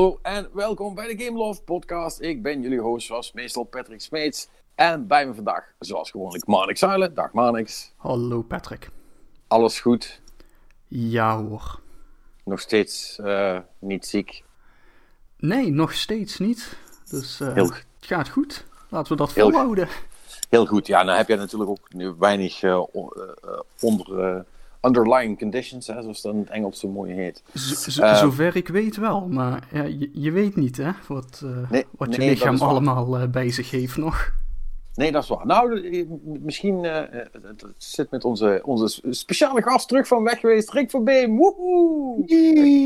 Hallo en welkom bij de Game Love Podcast. Ik ben jullie host, zoals meestal, Patrick Smeets. En bij me vandaag, zoals gewoonlijk, Manix. Dag Manix. Hallo Patrick. Alles goed? Ja hoor. Nog steeds niet ziek? Nee, nog steeds niet. Dus het gaat goed. Laten we dat volhouden. Heel goed. Ja, nou heb jij natuurlijk ook nu weinig underlying conditions, hè, zoals dat in het Engels zo mooi heet. Zover ik weet wel, maar ja, je weet niet, hè, wat je lichaam allemaal bij zich heeft nog. Nee, dat is waar. Nou, misschien dat zit met onze speciale gast terug van weg geweest, Rick van Beem. Woehoe!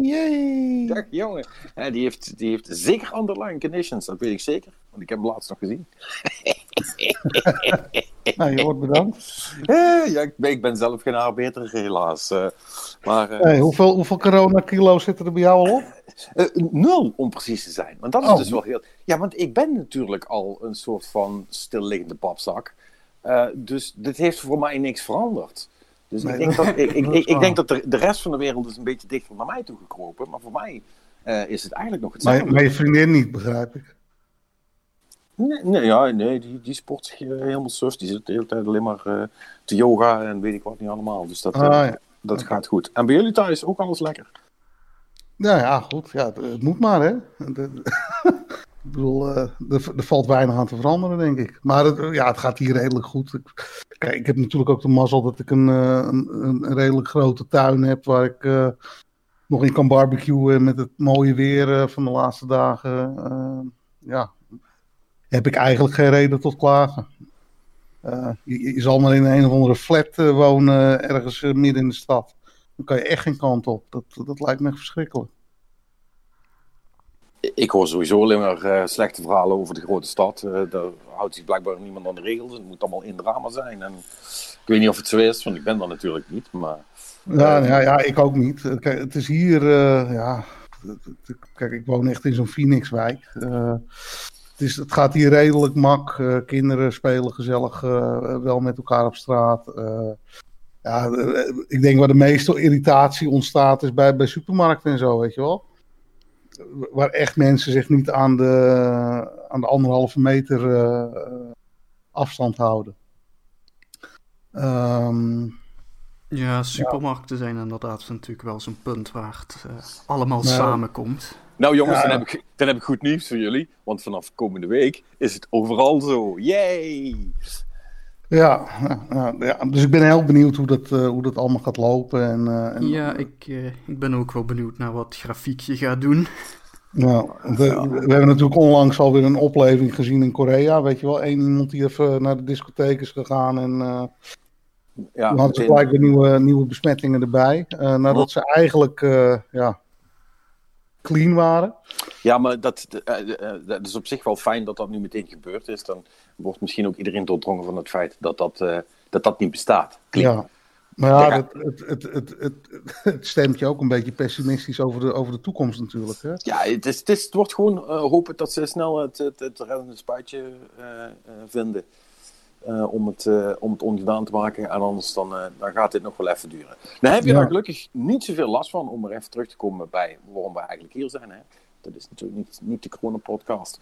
Yay! Dag jongen. Die heeft zeker underlying conditions, dat weet ik zeker. Want ik heb hem laatst nog gezien. Nou, je hoort bedankt. Ja, ik ben zelf geen arbeiter, helaas. Maar hoeveel coronakilo's zitten er bij jou al op? 0, om precies te zijn. Want dat is dus wel heel... Ja, want ik ben natuurlijk al een soort van stilliggende papzak. Dus dit heeft voor mij niks veranderd. Dus nee, ik denk dat de rest van de wereld is een beetje dichter naar mij toe gekropen. Maar voor mij is het eigenlijk nog hetzelfde. Maar je vriendin niet, begrijp ik. Nee, die sport zich helemaal suf. Die zit de hele tijd alleen maar te yoga en weet ik wat niet allemaal. Dus dat gaat goed. En bij jullie thuis ook alles lekker? Nou ja, goed. Ja, het moet maar, hè. Ik bedoel, er valt weinig aan te veranderen, denk ik. Maar het gaat hier redelijk goed. Kijk, ik heb natuurlijk ook de mazzel dat ik een redelijk grote tuin heb waar ik nog in kan barbecuen met het mooie weer van de laatste dagen. Heb ik eigenlijk geen reden tot klagen. Je zal maar in een of andere flat wonen, ergens midden in de stad. Dan kan je echt geen kant op. Dat lijkt me echt verschrikkelijk. Ik hoor sowieso alleen maar slechte verhalen over de grote stad. Daar houdt zich blijkbaar niemand aan de regels. Het moet allemaal in drama zijn. En ik weet niet of het zo is, want ik ben daar natuurlijk niet. Maar... Ja, ik ook niet. Kijk, het is hier... Kijk, ik woon echt in zo'n Phoenixwijk. Het gaat hier redelijk mak. Kinderen spelen gezellig wel met elkaar op straat. Ik denk waar de meeste irritatie ontstaat is bij supermarkten en zo, weet je wel. Waar echt mensen zich niet aan de 1,5 meter afstand houden. Supermarkten zijn inderdaad natuurlijk wel zo'n punt waar het allemaal samenkomt. Nou jongens, dan heb ik goed nieuws voor jullie. Want vanaf komende week is het overal zo. Yay! Ja, dus ik ben heel benieuwd hoe dat allemaal gaat lopen. Ik ben ook wel benieuwd naar wat grafiek je gaat doen. Nou, we hebben natuurlijk onlangs alweer een opleving gezien in Korea. Weet je wel, 1 iemand die even naar de discotheek is gegaan en... toen hadden ze gelijk weer nieuwe besmettingen erbij. Nadat ze eigenlijk... clean waren. Ja, maar dat is op zich wel fijn dat dat nu meteen gebeurd is. Dan wordt misschien ook iedereen doordrongen van het feit dat niet bestaat. Clean. Ja, maar het stemt je ook een beetje pessimistisch over de toekomst natuurlijk. Hè? Ja, het wordt gewoon hopen dat ze snel het reddende spuitje vinden. Om het ongedaan te maken. En anders dan gaat dit nog wel even duren. Dan heb je daar gelukkig niet zoveel last van. Om er even terug te komen bij waarom we eigenlijk hier zijn. Hè? Dat is natuurlijk niet de corona-podcast.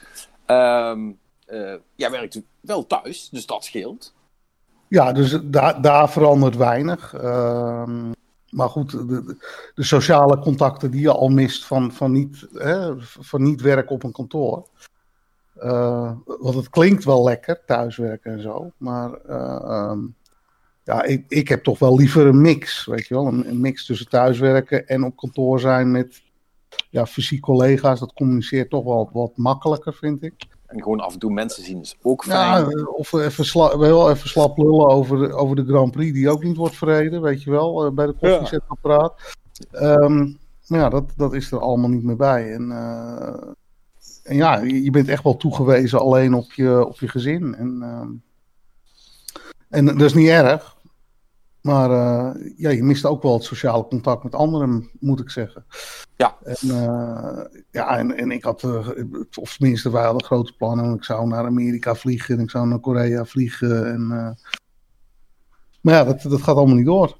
Jij werkt wel thuis. Dus dat scheelt. Ja, dus daar verandert weinig. Maar goed, de sociale contacten die je al mist van niet werken op een kantoor. Want het klinkt wel lekker, thuiswerken en zo. Maar ik heb toch wel liever een mix, weet je wel. Een mix tussen thuiswerken en op kantoor zijn met fysiek collega's. Dat communiceert toch wel wat makkelijker, vind ik. En gewoon af en toe mensen zien is ook fijn. Ja, of even slap lullen over de Grand Prix die ook niet wordt verreden, weet je wel. Bij de koffiezetapparaat. Dat is er allemaal niet meer bij. En ja, je bent echt wel toegewezen alleen op je gezin. En dat is niet erg. Maar je mist ook wel het sociale contact met anderen, moet ik zeggen. Ja. En ik had, of tenminste, wij hadden grote plannen. Ik zou naar Amerika vliegen en ik zou naar Korea vliegen. En Maar ja, dat gaat allemaal niet door.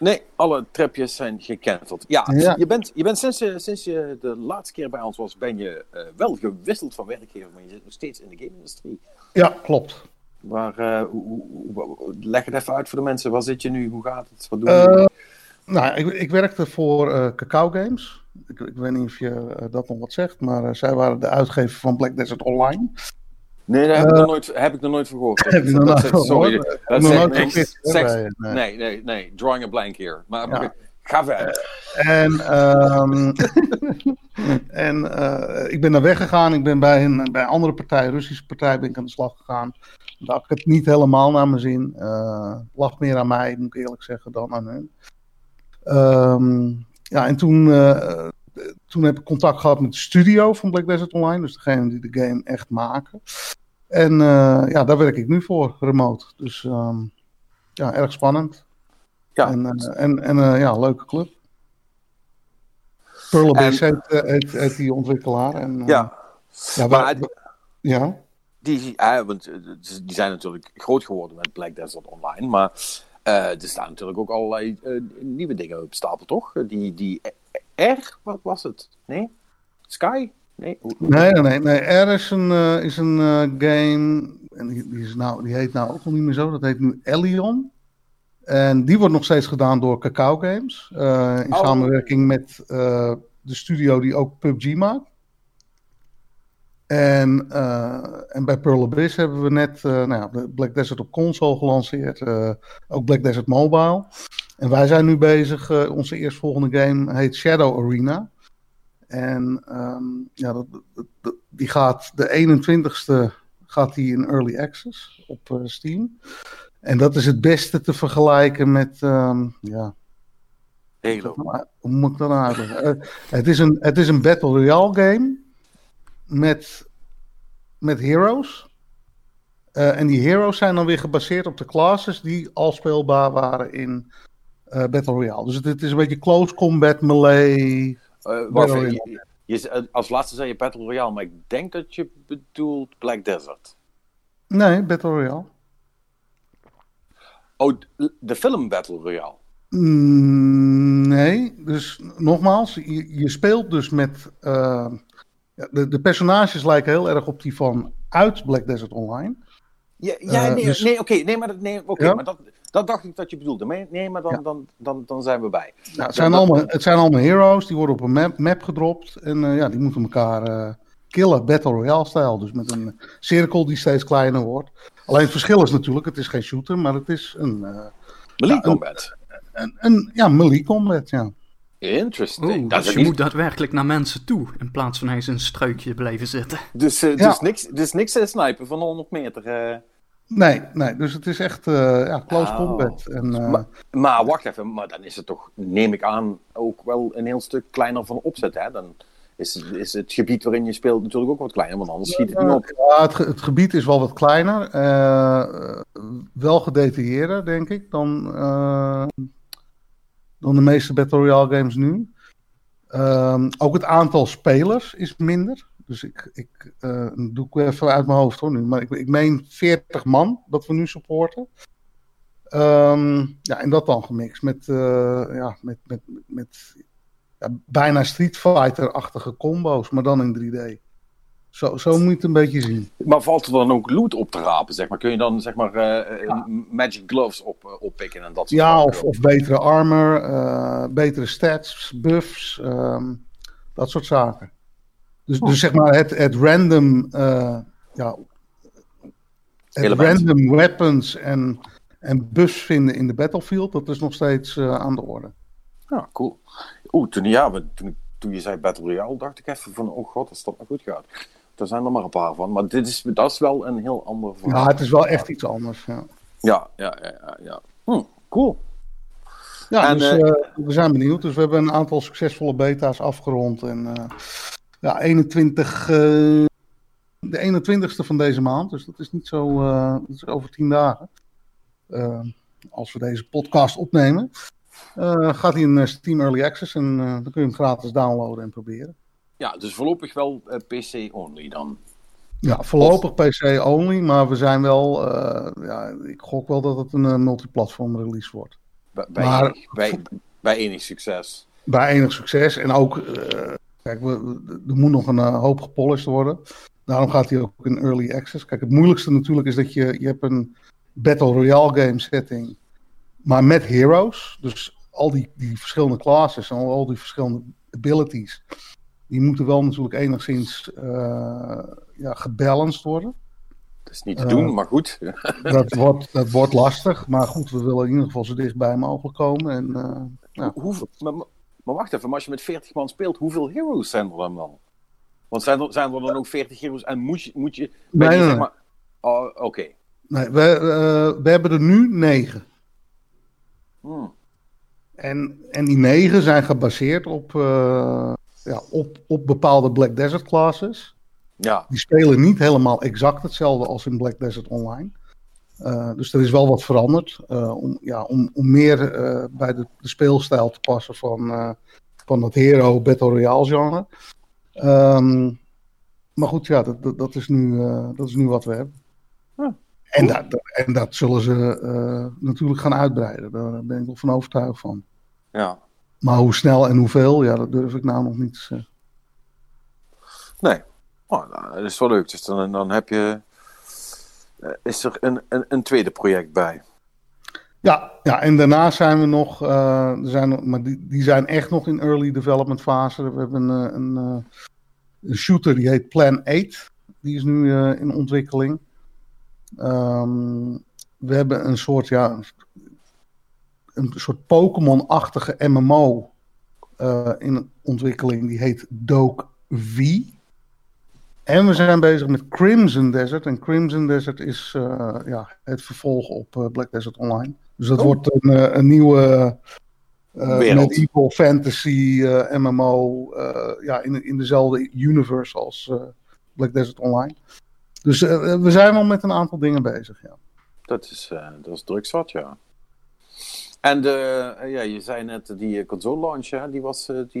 Nee, alle trapjes zijn gecanceld. Ja. Je bent sinds je de laatste keer bij ons was, ben je wel gewisseld van werkgever, maar je zit nog steeds in de game-industrie. Ja, klopt. Maar leg het even uit voor de mensen. Waar zit je nu? Hoe gaat het? Wat doen je? Nou, ik werkte voor Cacao Games. Ik weet niet of je dat nog wat zegt, maar zij waren de uitgever van Black Desert Online. Nee, daar heb ik nog nooit van gehoord. Nee, drawing a blank here. Maar ja. Ga verder. En ik ben daar weggegaan. Ik ben bij een andere partij, een Russische partij, ben ik aan de slag gegaan. Daar had ik het niet helemaal naar mijn zin. Lag meer aan mij, moet ik eerlijk zeggen, dan aan hen. En toen heb ik contact gehad met de studio van Black Desert Online. Dus degene die de game echt maken. En daar werk ik nu voor, remote. Dus erg spannend. Ja. En leuke club. Pearl Abyss heet die ontwikkelaar. Die zijn natuurlijk groot geworden met Black Desert Online. Maar er staan natuurlijk ook allerlei nieuwe dingen op stapel, toch? Die R, wat was het? Nee? Sky? Nee? Nee. R is een game. En die heet nou ook nog niet meer zo. Dat heet nu Elyon. En die wordt nog steeds gedaan door Cacao Games. In samenwerking met de studio die ook PUBG maakt. En bij Pearl Abyss hebben we net Black Desert op console gelanceerd. Ook Black Desert Mobile. En wij zijn nu bezig, onze eerstvolgende game heet Shadow Arena. En die gaat de 21ste in Early Access op Steam. En dat is het beste te vergelijken met, Halo. Hoe moet ik dat nou uitleggen? Het is een Battle Royale game met heroes. En die heroes zijn dan weer gebaseerd op de classes die al speelbaar waren in Battle Royale. Dus het is een beetje close combat, melee. Als laatste zei je Battle Royale, maar ik denk dat je bedoelt Black Desert. Nee, Battle Royale. Oh, de film Battle Royale? Nee, dus nogmaals, je speelt dus met... De personages lijken heel erg op die van uit Black Desert Online. Maar dat dacht ik dat je bedoelde. Nee, maar dan zijn we bij. Nou, het zijn allemaal heroes, die worden op een map gedropt. En die moeten elkaar killen, Battle Royale-stijl. Dus met een cirkel die steeds kleiner wordt. Alleen het verschil is natuurlijk, het is geen shooter, maar het is een... melee combat. Melee combat, ja. Interesting. Je moet daadwerkelijk naar mensen toe, in plaats van eens een struikje blijven zitten. Dus niks te snipen van 100 meter. Nee, dus het is echt close combat. Maar wacht even, maar dan is het toch, neem ik aan, ook wel een heel stuk kleiner van opzet, hè? Dan is het gebied waarin je speelt natuurlijk ook wat kleiner, want anders schiet het niet op. Ja, het gebied is wel wat kleiner, wel gedetailleerder, denk ik, dan de meeste Battle Royale games nu. Ook het aantal spelers is minder. Dus ik doe ik even uit mijn hoofd hoor nu. Maar ik meen 40 man dat we nu supporten. En dat dan gemixt met bijna Street Fighter-achtige combo's, maar dan in 3D. Zo moet je het een beetje zien. Maar valt er dan ook loot op te rapen, zeg maar? Kun je dan, zeg maar, magic gloves oppikken en dat soort dingen? Ja, of betere armor, betere stats, buffs, dat soort zaken. Dus zeg maar, het random... random weapons en buffs vinden in de battlefield, dat is nog steeds aan de orde. Ja, cool. Toen je zei Battle Royale, dacht ik even van, oh god, als dat maar goed gaat. Er zijn er maar een paar van, maar dat is wel een heel ander verhaal. Ja, het is wel echt iets anders, ja. Ja. Cool. Ja, en, dus we zijn benieuwd. Dus we hebben een aantal succesvolle beta's afgerond. En 21... de 21ste van deze maand, dus dat is niet zo... dat is over 10 dagen. Als we deze podcast opnemen... gaat hij in Steam Early Access en dan kun je hem gratis downloaden en proberen. Ja, dus voorlopig wel PC only dan. Ja, voorlopig PC only, maar we zijn wel, ik gok wel dat het een multiplatform release wordt. Bij enig succes. Bij enig succes en ook, kijk, er moet nog een hoop gepolished worden. Daarom gaat hij ook in early access. Kijk, het moeilijkste natuurlijk is dat je hebt een Battle Royale game setting, maar met heroes. Dus al die verschillende classes en al die verschillende abilities, die moeten wel natuurlijk enigszins gebalanced worden. Dat is niet te doen, maar goed. dat wordt lastig, maar goed, we willen in ieder geval zo dichtbij mogelijk komen. En, maar wacht even, maar als je met 40 man speelt, hoeveel heroes zijn er dan? Want zijn er dan ook 40 heroes en moet je... Nee. Zeg maar... Oh, oké. Nee, we hebben er nu 9. En die 9 zijn gebaseerd op bepaalde Black Desert classes. Ja. Die spelen niet helemaal exact hetzelfde als in Black Desert Online. Dus er is wel wat veranderd. Om meer bij de speelstijl te passen van dat hero Battle Royale genre. Maar goed, ja, dat is nu wat we hebben. Ja. En dat zullen ze natuurlijk gaan uitbreiden. Daar ben ik wel van overtuigd van. Ja. Maar hoe snel en hoeveel, ja, dat durf ik nou nog niet te zeggen. Nee. Oh, nou, dat is wel leuk. Dus dan heb je... is er een tweede project bij? Ja, en daarna zijn we nog... maar die zijn echt nog in early development fase. We hebben een shooter die heet Plan 8. Die is nu in ontwikkeling. We hebben een soort... een soort Pokémon-achtige MMO in ontwikkeling. Die heet Doke V. En we zijn bezig met Crimson Desert. En Crimson Desert is het vervolg op Black Desert Online. Dus dat wordt een nieuwe medieval fantasy MMO. In dezelfde universe als Black Desert Online. Dus we zijn wel met een aantal dingen bezig. Ja. Dat is druk zat, ja. En je zei net, die console launch, hè, die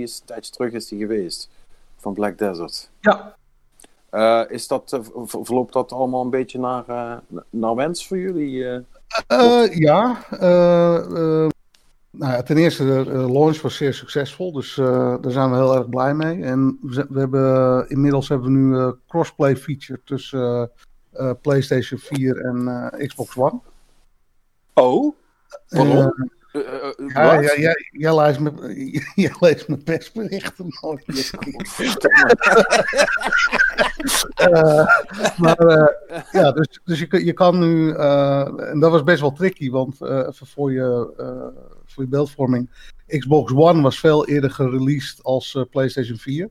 is een tijdje terug is die geweest. Van Black Desert. Ja. Verloopt dat allemaal een beetje naar wens voor jullie? Ten eerste, de launch was zeer succesvol. Dus daar zijn we heel erg blij mee. En we hebben nu crossplay feature tussen PlayStation 4 en Xbox One. Oh? Waarom? Jij leest mijn persberichten nooit. Dus je kan nu... en dat was best wel tricky, want even voor je beeldvorming... Xbox One was veel eerder gereleased als PlayStation 4.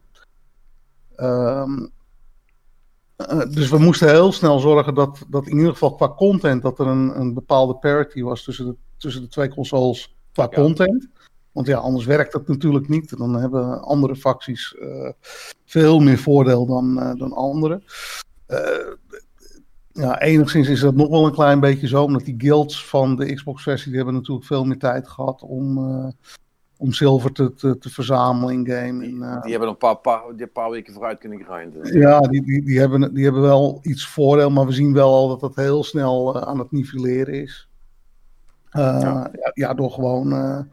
Dus we moesten heel snel zorgen dat in ieder geval qua content... dat er een bepaalde parity was tussen de twee consoles qua content. Want ja, anders werkt dat natuurlijk niet. En dan hebben andere facties veel meer voordeel dan anderen. Enigszins is dat nog wel een klein beetje zo. Omdat die guilds van de Xbox-versie... die hebben natuurlijk veel meer tijd gehad om zilver te verzamelen in game. Die hebben een paar weken vooruit kunnen grinden. Ja, die hebben wel iets voordeel. Maar we zien wel al dat heel snel aan het nivelleren is. Door gewoon...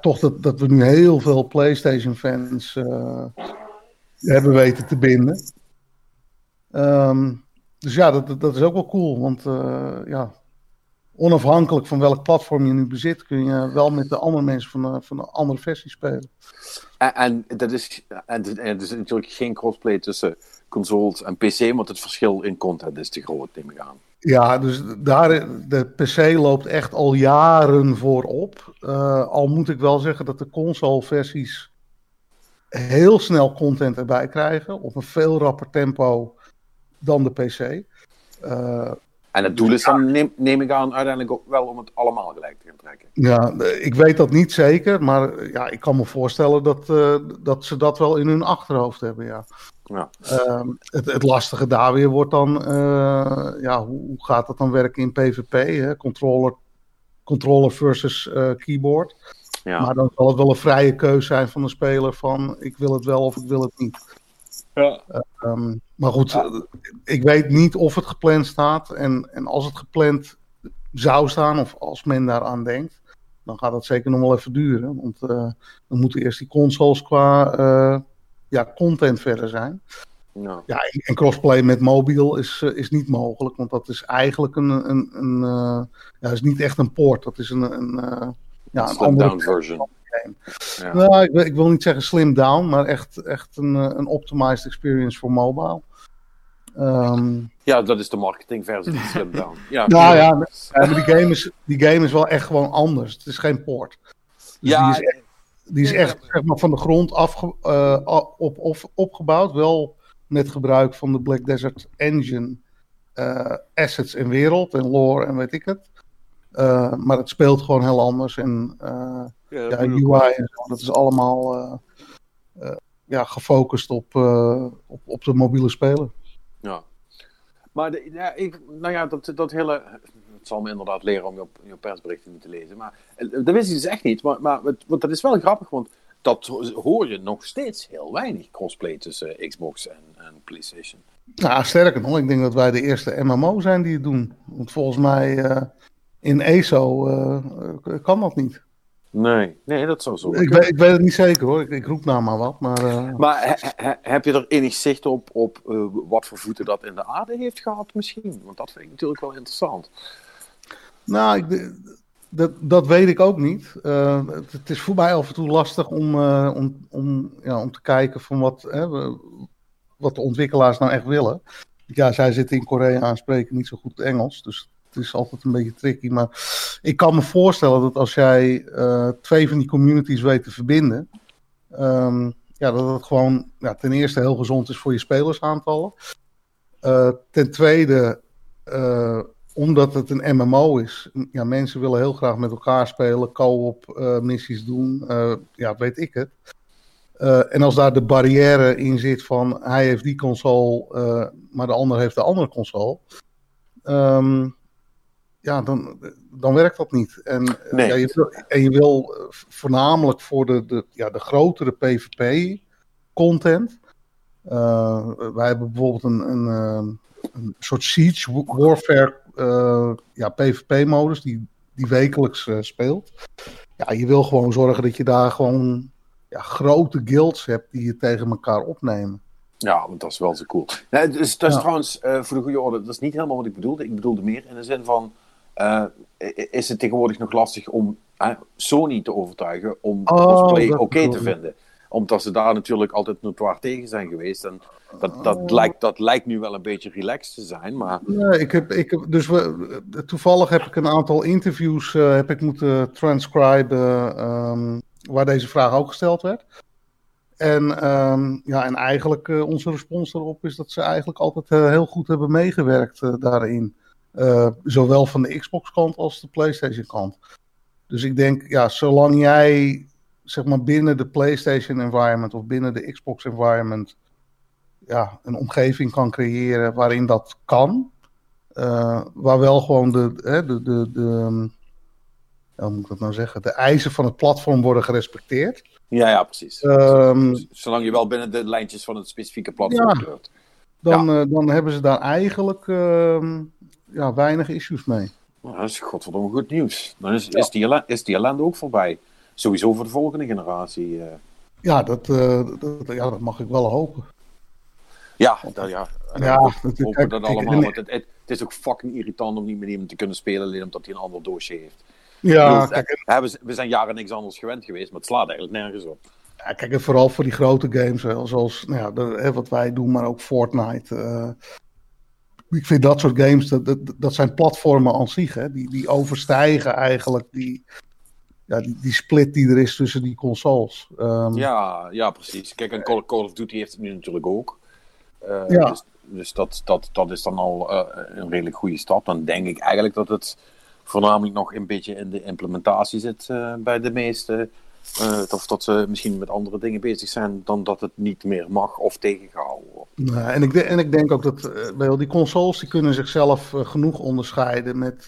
toch dat we nu heel veel PlayStation fans hebben weten te binden. Dus ja, dat is ook wel cool. Want onafhankelijk van welk platform je nu bezit... kun je wel met de andere mensen van de andere versie spelen. En dat is natuurlijk geen crossplay tussen consoles en PC... want het verschil in content is te groot, neem ik aan. Ja, dus de PC loopt echt al jaren voorop. Al moet ik wel zeggen dat de console-versies heel snel content erbij krijgen. Op een veel rapper tempo dan de PC. En het doel is dan, neem ik aan, uiteindelijk ook wel om het allemaal gelijk te gaan trekken. Ja, ik weet dat niet zeker. Maar ja, ik kan me voorstellen dat ze dat wel in hun achterhoofd hebben, ja. Ja. Het lastige daar weer wordt dan... hoe gaat dat dan werken in PvP? Hè? Controller versus keyboard. Ja. Maar dan zal het wel een vrije keuze zijn van de speler van... ik wil het wel of ik wil het niet. Ja. Maar goed, ik weet niet of het gepland staat. En als het gepland zou staan, of als men daaraan denkt, dan gaat dat zeker nog wel even duren. Want dan moeten eerst die consoles qua content verder zijn. No. Ja, en crossplay met mobiel is niet mogelijk. Want dat is eigenlijk is niet echt een port. Dat is een andere version. Ja. Nou, ik wil niet zeggen slim down, maar echt een optimized experience voor mobile. Ja, dat is de marketingversie van slim down. Ja, maar die game is wel echt gewoon anders. Het is geen port. Dus ja, die is echt zeg maar, van de grond af opgebouwd. Wel met gebruik van de Black Desert Engine assets en wereld en lore en weet ik het. Maar het speelt gewoon heel anders. En UI en zo, dat is allemaal gefocust op de mobiele speler. Ja. Maar dat hele... Het zal me inderdaad leren om je persberichten niet te lezen. Maar dat wist ik dus echt niet. Maar dat is wel grappig, want dat hoor je nog steeds heel weinig. Crossplay tussen Xbox en PlayStation. Nou, sterker nog. Ik denk dat wij de eerste MMO zijn die het doen. Want volgens mij in ESO kan dat niet. Nee, dat zou zo. Ik weet het niet zeker hoor. Ik roep nou maar wat. Maar heb je er enig zicht op wat voor voeten dat in de aarde heeft gehad misschien? Want dat vind ik natuurlijk wel interessant. Nou, dat weet ik ook niet. Het is voor mij af en toe lastig om te kijken van wat de ontwikkelaars nou echt willen. Ja, zij zitten in Korea en spreken niet zo goed Engels, dus het is altijd een beetje tricky. Maar ik kan me voorstellen dat als jij twee van die communities weet te verbinden, dat het gewoon ten eerste heel gezond is voor je spelersaantallen. Ten tweede, omdat het een MMO is, mensen willen heel graag met elkaar spelen, co-op missies doen, weet ik het. En als daar de barrière in zit van hij heeft die console, maar de ander heeft de andere console, dan werkt dat niet. En, nee. Je wil voornamelijk voor de grotere PvP-content. Wij hebben bijvoorbeeld een soort siege warfare PvP-modus die wekelijks speelt. Ja, je wil gewoon zorgen dat je daar gewoon grote guilds hebt die je tegen elkaar opnemen. Ja, want dat is wel zo cool. Nee, dus, dat is trouwens, voor de goede orde, dat is niet helemaal wat ik bedoelde. Ik bedoelde meer in de zin van... is het tegenwoordig nog lastig om Sony te overtuigen om cosplay oké te vinden? Omdat ze daar natuurlijk altijd notoire tegen zijn geweest. En dat lijkt nu wel een beetje relaxed te zijn. Maar... Ja, toevallig heb ik een aantal interviews moeten transcriben waar deze vraag ook gesteld werd. En eigenlijk onze respons erop is dat ze eigenlijk altijd heel goed hebben meegewerkt daarin. Zowel van de Xbox kant als de PlayStation kant. Dus ik denk, zolang jij zeg maar binnen de PlayStation environment of binnen de Xbox environment een omgeving kan creëren waarin dat kan, waar wel gewoon hoe moet ik dat nou zeggen, de eisen van het platform worden gerespecteerd. Ja, precies. Zolang je wel binnen de lijntjes van het specifieke platform kleurt. Dan hebben ze daar eigenlijk weinig issues mee. Nou, dat is godverdomme goed nieuws. Dan is die ellende ook voorbij. Sowieso voor de volgende generatie. Ja, dat mag ik wel hopen. Hopen dat allemaal. Want het is ook fucking irritant om niet met hem te kunnen spelen, alleen omdat hij een ander doosje heeft. Ja, we zijn jaren niks anders gewend geweest, maar het slaat eigenlijk nergens op. Ja, kijk, en vooral voor die grote games, zoals wat wij doen, maar ook Fortnite. Ik vind dat soort games, dat zijn platformen aan zich, hè, die overstijgen eigenlijk die split die er is tussen die consoles. Precies. Kijk, en Call of Duty heeft het nu natuurlijk ook. Dus dat is dan al een redelijk goede stap. Dan denk ik eigenlijk dat het voornamelijk nog een beetje in de implementatie zit bij de meeste. Of dat ze misschien met andere dingen bezig zijn dan dat het niet meer mag of tegengehouden wordt. Ja, en ik denk ook dat die consoles die kunnen zichzelf genoeg onderscheiden met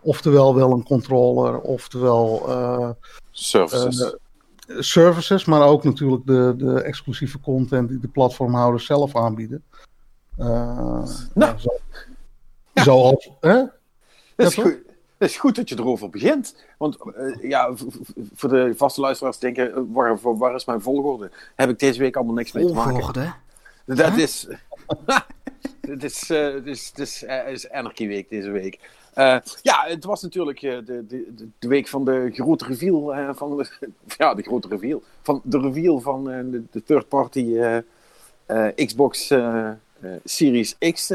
oftewel wel een controller, oftewel services. services, maar ook natuurlijk de exclusieve content die de platformhouders zelf aanbieden. Nou. Zoals... Hè? Het is goed dat je erover begint. Want voor de vaste luisteraars denken, waar is mijn volgorde? Heb ik deze week allemaal niks mee te maken. Volgorde? Dat is... Het is Anarchy Week deze week. Het was natuurlijk de week van de grote reveal. De third party Xbox Series X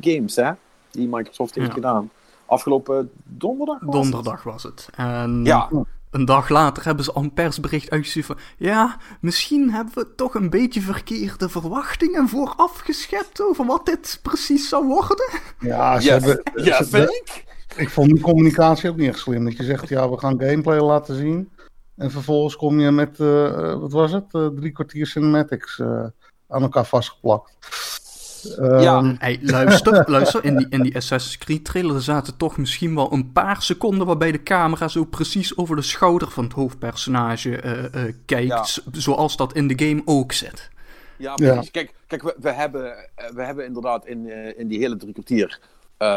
games, hè? Die Microsoft heeft gedaan. Afgelopen donderdag was het? Donderdag was het. En een dag later hebben ze al een persbericht uitgestuurd van... Ja, misschien hebben we toch een beetje verkeerde verwachtingen vooraf geschept over wat dit precies zou worden. Ja, ik vond die communicatie ook niet echt slim. Dat je zegt, we gaan gameplay laten zien. En vervolgens kom je met, 3 kwartier cinematics aan elkaar vastgeplakt. Luister, in die Assassin's Creed trailer zaten toch misschien wel een paar seconden waarbij de camera zo precies over de schouder van het hoofdpersonage kijkt, zoals dat in de game ook zit. Ja, precies. Ja. Kijk we hebben inderdaad in die hele 3 kwartier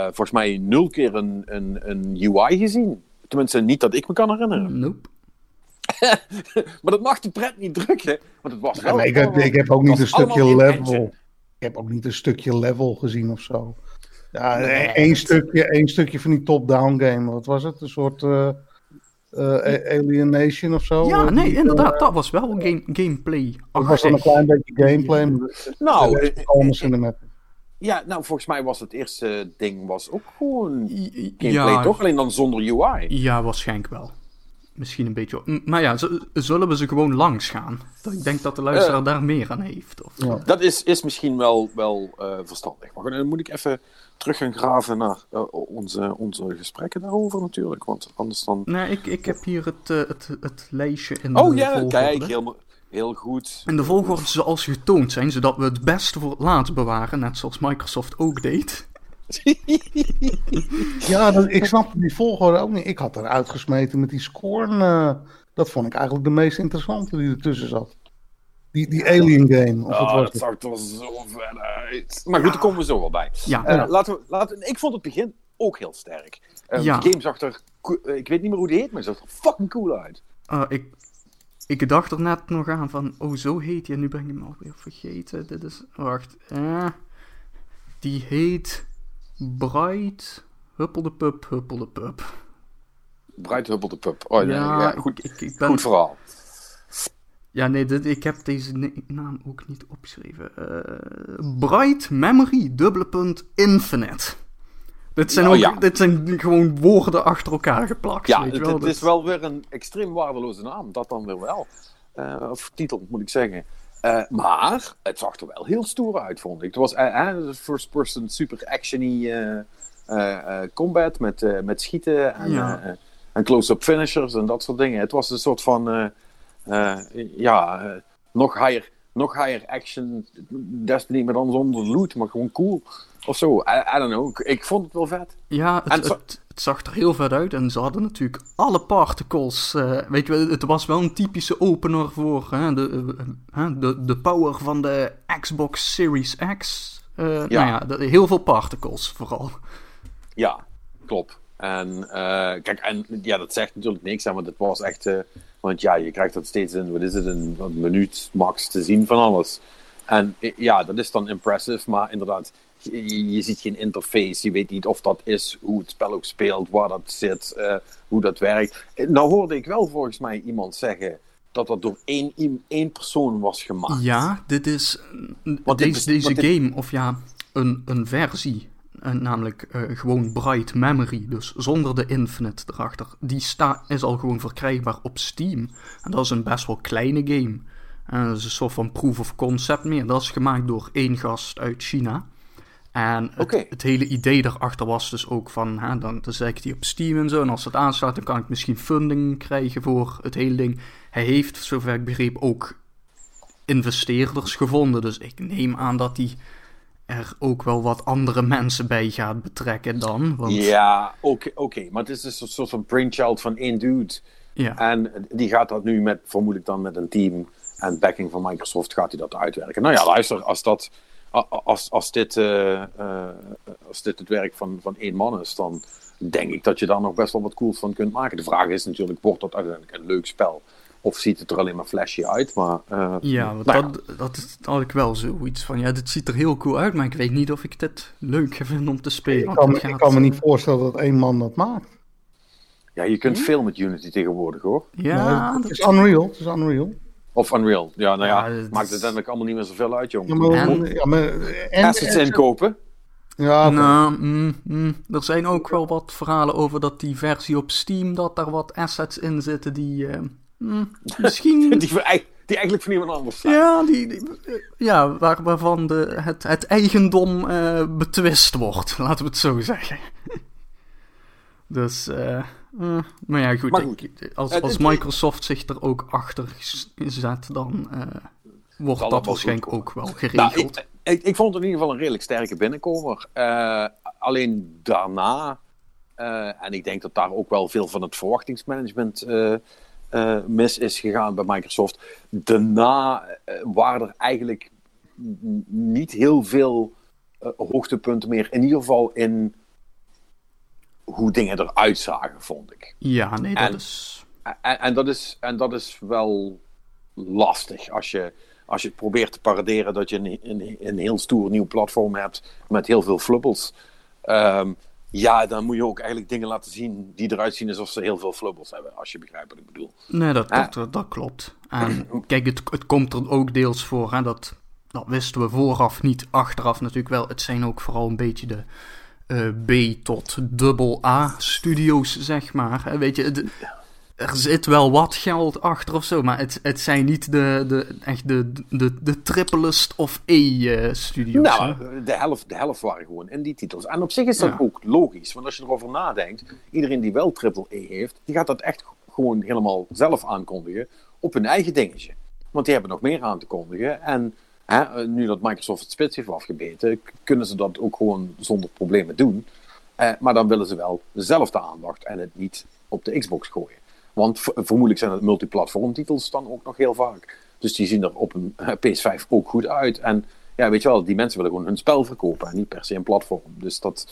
volgens mij 0 keer een UI gezien. Tenminste, niet dat ik me kan herinneren. Nope. Maar dat mag de pret niet drukken, want het was wel... Ik heb ook niet een stukje level... Ik heb ook niet een stukje level gezien of zo. Ja, één stukje van die top-down game. Wat was het? Een soort Alienation of zo? Ja, nee, inderdaad. Dat was wel gameplay. Dat was dan een klein beetje gameplay. Volgens mij was het eerste ding was ook gewoon gameplay, toch? Alleen dan zonder UI. Ja, waarschijnlijk wel. Misschien een beetje... Maar zullen we ze gewoon langs gaan? Ik denk dat de luisteraar daar meer aan heeft. Of... Ja. Dat is misschien wel verstandig. Maar dan moet ik even terug gaan graven naar onze gesprekken daarover natuurlijk. Want anders dan... Nee, ik heb hier het lijstje in de volgorde. Oh ja, kijk, heel goed. In de volgorde zoals getoond zijn, zodat we het beste voor het laatst bewaren. Net zoals Microsoft ook deed. Ik snapte die volgorde ook niet. Ik had er uitgesmeten met die score. Dat vond ik eigenlijk de meest interessante die ertussen zat. Die Alien game. Dat zag er zo ver uit. Maar goed, daar komen we zo wel bij. Ja. Ik vond het begin ook heel sterk. De game zag er... Ik weet niet meer hoe die heet, maar het zag er fucking cool uit. Ik dacht er net nog aan van... Oh, zo heet hij. Nu ben ik hem alweer vergeten. Dit is... Wacht. Die heet... Bright Huppeldepup. Bright Huppeldepup. Oh ja, goed. Ik ben... Goed verhaal. Ja, nee, ik heb deze naam ook niet opgeschreven. Bright Memory: Infinite. Dit zijn gewoon woorden achter elkaar geplakt. Ja, het is wel weer een extreem waardeloze naam. Dat dan weer wel. Of titel, moet ik zeggen. Maar het zag er wel heel stoer uit, vond ik. Het was first-person super actiony combat met schieten en close-up finishers en dat soort dingen. Het was een soort van nog higher action Destiny, maar dan zonder loot, maar gewoon cool of zo. I don't know. Ik vond het wel vet. Ja, het zag er heel vet uit en ze hadden natuurlijk alle particles. Weet je, het was wel een typische opener voor de power van de Xbox Series X. Heel veel particles vooral. Ja, klopt. En dat zegt natuurlijk niks, want het was echt... je krijgt dat steeds in, een minuut max te zien van alles. En dat is dan impressive, maar inderdaad... Je ziet geen interface, je weet niet of dat is, hoe het spel ook speelt, waar dat zit, hoe dat werkt. Nou hoorde ik wel volgens mij iemand zeggen dat dat door één persoon was gemaakt. Ja, dit is game, of een versie, namelijk gewoon Bright Memory, dus zonder de Infinite erachter. Die is al gewoon verkrijgbaar op Steam. En dat is een best wel kleine game. Dat is een soort van proof of concept meer. Dat is gemaakt door één gast uit China. En het hele idee daarachter was dus ook van... Dan zeg ik die op Steam en zo. En als dat aanslaat, dan kan ik misschien funding krijgen voor het hele ding. Hij heeft, zover ik begreep, ook investeerders gevonden. Dus ik neem aan dat hij er ook wel wat andere mensen bij gaat betrekken dan. Want... Ja, oké. Maar het is dus een soort van brainchild van één dude... Ja. En die gaat dat nu met, vermoedelijk dan met een team en backing van Microsoft, gaat hij dat uitwerken. Nou ja, luister, als dit het werk van één man is, dan denk ik dat je daar nog best wel wat cools van kunt maken. De vraag is natuurlijk, wordt dat uiteindelijk een leuk spel? Of ziet het er alleen maar flashy uit? Maar, dat had ik wel zoiets van. Ja, dit ziet er heel cool uit, maar ik weet niet of ik dit leuk vind om te spelen. Ik kan me niet voorstellen dat één man dat maakt. Ja, je kunt veel met Unity tegenwoordig, hoor. Ja, nee, het is Unreal. Of Unreal. Ja, nou ja, het maakt uiteindelijk allemaal niet meer zoveel uit, jongen. Maar assets inkopen. Ja, nou, er zijn ook wel wat verhalen over dat die versie op Steam, dat daar wat assets in zitten die... misschien... die eigenlijk van iemand anders zijn. Ja, waarvan het eigendom betwist wordt, laten we het zo zeggen. Dus, maar ja, goed. Maar goed als Microsoft zich er ook achter zet, dan wordt dat waarschijnlijk ook wel geregeld. Nou, ik vond het in ieder geval een redelijk sterke binnenkomer. Alleen daarna, en ik denk dat daar ook wel veel van het verwachtingsmanagement mis is gegaan bij Microsoft. Daarna waren er eigenlijk niet heel veel hoogtepunten meer. In ieder geval in hoe dingen eruit zagen, vond ik. Ja, nee, dat is wel lastig als je probeert te paraderen dat je een heel stoer nieuw platform hebt met heel veel flubbels. Ja, dan moet je ook eigenlijk dingen laten zien die eruit zien alsof ze heel veel flubbels hebben, als je begrijpt wat ik bedoel. Nee, dat klopt. En kijk, het komt er ook deels voor. Hè? Dat wisten we vooraf niet, achteraf natuurlijk wel. Het zijn ook vooral een beetje de B tot AA studio's, zeg maar. Weet je, er zit wel wat geld achter of zo, maar het zijn niet de trippelist of E-studio's. Nou, de helft waren gewoon in die titels. En op zich is dat ook logisch, want als je erover nadenkt, iedereen die wel triple E heeft, die gaat dat echt gewoon helemaal zelf aankondigen op hun eigen dingetje. Want die hebben nog meer aan te kondigen en nu dat Microsoft het spits heeft afgebeten, kunnen ze dat ook gewoon zonder problemen doen. Maar dan willen ze wel zelf de aandacht en het niet op de Xbox gooien. Want vermoedelijk zijn het multiplatform titels dan ook nog heel vaak. Dus die zien er op een PS5 ook goed uit. En ja, weet je wel, die mensen willen gewoon hun spel verkopen en niet per se een platform. Dus dat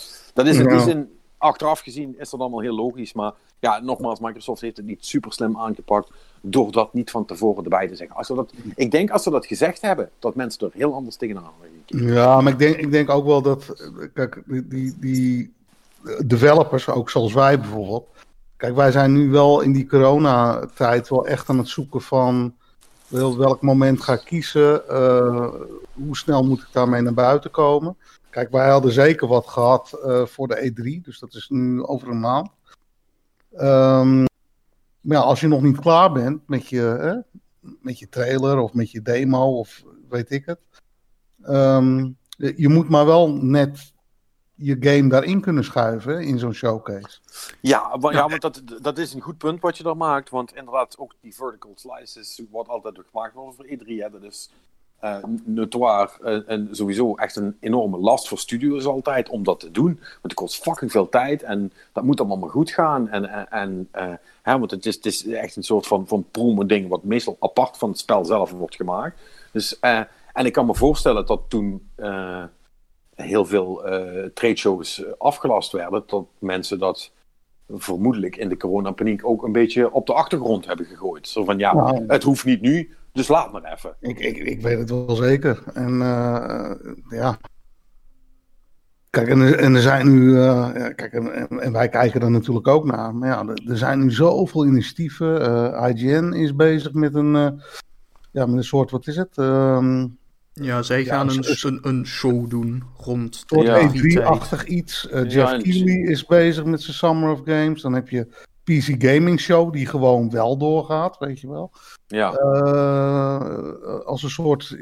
is in die zin, achteraf gezien, is dat allemaal heel logisch. Maar ja, nogmaals, Microsoft heeft het niet super slim aangepakt door dat niet van tevoren erbij te zeggen. Ik denk als ze dat gezegd hebben, dat mensen er heel anders tegenaan kijken. Ja, maar ik denk ook wel dat, kijk, die developers, ook zoals wij bijvoorbeeld. Kijk, wij zijn nu wel in die coronatijd wel echt aan het zoeken van welk moment ga ik kiezen, hoe snel moet ik daarmee naar buiten komen. Kijk, wij hadden zeker wat gehad voor de E3, dus dat is nu over een maand. Maar ja, als je nog niet klaar bent met je trailer of met je demo of weet ik het, je moet maar wel net je game daarin kunnen schuiven in zo'n showcase. Ja, want dat is een goed punt wat je daar maakt. Want inderdaad, ook die vertical slices wordt altijd gemaakt voor E3. Hè. Dat is notoire en sowieso echt een enorme last voor studios altijd om dat te doen. Want het kost fucking veel tijd en dat moet allemaal maar goed gaan. Want het is echt een soort van promo-ding wat meestal apart van het spel zelf wordt gemaakt. Dus, en ik kan me voorstellen dat toen heel veel tradeshows afgelast werden, dat mensen dat vermoedelijk in de coronapaniek ook een beetje op de achtergrond hebben gegooid. Zo van, het hoeft niet nu, dus laat maar even. Ik weet het wel zeker. En ja. Kijk, en er zijn nu en wij kijken er natuurlijk ook naar. Maar ja, er zijn nu zoveel initiatieven. IGN is bezig met een soort, wat is het? Ja, zij gaan een show doen rond E3-achtig iets. Jeff Keighley is bezig met zijn Summer of Games. Dan heb je PC Gaming Show, die gewoon wel doorgaat, weet je wel. Ja. Als een soort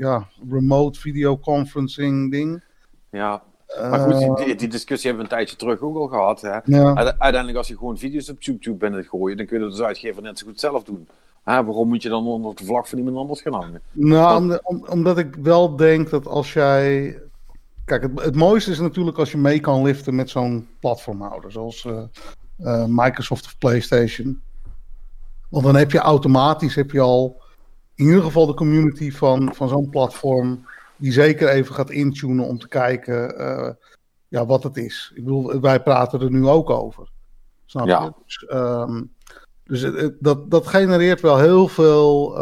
remote videoconferencing ding. Ja, maar goed, die discussie hebben we een tijdje terug ook al gehad. Hè? Ja. Uiteindelijk, als je gewoon video's op YouTube bent gooien, dan kun je dat als uitgever net zo goed zelf doen. Waarom moet je dan onder de vlag van iemand anders gaan hangen? Nou, omdat ik wel denk dat als jij... Kijk, het mooiste is natuurlijk als je mee kan liften met zo'n platformhouder. Zoals Microsoft of PlayStation. Want dan heb je automatisch al in ieder geval de community van zo'n platform die zeker even gaat intunen om te kijken wat het is. Ik bedoel, wij praten er nu ook over. Snap je? Ja. Dus dat genereert wel heel veel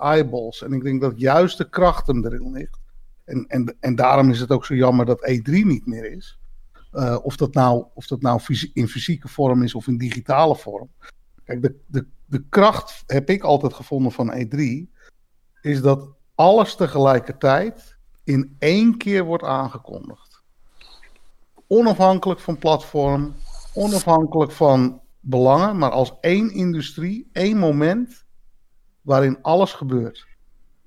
eyeballs. En ik denk dat juist de kracht hem erin ligt. En daarom is het ook zo jammer dat E3 niet meer is. Of dat nou in fysieke vorm is of in digitale vorm. Kijk, de kracht heb ik altijd gevonden van E3... is dat alles tegelijkertijd in één keer wordt aangekondigd. Onafhankelijk van platform, onafhankelijk van belangen... maar als één industrie, één moment waarin alles gebeurt.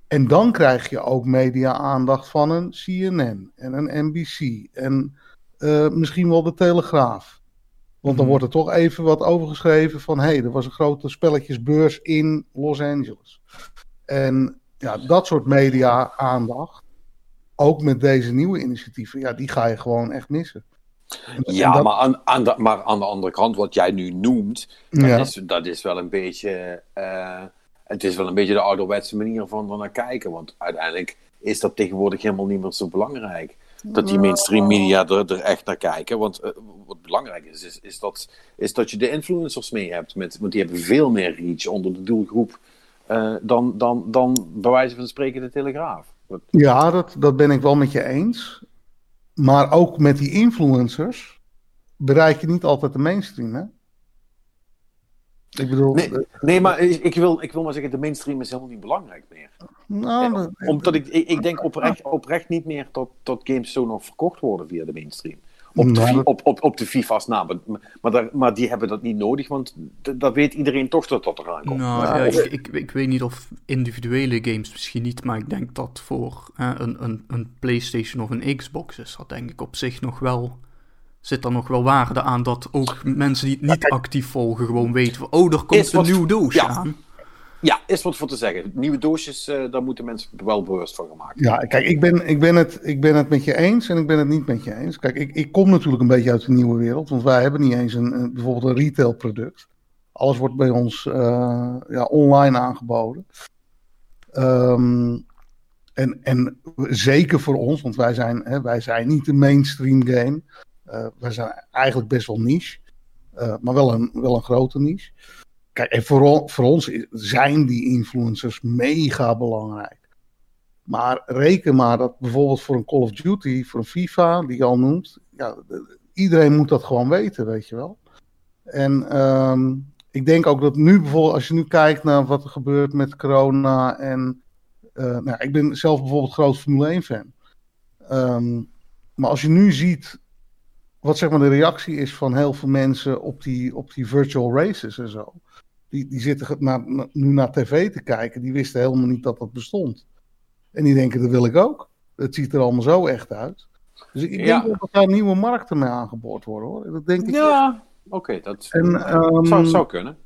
En dan krijg je ook media-aandacht van een CNN en een NBC... en misschien wel de Telegraaf. Want dan wordt er toch even wat overgeschreven van... er was een grote spelletjesbeurs in Los Angeles. En ja, dat soort media-aandacht... ook met deze nieuwe initiatieven... ja, die ga je gewoon echt missen. Maar aan de andere kant... wat jij nu noemt... dat is wel een beetje... het is wel een beetje de ouderwetse manier van naar kijken. Want uiteindelijk is dat tegenwoordig helemaal niet meer zo belangrijk... dat die mainstream media er echt naar kijken. Want wat belangrijk is dat je de influencers mee hebt. Want die hebben veel meer reach onder de doelgroep... dan bij wijze van spreken de Telegraaf. Ja, dat ben ik wel met je eens. Maar ook met die influencers... bereik je niet altijd de mainstream, hè? Ik bedoel... Nee, maar ik wil maar zeggen... de mainstream is helemaal niet belangrijk meer. Omdat ik denk oprecht niet meer dat games zo nog verkocht worden via de mainstream. Op de FIFA's na. Maar die hebben dat niet nodig, want dat weet iedereen toch dat dat eraan komt. Ik weet niet of individuele games misschien niet, maar ik denk dat voor een PlayStation of een Xbox is dat denk ik op zich nog wel... Zit er nog wel waarde aan dat ook mensen die het niet actief volgen gewoon weten... er komt een nieuw doosje aan. Ja, is wat voor te zeggen. Nieuwe doosjes, daar moeten mensen wel bewust van gemaakt worden. Ja, kijk, ik ben het met je eens en ik ben het niet met je eens. Kijk, ik kom natuurlijk een beetje uit de nieuwe wereld, want wij hebben niet eens bijvoorbeeld een retailproduct. Alles wordt bij ons online aangeboden. En zeker voor ons, want wij zijn niet de mainstream game. Wij zijn eigenlijk best wel niche, maar wel een grote niche. Kijk, en voor ons zijn die influencers mega belangrijk. Maar reken maar dat bijvoorbeeld voor een Call of Duty, voor een FIFA, die je al noemt... Ja, iedereen moet dat gewoon weten, weet je wel. En ik denk ook dat nu bijvoorbeeld, als je nu kijkt naar wat er gebeurt met corona... en ik ben zelf bijvoorbeeld groot Formule 1-fan. Maar als je nu ziet... wat zeg maar de reactie is van heel veel mensen op die virtual races en zo. Die zitten nu naar tv te kijken. Die wisten helemaal niet dat bestond. En die denken, dat wil ik ook. Het ziet er allemaal zo echt uit. Dus ik denk dat daar nieuwe markten mee aangeboord worden, hoor. Dat denk ik. Ja, oké. Dat zou kunnen.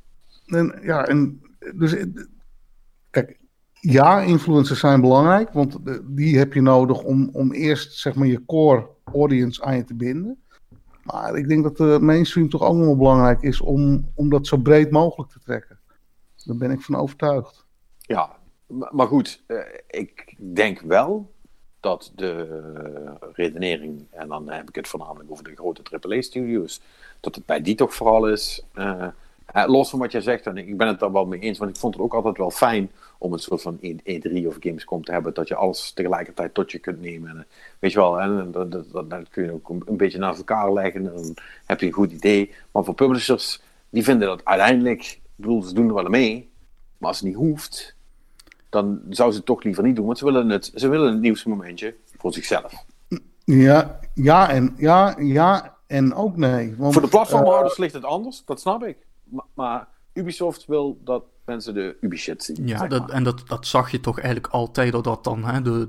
Kijk, ja, influencers zijn belangrijk. Want die heb je nodig om eerst zeg maar je core audience aan je te binden. Maar ik denk dat de mainstream toch ook nog wel belangrijk is om dat zo breed mogelijk te trekken. Daar ben ik van overtuigd. Ja, maar goed, ik denk wel dat de redenering, en dan heb ik het voornamelijk over de grote AAA-studios, dat het bij die toch vooral is, los van wat jij zegt, en ik ben het daar wel mee eens, want ik vond het ook altijd wel fijn om een soort van E3 of Gamescom te hebben, dat je alles tegelijkertijd tot je kunt nemen. En, weet je wel, en dat kun je ook een beetje naast elkaar leggen en dan heb je een goed idee. Maar voor publishers, die vinden dat uiteindelijk, ik bedoel, ze doen er wel mee, maar als het niet hoeft, dan zouden ze het toch liever niet doen, want ze willen het nieuwste momentje voor zichzelf. Ja en ook nee. Want, voor de platformhouders ligt het anders, dat snap ik. Maar Ubisoft wil dat mensen de Ubi-shit zien. Ja, dat zag je toch eigenlijk altijd doordat dan, hè,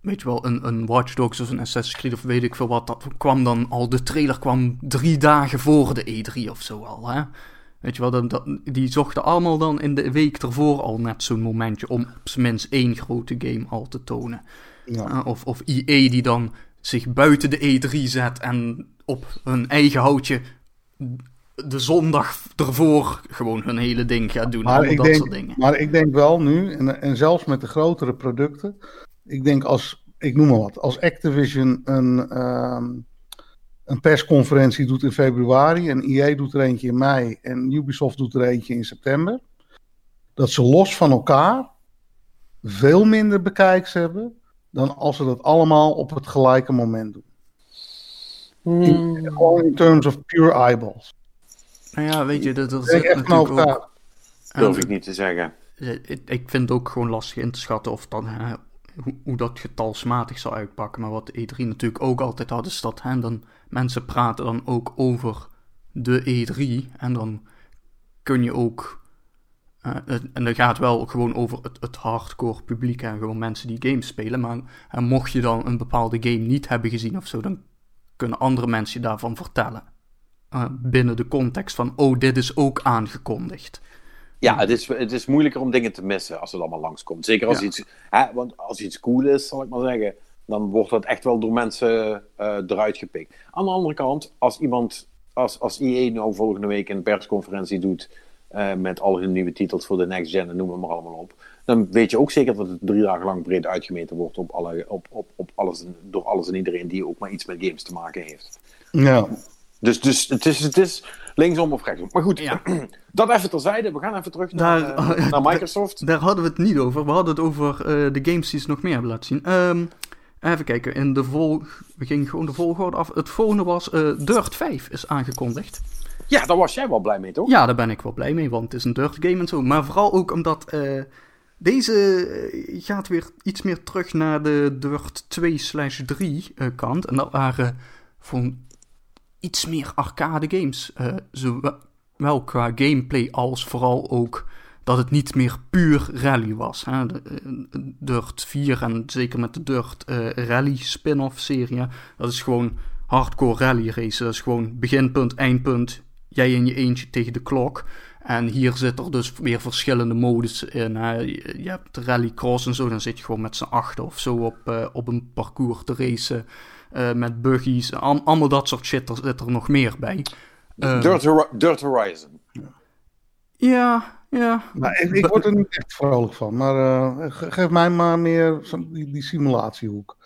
weet je wel, een Watch Dogs of een Assassin's Creed of weet ik veel wat, dat kwam dan al, de trailer kwam 3 dagen voor de E3 of zo al, hè. Weet je wel, die zochten allemaal dan in de week ervoor al net zo'n momentje om op zijn minst 1 grote game al te tonen. Ja. Of EA die dan zich buiten de E3 zet en op hun eigen houtje... de zondag ervoor gewoon hun hele ding gaat doen. Maar, soort dingen. Maar ik denk wel nu, en zelfs met de grotere producten, ik denk als, ik noem maar wat, als Activision een persconferentie doet in februari en EA doet er eentje in mei en Ubisoft doet er eentje in september, dat ze los van elkaar veel minder bekijks hebben dan als ze dat allemaal op het gelijke moment doen. In terms of pure eyeballs. Nou ja, weet je, dat is echt natuurlijk ook... Dat hoef ik niet te zeggen. Ik vind het ook gewoon lastig in te schatten of dan, hoe dat getalsmatig zal uitpakken. Maar wat E3 natuurlijk ook altijd had, is dat dan mensen praten dan ook over de E3. En dan kun je ook... en dat gaat wel gewoon over het hardcore publiek en gewoon mensen die games spelen. Maar mocht je dan een bepaalde game niet hebben gezien of zo, dan kunnen andere mensen je daarvan vertellen. Binnen de context van, dit is ook aangekondigd. Ja, het is moeilijker om dingen te missen als het allemaal langskomt. Zeker als iets... want als iets cool is, zal ik maar zeggen, dan wordt dat echt wel door mensen eruit gepikt. Aan de andere kant, als EA nou volgende week een persconferentie doet met al hun nieuwe titels voor de next gen en noem het maar allemaal op, dan weet je ook zeker dat het 3 dagen lang breed uitgemeten wordt op alles, door alles en iedereen die ook maar iets met games te maken heeft. Ja. Dus het is linksom of rechtsom. Maar goed, dat even terzijde. We gaan even terug naar Microsoft. Daar hadden we het niet over. We hadden het over de games die ze nog meer hebben laten zien. Even kijken. We gingen gewoon de volgorde af. Het volgende was Dirt 5 is aangekondigd. Ja, daar was jij wel blij mee, toch? Ja, daar ben ik wel blij mee, want het is een Dirt game en zo. Maar vooral ook omdat deze gaat weer iets meer terug naar de Dirt 2/3 kant. En dat waren van... iets meer arcade games. Zowel qua gameplay als vooral ook dat het niet meer puur rally was. Hè? De Dirt 4 en zeker met de Dirt Rally spin-off serie. Dat is gewoon hardcore rally racen. Dat is gewoon beginpunt, eindpunt. Jij in je eentje tegen de klok. En hier zit er dus weer verschillende modus in. Hè? Je hebt rallycross en zo. Dan zit je gewoon met z'n 8 of zo op een parcours te racen. Met buggies, allemaal dat soort shit, daar zit er nog meer bij. Dirt Horizon. Ja. Maar ik word er niet echt vrolijk van, maar geef mij maar meer die simulatiehoek.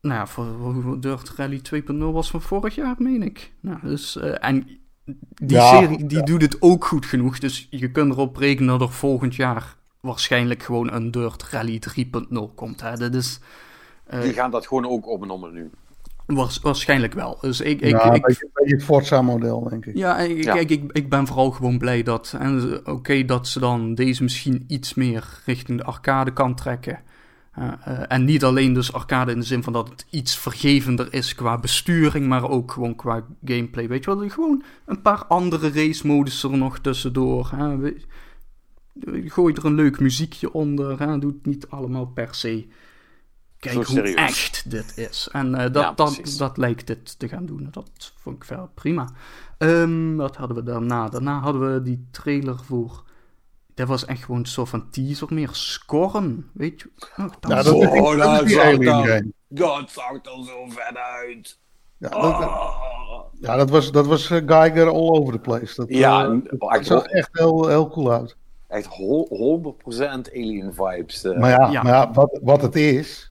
Nou ja, voor Dirt Rally 2.0 was van vorig jaar, meen ik. Nou, dus, en die serie die doet het ook goed genoeg, dus je kunt erop rekenen dat er volgend jaar waarschijnlijk gewoon een Dirt Rally 3.0 komt. Hè? Dat is... die gaan dat gewoon ook opnemen nu. Waarschijnlijk wel. Dus een beetje het Forza-model, denk ik. Ja, kijk, ik ben vooral gewoon blij dat... Oké, dat ze dan deze misschien iets meer richting de arcade kan trekken. En niet alleen dus arcade in de zin van dat het iets vergevender is qua besturing, maar ook gewoon qua gameplay. Weet je wel, gewoon een paar andere race-modus er nog tussendoor. Gooi er een leuk muziekje onder. Doe het niet allemaal per se... Kijk hoe serieus echt dit is. En dat lijkt dit te gaan doen. Dat vond ik wel prima. Wat hadden we daarna? Daarna hadden we die trailer voor... Dat was echt gewoon een soort van teaser meer. Scorn, weet je? Dat zag er zo vet uit. Dat was Geiger all over the place. Dat zag echt heel, heel cool uit. Echt 100% Alien vibes. Maar wat het is...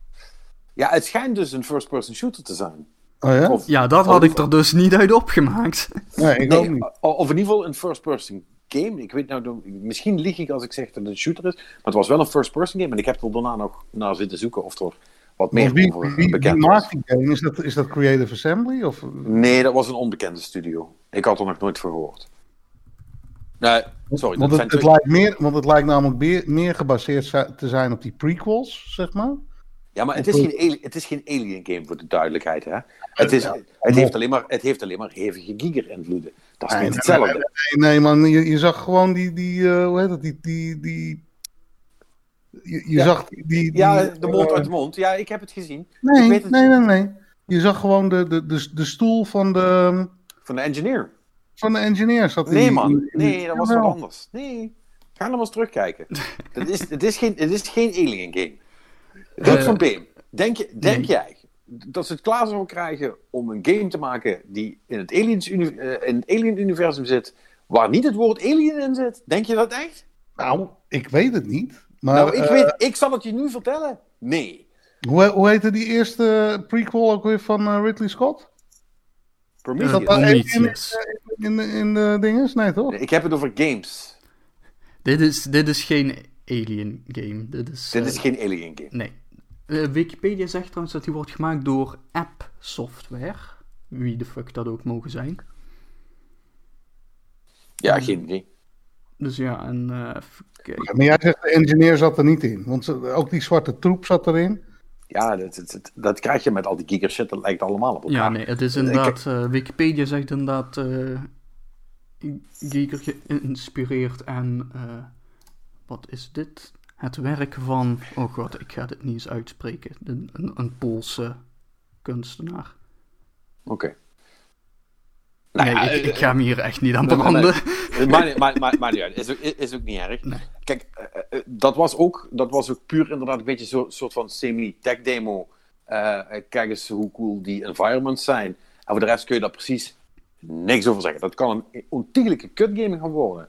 Ja, het schijnt dus een first-person shooter te zijn. Oh ja? Dat had ik er dus niet uit opgemaakt. Nee, ik ook niet. Of in ieder geval een first-person game. Ik weet nou, misschien lieg ik als ik zeg dat het een shooter is, maar het was wel een first-person game en ik heb er daarna nog naar zitten zoeken of er wat meer over bekend was. Maakt die game? Is dat Creative Assembly? Of? Nee, dat was een onbekende studio. Ik had er nog nooit voor gehoord. Nee, sorry. Want het lijkt namelijk meer gebaseerd te zijn op die prequels, zeg maar. Ja, maar het is geen Alien game voor de duidelijkheid, hè? Het heeft alleen maar hevige Giger-invloeden. Dat is niet hetzelfde. Nee, man, je zag gewoon de mond uit de mond. Ja, ik heb het gezien. Nee. Je zag gewoon de stoel van de... Van de engineer. Van de engineer zat in. Nee, man. Nee, dat was wat anders. Nee. Ga nog eens terugkijken. Het is geen Alien game. Rick van Beem, denk jij dat ze het klaar zouden krijgen om een game te maken die in het Alien-universum zit, waar niet het woord alien in zit. Denk je dat echt? Nou, ik weet het niet. Maar, ik zal het je nu vertellen. Nee. Hoe heette die eerste prequel ook weer van Ridley Scott? Prometheus. Is dat daar in de dinges? Nee, toch? Ik heb het over games. Dit is geen alien game. Dit is geen alien game. Nee. Wikipedia zegt trouwens dat die wordt gemaakt door App Software. Wie de fuck dat ook mogen zijn. Ja, geen idee. Dus ja, en... Ja, maar jij zegt, de engineer zat er niet in. Want ook die zwarte troep zat erin. Ja, dat krijg je met al die geeker shit. Dat lijkt allemaal op elkaar. Ja, nee, het is inderdaad... Wikipedia zegt inderdaad... geeker geïnspireerd en... wat is dit? Het werk van... Oh god, ik ga dit niet eens uitspreken. Een Poolse kunstenaar. Oké. Okay. Nee, nou ja, ik ga hem hier echt niet aan branden. Maar niet uit. Is ook niet erg. Nee. Kijk, dat was ook puur inderdaad een beetje zo'n soort van semi-tech demo. Kijk eens hoe cool die environments zijn. En voor de rest kun je daar precies niks over zeggen. Dat kan een ontiegelijke kutgame gaan worden.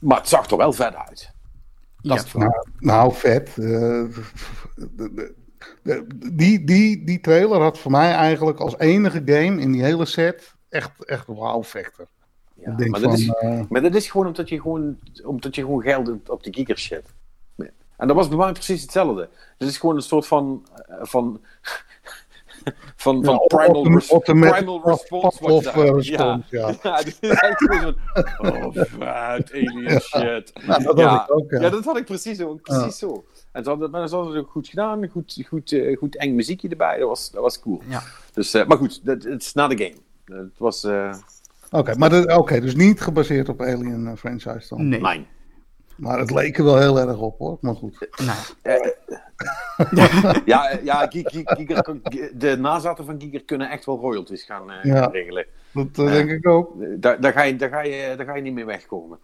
Maar het zag er wel vet uit. Ja. Nou, vet. Die trailer had voor mij eigenlijk als enige game in die hele set echt een wow-factor. Ja, maar dat is gewoon omdat je gewoon geld op de geeker shit. En dat was bij mij precies hetzelfde. Het is gewoon een soort van primal response. Ja, dus echt gewoon zo'n... Oh, vet, alien shit. Ja, dat had ik precies zo. En ze hadden het ook goed gedaan. Goed eng muziekje erbij. Dat was cool. Ja. Dus, maar goed, het is na de game. Het was... Oké, dus niet gebaseerd op Alien franchise dan? Nee. Maar het leek er wel heel erg op, hoor. Maar goed. De nazaten van Giger kunnen echt wel royalties gaan regelen. Dat denk ik ook. Daar ga je niet mee wegkomen.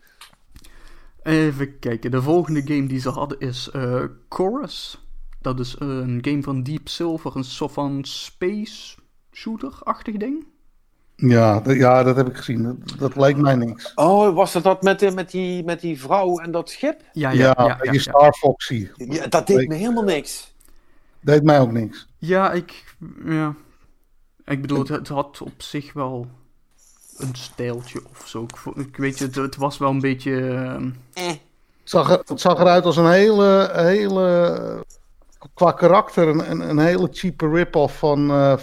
Even kijken. De volgende game die ze hadden is Chorus. Dat is een game van Deep Silver. Een soort van space shooter-achtig ding. Ja, dat heb ik gezien. Dat lijkt mij niks. Oh, was dat met die vrouw en dat schip? Ja, Star Foxy. Ja, dat deed me helemaal niks. Deed mij ook niks. Ik bedoel, het had op zich wel... een stijltje of zo. Ik weet je, het was wel een beetje... Het zag eruit als een hele qua karakter een hele cheap rip-off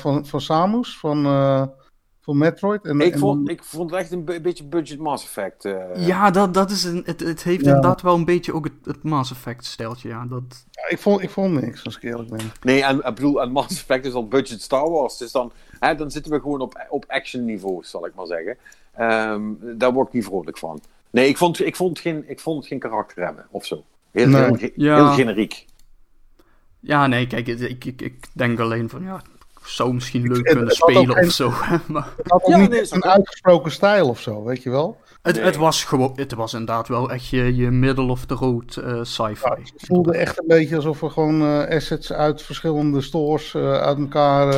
van Samus, van Metroid. Ik vond het echt een beetje budget Mass Effect. Ja, dat is het heeft inderdaad wel een beetje ook het Mass Effect stijltje. Ja, ik vond niks, als ik eerlijk ben. Nee, ik bedoel, en Mass Effect is al budget Star Wars. Dus dan zitten we gewoon op action niveau, zal ik maar zeggen. Daar word ik niet vrolijk van. Nee, ik vond geen karakter hebben, of zo. Heel generiek. Ja, nee, kijk, ik denk alleen van, ja, zou misschien leuk kunnen spelen of zo. Maar... Het had ook niet een uitgesproken stijl of zo, weet je wel? Het was inderdaad wel echt je middle of the road sci-fi. Ja, het voelde echt een beetje alsof we gewoon assets uit verschillende stores uit elkaar...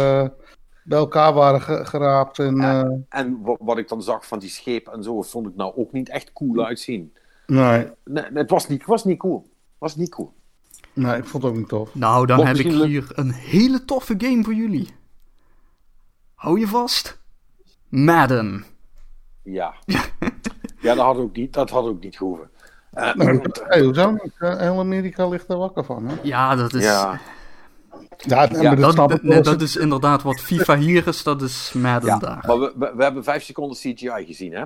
bij elkaar waren geraapt. En wat ik dan zag van die scheep en zo, vond ik nou ook niet echt cool uitzien. Nee, het was niet cool. Nee, ik vond het ook niet tof. Nou, dan heb ik hier een hele toffe game voor jullie. Hou je vast? Madden. Ja. Ja, dat had ook niet gehoeven. Heel Amerika ligt er wakker van, hè? Ja, dat is... Ja. Dat is inderdaad wat FIFA hier is, dat is Madden daar. Maar we hebben 5 seconden CGI gezien, hè?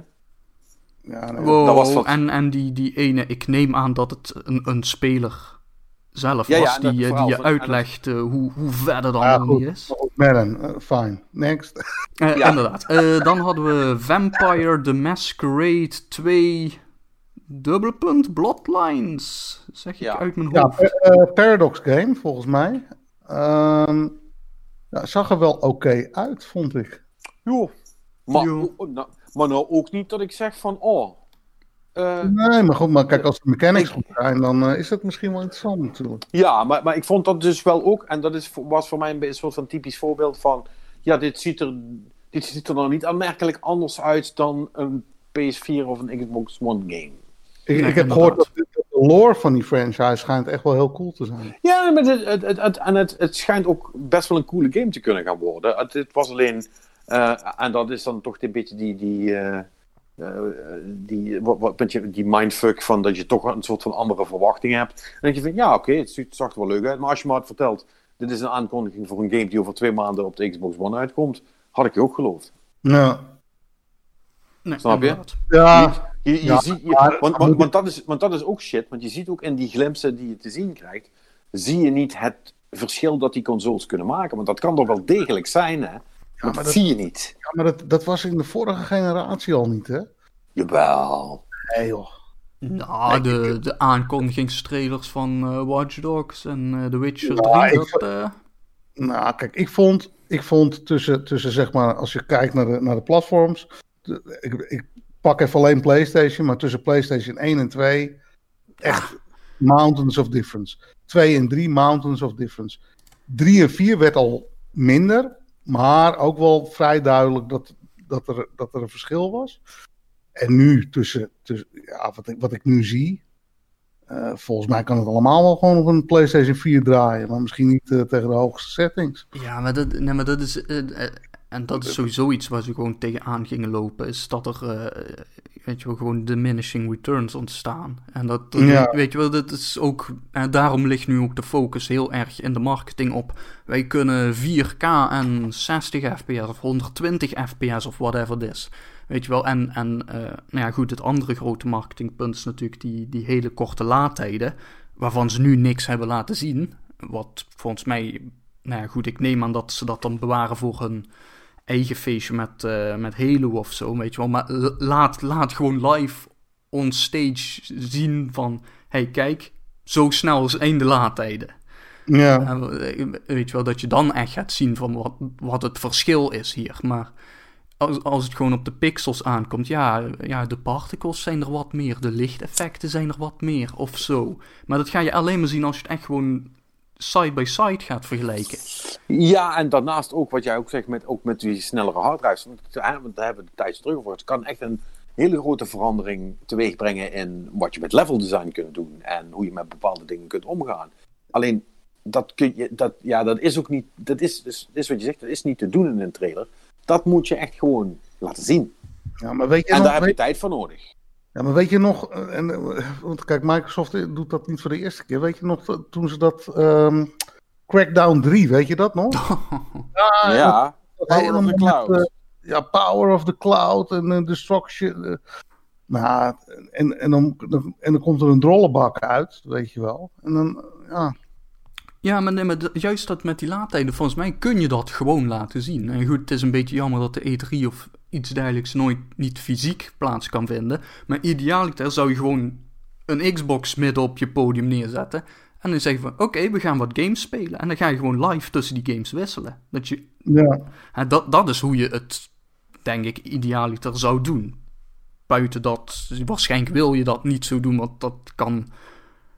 Ja, nee. Wow, dat was wat... En die ene, ik neem aan dat het een speler zelf was die je uitlegt hoe verder dan niet is. Madden, fine. Next. Inderdaad. Dan hadden we Vampire The Masquerade 2... Bloodlines, zeg ik uit mijn hoofd. Paradox Game, volgens mij. Zag er wel oké uit, vond ik. Jo. Maar nou ook niet dat ik zeg van, oh, Nee, maar goed, maar kijk, als de mechanics goed zijn, dan is dat misschien wel interessant natuurlijk. Ja, maar ik vond dat dus wel ook, en dat was voor mij een soort van typisch voorbeeld van, ja, dit ziet er nog niet aanmerkelijk anders uit dan een PS4 of een Xbox One game. Ik heb gehoord dat de lore van die franchise schijnt echt wel heel cool te zijn. Ja, maar het schijnt ook best wel een coole game te kunnen gaan worden. Het was alleen, en dat is dan toch een beetje die mindfuck van dat je toch een soort van andere verwachting hebt. En dat je vindt, ja oké, het zag er wel leuk uit, maar als je me had verteld, dit is een aankondiging voor een game die over 2 maanden op de Xbox One uitkomt, had ik je ook geloofd. Ja. Nee, snap je? Ja. Want dat is ook shit, want je ziet ook in die glimpsen die je te zien krijgt, zie je niet het verschil dat die consoles kunnen maken. Want dat kan toch wel degelijk zijn, hè? Ja, maar dat zie je niet. Ja, maar dat was in de vorige generatie al niet, hè? Jawel. Nee, joh. Nou, de aankondigingstrailers van Watch Dogs en The Witcher 3. Nou, kijk, ik vond tussen zeg maar, als je kijkt naar de platforms, ik pak even alleen PlayStation, maar tussen PlayStation 1 en 2, echt mountains of difference. 2 en 3, mountains of difference. 3 en 4 werd al minder, maar ook wel vrij duidelijk dat er een verschil was. En nu tussen ja, wat ik nu zie, volgens mij kan het allemaal wel gewoon op een PlayStation 4 draaien, maar misschien niet tegen de hoogste settings. Ja, maar dat is... En dat is sowieso iets waar ze gewoon tegenaan gingen lopen, is dat er, weet je wel, gewoon diminishing returns ontstaan. En dat, weet je wel, dat is ook, daarom ligt nu ook de focus heel erg in de marketing op. Wij kunnen 4K en 60 fps of 120 fps of whatever it is. Weet je wel, nou ja goed, het andere grote marketingpunt is natuurlijk die hele korte laadtijden, waarvan ze nu niks hebben laten zien. Wat volgens mij, nou ja goed, ik neem aan dat ze dat dan bewaren voor hun eigen feestje met Halo of zo, weet je wel. Maar laat gewoon live on stage zien van, hey, kijk, zo snel is één de laadtijden. Ja. Weet je wel, dat je dan echt gaat zien van wat het verschil is hier. Maar als het gewoon op de pixels aankomt, ja, de particles zijn er wat meer, de lichteffecten zijn er wat meer of zo. Maar dat ga je alleen maar zien als je het echt gewoon side-by-side gaat vergelijken. Ja, en daarnaast ook wat jij ook zegt met die snellere harddrives. Want daar hebben we de tijd terug over. Het kan echt een hele grote verandering teweeg brengen in wat je met level design kunt doen en hoe je met bepaalde dingen kunt omgaan. Alleen, dat is ook niet, dat is wat je zegt, dat is niet te doen in een trailer. Dat moet je echt gewoon laten zien. Ja, maar weet je, en daar heb je tijd voor nodig. Ja, maar weet je nog, want kijk, Microsoft doet dat niet voor de eerste keer. Weet je nog, toen ze dat Crackdown 3, weet je dat nog? Ja, Power of the Cloud. Power of the Cloud en Destruction. En dan komt er een drollenbak uit, weet je wel. En dan, ja... Ja, maar juist dat met die laadtijden, volgens mij kun je dat gewoon laten zien. En goed, het is een beetje jammer dat de E3 of iets dergelijks niet fysiek plaats kan vinden. Maar idealiter zou je gewoon een Xbox midden op je podium neerzetten. En dan zeggen van, oké, we gaan wat games spelen. En dan ga je gewoon live tussen die games wisselen. Dat is hoe je het, denk ik, idealiter zou doen. Buiten dat, waarschijnlijk wil je dat niet zo doen, want dat kan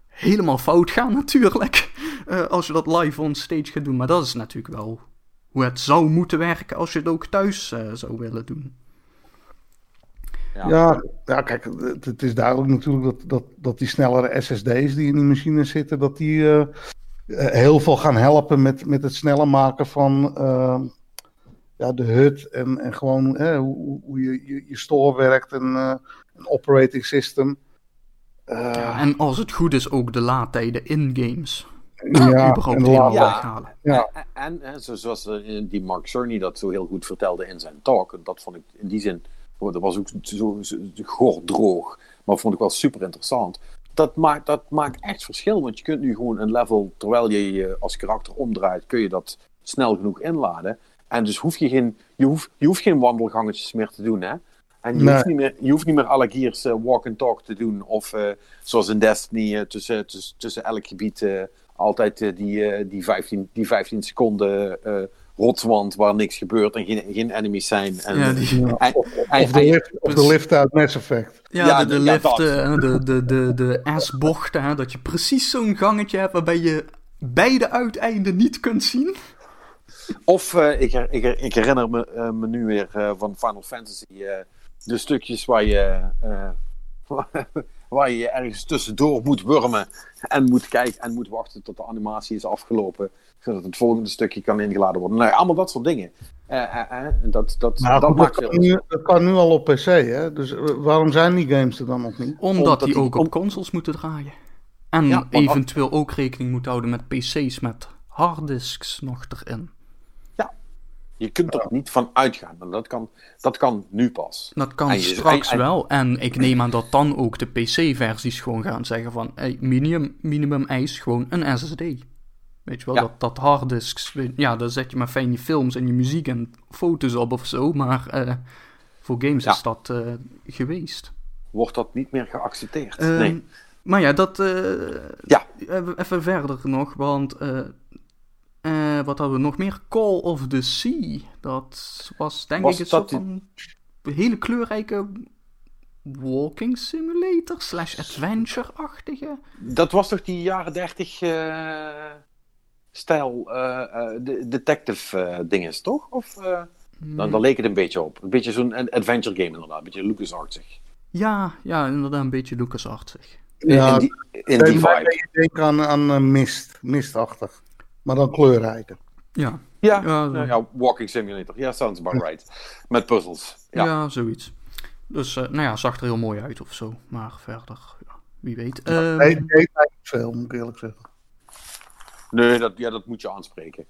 helemaal fout gaan natuurlijk. Als je dat live on stage gaat doen. Maar dat is natuurlijk wel hoe het zou moeten werken als je het ook thuis zou willen doen. Ja, kijk, het is duidelijk natuurlijk dat die snellere SSD's die in die machine zitten, dat die heel veel gaan helpen met het sneller maken van de HUD en gewoon hoe je store werkt en een operating system. En als het goed is ook de laadtijden in games. En zoals die Mark Cerny dat zo heel goed vertelde in zijn talk, dat vond ik in die zin, dat was ook zo gordroog, maar vond ik wel super interessant. Dat maakt echt verschil, want je kunt nu gewoon een level, terwijl je je als karakter omdraait, kun je dat snel genoeg inladen. En dus hoef je geen wandelgangetjes meer te doen, hè? En je hoeft niet meer alle Gears walk and talk te doen, of zoals in Destiny tussen elk gebied altijd die 15 seconden rotswand waar niks gebeurt en geen enemies zijn. En, ja, de lift uit Mass Effect. Ja, de lift, de S-bochten, hè, dat je precies zo'n gangetje hebt waarbij je beide uiteinden niet kunt zien. Of ik herinner me nu weer van Final Fantasy de stukjes waar je ergens tussendoor moet wurmen en moet kijken en moet wachten tot de animatie is afgelopen, zodat het volgende stukje kan ingeladen worden. Nou, allemaal dat soort dingen. Dat maakt veel. Dat kan nu al op PC, hè? Dus waarom zijn die games er dan nog niet? Omdat die ook op consoles moeten draaien. En eventueel ook rekening moeten houden met PC's met harddisks nog erin. Ja, je kunt er niet van uitgaan. Dat kan nu pas. Dat kan straks wel. En ik neem aan dat dan ook de PC-versies gewoon gaan zeggen van... Hey, minimum eis gewoon een SSD. Weet je wel, dat harddisks... Ja, daar zet je maar fijn je films en je muziek en foto's op of zo. Maar voor games is dat geweest. Wordt dat niet meer geaccepteerd? Nee. Maar ja, dat... Even verder nog, want... wat hadden we nog meer? Call of the Sea. Dat was denk ik een soort van... hele kleurrijke... walking simulator... / adventure-achtige. Dat was toch die jaren 30... stijl... detective dinges, toch? Of... Dan leek het een beetje op. Een beetje zo'n adventure game inderdaad. Een beetje LucasArts-achtig. Ja, inderdaad een beetje LucasArts-achtig. Ja, in die vibe. Ik denk aan Mist. Mistachtig. Maar dan kleurrijker. Ja. Ja, walking simulator. Ja, sounds about right. Met puzzels. Ja, zoiets. Dus, zag er heel mooi uit of zo. Maar verder, wie weet. Nee, deed eigenlijk veel, moet ik eerlijk zeggen. Nee, dat moet je aanspreken.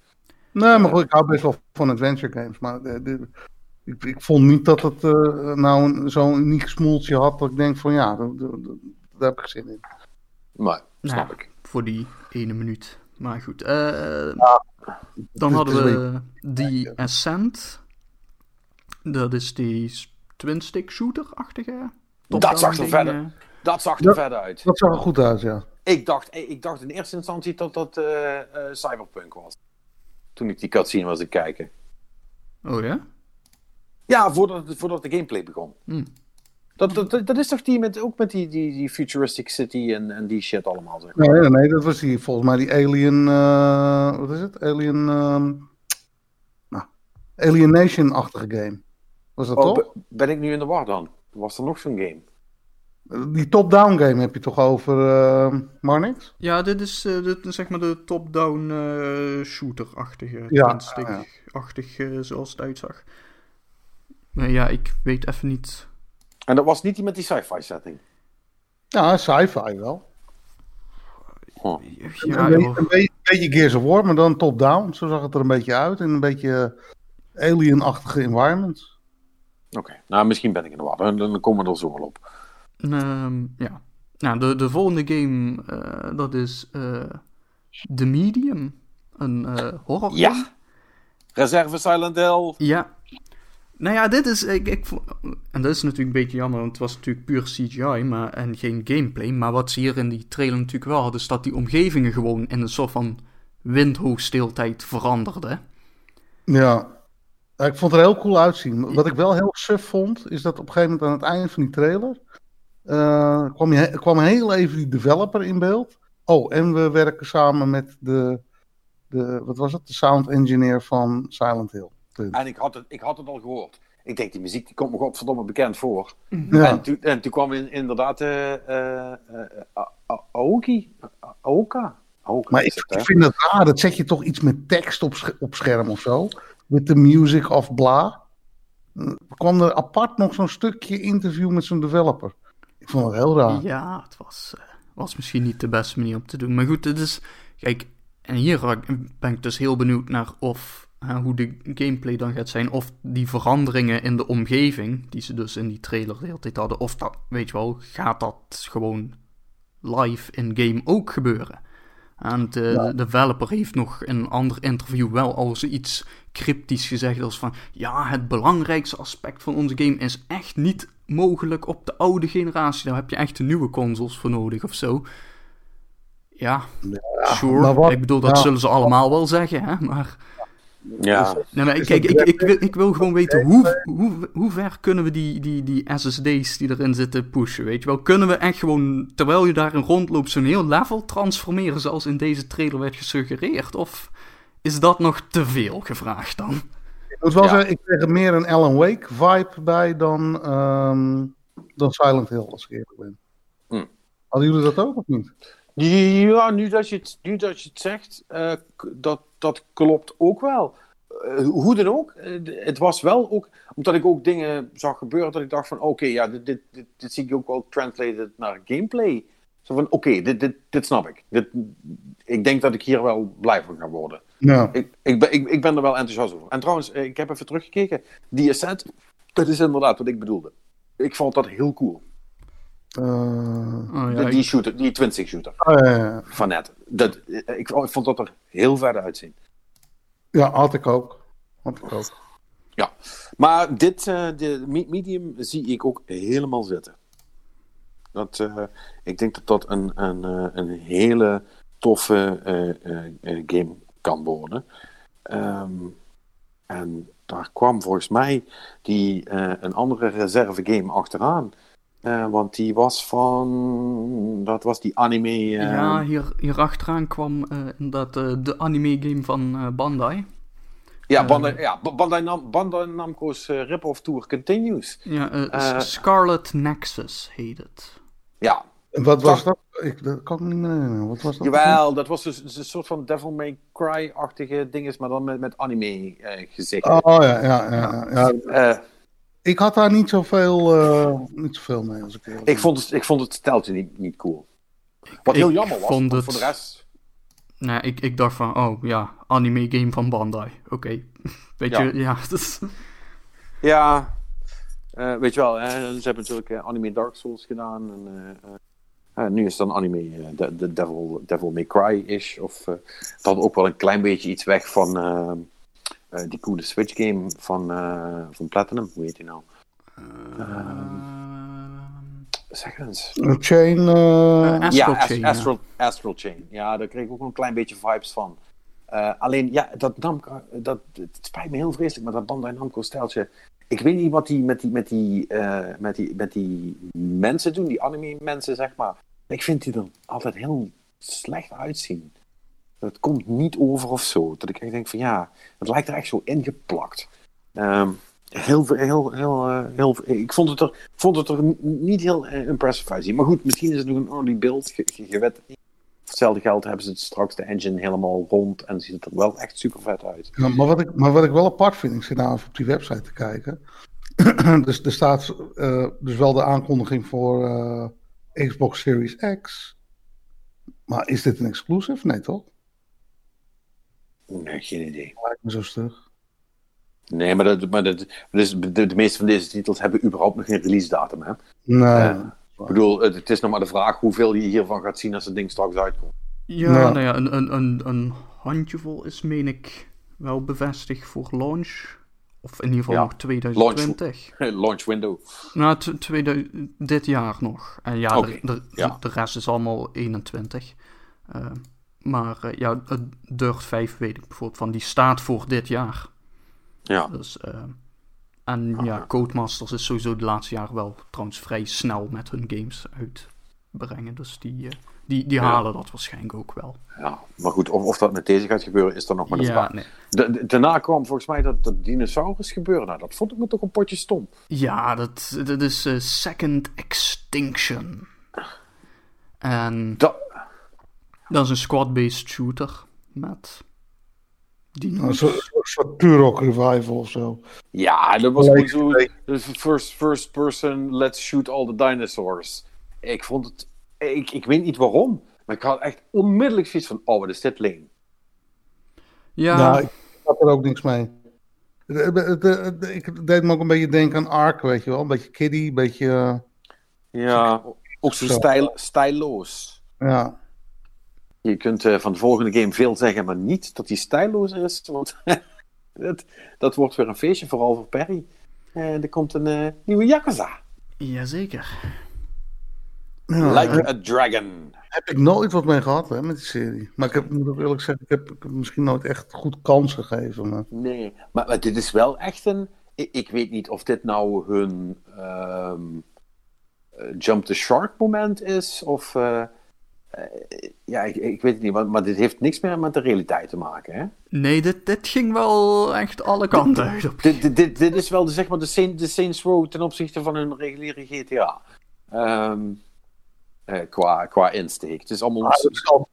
Nee, maar goed, ik hou best wel van adventure games. Maar ik vond niet dat het zo'n uniek smoeltje had. Dat ik denk van, daar heb ik zin in. Maar, snap ik. Voor die ene minuut. Maar goed, dan hadden we die Ascent. Dat is die twin-stick shooter-achtige. Dat zag er verder uit. Dat zag er goed uit, ja. Ik dacht in eerste instantie dat dat Cyberpunk was. Toen ik die cutscene was te kijken. Oh ja? Ja, voordat de gameplay begon. Dat is toch die met die futuristic city en die shit allemaal, zeg maar. Nee, dat was die volgens mij die Alien... wat is het? Alienation-achtige game. Was dat toch? Ben ik nu in de war dan? Was er nog zo'n game? Die top-down game heb je toch over, Marnix? Ja, dit is zeg maar de top-down shooter-achtige. Ja. Twin-stick-achtig, zoals het uitzag. Nee, ja, ik weet even niet... En dat was niet die met die sci-fi setting? Ja, sci-fi wel. Oh. Ja, een beetje Gears of War, maar dan top-down. Zo zag het er een beetje uit. En een beetje alien-achtige environment. Oké, nou misschien ben ik in de war. Dan komen we er zo wel op. Ja. Nou, de volgende game, dat is The Medium. Een horror. Ja. Reserve Silent Hill. Ja. Nou ja, dit is... en dat is natuurlijk een beetje jammer, want het was natuurlijk puur CGI en geen gameplay. Maar wat ze hier in die trailer natuurlijk wel hadden, is dat die omgevingen gewoon in een soort van windhoogsteeltijd veranderden. Ja. Ik vond het er heel cool uitzien. Wat ik wel heel suf vond, is dat op een gegeven moment aan het einde van die trailer... kwam heel even die developer in beeld. Oh, en we werken samen met de sound engineer van Silent Hill. En ik had het al gehoord. Ik denk, die muziek die komt me godverdomme bekend voor. Ja. En toen kwam inderdaad Aoka. Maar ik vind het raar. Dat zet je toch iets met tekst op scherm of zo? With the music of bla. Kwam er apart nog zo'n stukje interview met zo'n developer. Ik vond het heel raar. Ja, het was misschien niet de beste manier om te doen. Maar goed, het is... Kijk, en hier ben ik dus heel benieuwd naar of... hoe de gameplay dan gaat zijn, of die veranderingen in de omgeving, die ze dus in die trailer de hele tijd hadden, of dat, weet je wel, gaat dat gewoon live in-game ook gebeuren? En de developer heeft nog in een ander interview wel al zoiets cryptisch gezegd als van, het belangrijkste aspect van onze game is echt niet mogelijk op de oude generatie, daar heb je echt de nieuwe consoles voor nodig of zo. Ja, sure, ik bedoel, dat zullen ze allemaal wel zeggen, hè, maar... Ja. Dus, nee, maar kijk, ik wil gewoon weten hoe ver kunnen we die SSD's die erin zitten pushen, weet je wel? Kunnen we echt gewoon, terwijl je daarin rondloopt, zo'n heel level transformeren zoals in deze trailer werd gesuggereerd? Of is dat nog te veel gevraagd dan? Ik moet wel zeggen, ik kreeg meer een Alan Wake vibe bij dan Silent Hill, als ik eerlijk ben. Hmm. Hadden jullie dat ook of niet? Ja, nu dat je het zegt, dat klopt ook wel. Hoe dan ook, het was wel ook, omdat ik ook dingen zag gebeuren dat ik dacht van oké, ja, dit zie ik ook wel translated naar gameplay. Zo van oké, dit snap ik. Ik denk dat ik hier wel blij van ga worden. Ja. Ik ben er wel enthousiast over. En trouwens, ik heb even teruggekeken. Die asset, dat is inderdaad wat ik bedoelde. Ik vond dat heel cool. Die twin-stick shooter. Van net. Ik vond dat er heel ver uitzien. Ja, had ik ook. Ja, maar dit medium zie ik ook helemaal zitten. Ik denk dat dat een hele toffe game kan worden. En daar kwam volgens mij een andere reserve game achteraan. Want die was van... Dat was die anime... Ja, hier achteraan kwam de anime game van Bandai. Ja, Bandai Namco's rip-off tour continues. Ja, Scarlet Nexus heet het. Ja. Wat was dat? Dat kan ik niet meer herinneren. Wat was dat? Jawel, dat was dus een soort van Devil May Cry-achtige dinges, maar dan met anime gezicht. Oh ja. Ik had daar niet zoveel mee. Als ik vond het steltje niet cool. Wat heel jammer was, want voor de rest... Nee, ik dacht van, anime game van Bandai. Oké. Weet je wel, hè? Ze hebben natuurlijk anime Dark Souls gedaan. En, nu is dan anime de Devil May Cry-ish. Of het had ook wel een klein beetje iets weg van... die coole Switch game van Platinum, hoe heet die nou? Zeg eens. Chain. Astral Chain. Ja, daar kreeg ik ook een klein beetje vibes van. Alleen, ja, dat Namco, het spijt me heel vreselijk, maar dat Bandai Namco stijltje. Ik weet niet wat die met die mensen doen, die anime mensen, zeg maar. Ik vind die er altijd heel slecht uitzien. Het komt niet over of zo. Dat ik echt denk van ja, het lijkt er echt zo ingeplakt. Ik vond het er niet heel impressive uitzien. Maar goed, misschien is het nog een early build. Voor hetzelfde geld hebben ze straks de engine helemaal rond en ziet het er wel echt super vet uit. Ja, maar wat ik wel apart vind, ik zit nou even op die website te kijken. Dus er staat dus wel de aankondiging voor Xbox Series X. Maar is dit een exclusive? Nee, toch? Nee, geen idee. Lijkt me zo stug. Nee, maar de meeste van deze titels hebben überhaupt nog geen release datum, hè? Nee. Ik bedoel, het is nog maar de vraag hoeveel je hiervan gaat zien als het ding straks uitkomt. Ja, een handjevol is, meen ik, wel bevestigd voor launch. Of in ieder geval nog 2020. Launch window. Nou, dit jaar nog. En ja, de rest is allemaal 21. Maar Dirt 5 weet ik bijvoorbeeld van. Die staat voor dit jaar. Ja. Dus, Codemasters is sowieso de laatste jaren wel trouwens vrij snel met hun games uitbrengen. Dus die halen dat waarschijnlijk ook wel. Ja, maar goed, of dat met deze gaat gebeuren, is dan nog maar een vraag. Nee. Daarna kwam volgens mij dat dinosaurus gebeuren. Nou, dat vond ik me toch een potje stom. Ja, dat is Second Extinction. En dat is een squad-based shooter met dino's. Een soort Turok Revival of zo. Ja, dat was gewoon first person, let's shoot all the dinosaurs. Ik vond het... Ik weet niet waarom, maar ik had echt onmiddellijk zoiets van, wat is dit leen? Ja. Nou, ik had er ook niks mee. Ik deed me ook een beetje denken aan Ark, weet je wel. Een beetje kiddie, een beetje... Ja, ook zo stijloos. Ja. Je kunt van de volgende game veel zeggen, maar niet dat die stijloos is. Want dat wordt weer een feestje, vooral voor Perry. Er komt een nieuwe Yakuza. Jazeker. Like a dragon. heb ik nooit wat mee gehad hè, met die serie. Maar moet ook eerlijk zeggen, ik heb misschien nooit echt goed kans gegeven. Maar... Nee, maar dit is wel echt een... Ik weet niet of dit nou hun jump the shark moment is. Of ik weet het niet. Maar dit heeft niks meer met de realiteit te maken. Hè? Nee, dit ging wel echt alle kanten. Dit is wel zeg maar de Saints Row ten opzichte van hun reguliere GTA. Qua insteek. Het is allemaal...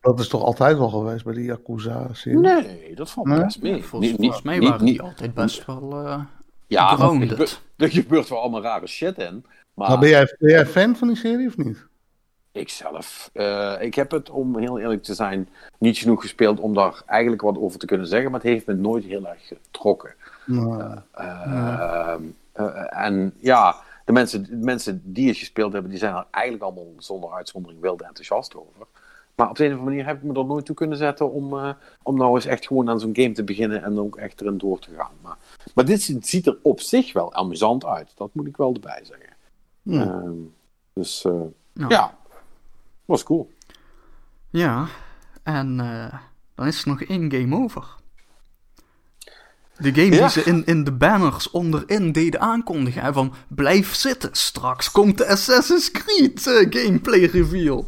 dat is toch altijd wel geweest bij die Yakuza-serie? Nee, dat valt best mee. Volgens mij waren die altijd best wel... Ja, er gebeurt wel allemaal rare shit in. Maar ben jij fan van die serie of niet? Ikzelf. Ik heb het, om heel eerlijk te zijn, niet genoeg gespeeld om daar eigenlijk wat over te kunnen zeggen. Maar het heeft me nooit heel erg getrokken. En ja, de mensen die het gespeeld hebben, die zijn er eigenlijk allemaal zonder uitzondering wild enthousiast over. Maar op de een of andere manier heb ik me er nooit toe kunnen zetten om nou eens echt gewoon aan zo'n game te beginnen en ook echt erin door te gaan. Maar dit ziet er op zich wel amusant uit. Dat moet ik wel erbij zeggen. Ja. Dus was cool. Ja, en dan is er nog één game over. De game die ze in de banners onderin deden aankondigen. Hè, van blijf zitten, straks komt de Assassin's Creed gameplay reveal.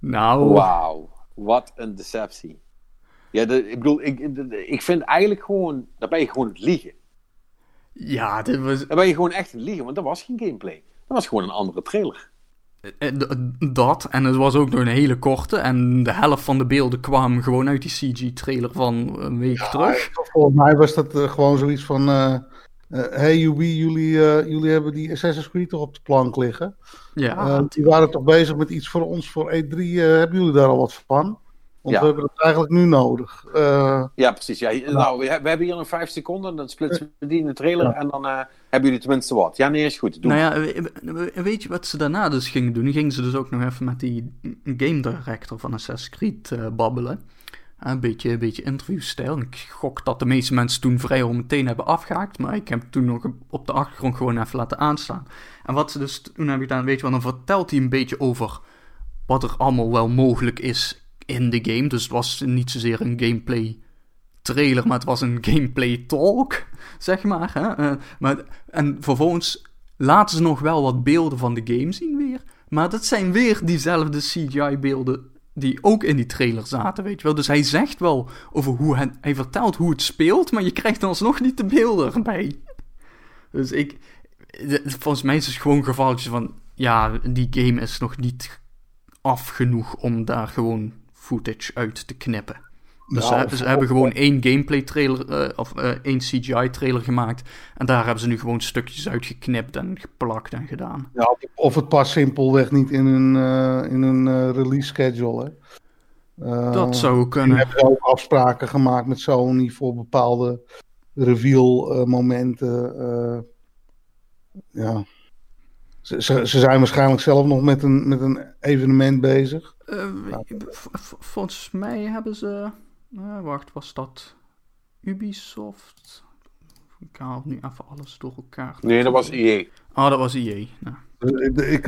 Nou. Wauw, wat een deceptie. Ja, ik vind eigenlijk gewoon... Daar ben je gewoon het liegen. Ja, dit was... Daar ben je gewoon echt het liegen, want dat was geen gameplay. Dat was gewoon een andere trailer. Dat, en het was ook nog een hele korte. En de helft van de beelden kwam gewoon uit die CG-trailer van een week terug. Volgens mij was dat gewoon zoiets van... jullie hebben die Assassin's Creed toch op de plank liggen? Ja. Die waren toch bezig met iets voor ons voor E3. Hebben jullie daar al wat van? Want we hebben het eigenlijk nu nodig. Ja, precies. Ja. Nou, we hebben hier nog 5 seconden. Dan splitsen we die in de trailer. Ja. En dan hebben jullie tenminste wat. Ja, nee, is goed. Doe. Nou ja, weet je wat ze daarna dus gingen doen? Gingen ze dus ook nog even met die game director van Assassin's Creed babbelen. Een beetje interviewstijl. Ik gok dat de meeste mensen toen vrijwel meteen hebben afgehaakt. Maar ik heb toen nog op de achtergrond gewoon even laten aanstaan. En wat ze dus toen hebben gedaan, weet je wel, dan vertelt hij een beetje over wat er allemaal wel mogelijk is in de game. Dus het was niet zozeer een gameplay trailer, maar het was een gameplay talk, zeg maar. Hè? En vervolgens laten ze nog wel wat beelden van de game zien weer. Maar dat zijn weer diezelfde CGI-beelden die ook in die trailer zaten, weet je wel. Dus hij zegt wel over hoe hij vertelt hoe het speelt, maar je krijgt dan alsnog niet de beelden erbij. Dus volgens mij is het gewoon een gevalletje van, ja, die game is nog niet af genoeg om daar gewoon footage uit te knippen. Dus ze hebben gewoon één gameplay trailer of één CGI trailer gemaakt en daar hebben ze nu gewoon stukjes uitgeknipt en geplakt en gedaan. Ja, of het past simpelweg niet in hun release schedule. Hè? Dat zou kunnen. Hebben ze ook afspraken gemaakt met Sony voor bepaalde reveal momenten. Ja. Ze zijn waarschijnlijk zelf nog met een evenement bezig. Volgens mij hebben ze... was dat Ubisoft? Ik haal nu even alles door elkaar. Nee, dat was EA. Ah, dat was EA. Ja.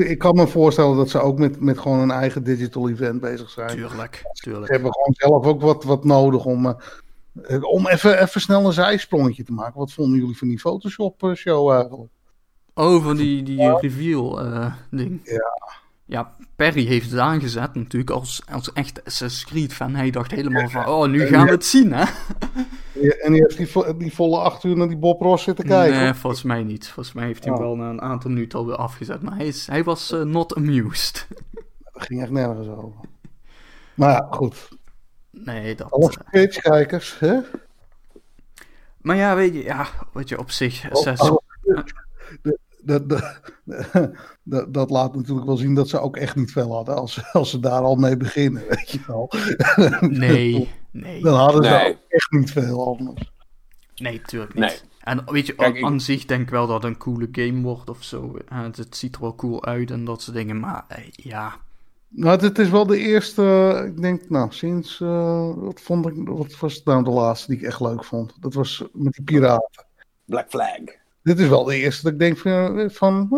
Ik kan me voorstellen dat ze ook met gewoon een eigen digital event bezig zijn. Tuurlijk. Ze hebben gewoon zelf ook wat nodig om even snel een zijsprongetje te maken. Wat vonden jullie van die Photoshop show eigenlijk? Oh, van die reveal-ding. Ja, Perry heeft het aangezet natuurlijk als echte Assassin's Creed-fan. Hij dacht helemaal van, nu gaan we het zien, hè? En hij heeft die volle 8 uur naar die Bob Ross zitten kijken? Nee, volgens mij niet. Volgens mij heeft hij hem wel na een aantal minuten alweer afgezet. Maar hij was not amused. Dat ging echt nergens over. Maar ja, goed. Nee, dat... Alle Twitch-kijkers, hè? Maar ja, weet je, op zich... Dat laat natuurlijk wel zien dat ze ook echt niet veel hadden als ze daar al mee beginnen, weet je wel. Nee. Dan hadden ze ook echt niet veel anders. Nee, tuurlijk niet. Nee. En weet je, aan zich denk ik wel dat het een coole game wordt of zo. Het ziet er wel cool uit en dat soort dingen, maar ja. Nou, dit is wel de eerste, ik denk, sinds, wat was het nou de laatste die ik echt leuk vond? Dat was met die piraten. Black Flag. Dit is wel de eerste dat ik denk van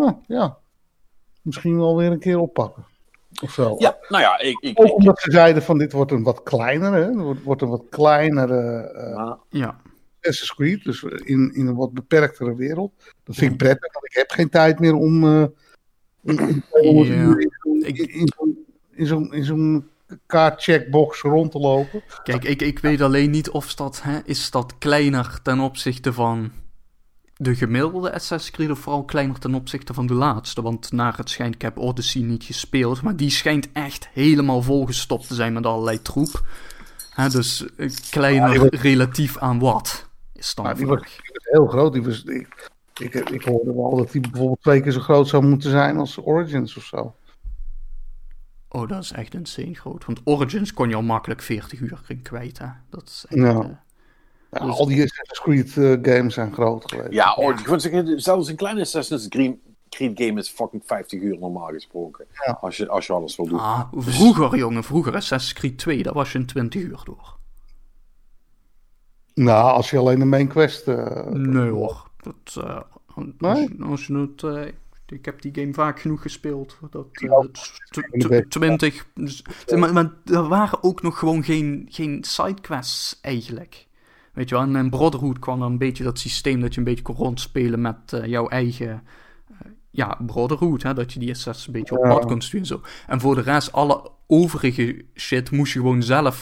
misschien wel weer een keer oppakken. Ofzo. Ja, nou ja, ook omdat ze zeiden van dit wordt een wat kleinere, Assassin's Creed, dus in een wat beperktere wereld. Dat vind ik prettig, want ik heb geen tijd meer om in zo'n kaartcheckbox rond te lopen. Kijk, ik weet alleen niet of dat, is dat kleiner ten opzichte van de gemiddelde Assassin's Creed, of vooral kleiner ten opzichte van de laatste. Want naar het schijnt, ik heb Odyssey niet gespeeld, maar die schijnt echt helemaal volgestopt te zijn met allerlei troep. Dus kleiner relatief aan wat is dan. Die was heel groot. Ik hoorde wel dat die bijvoorbeeld 2 keer zo groot zou moeten zijn als Origins of zo. Oh, dat is echt insane groot. Want Origins kon je al makkelijk 40 uur in kwijt, hè. Dat is echt... dus... Al die Assassin's Creed games zijn groot geweest. Ja, Origins. Ja. Zelfs een kleine Assassin's Creed game is fucking 50 uur normaal gesproken. Ja. Als je alles wil doen. Ah, vroeger, Assassin's Creed 2, daar was je in 20 uur door. Nou, als je alleen de main quest... nee hoor. Dat, als je het... Ik heb die game vaak genoeg gespeeld. Dat, 20. Maar er waren ook nog gewoon geen sidequests eigenlijk. Weet je wel, en in Brotherhood kwam er een beetje dat systeem dat je een beetje kon rondspelen met jouw eigen Brotherhood. Hè, dat je die SS een beetje op pad kon sturen en zo. En voor de rest, alle overige shit moest je gewoon zelf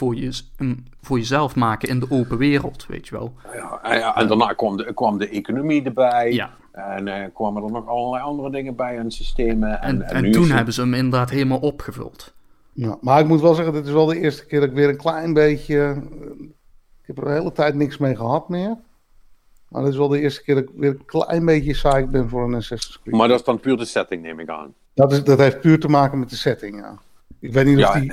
voor jezelf maken in de open wereld, weet je wel. En daarna kwam de economie erbij. Ja. En kwamen er nog allerlei andere dingen bij, hun systemen. En toen hebben ze hem inderdaad helemaal opgevuld. Ja, maar ik moet wel zeggen, dit is wel de eerste keer dat ik weer een klein beetje... Ik heb er de hele tijd niks mee gehad meer. Maar dit is wel de eerste keer dat ik weer een klein beetje psyched ben voor een Assassin's Creed. Maar dat is dan puur de setting, neem ik aan. Dat heeft puur te maken met de setting, ja. Ik weet niet of die...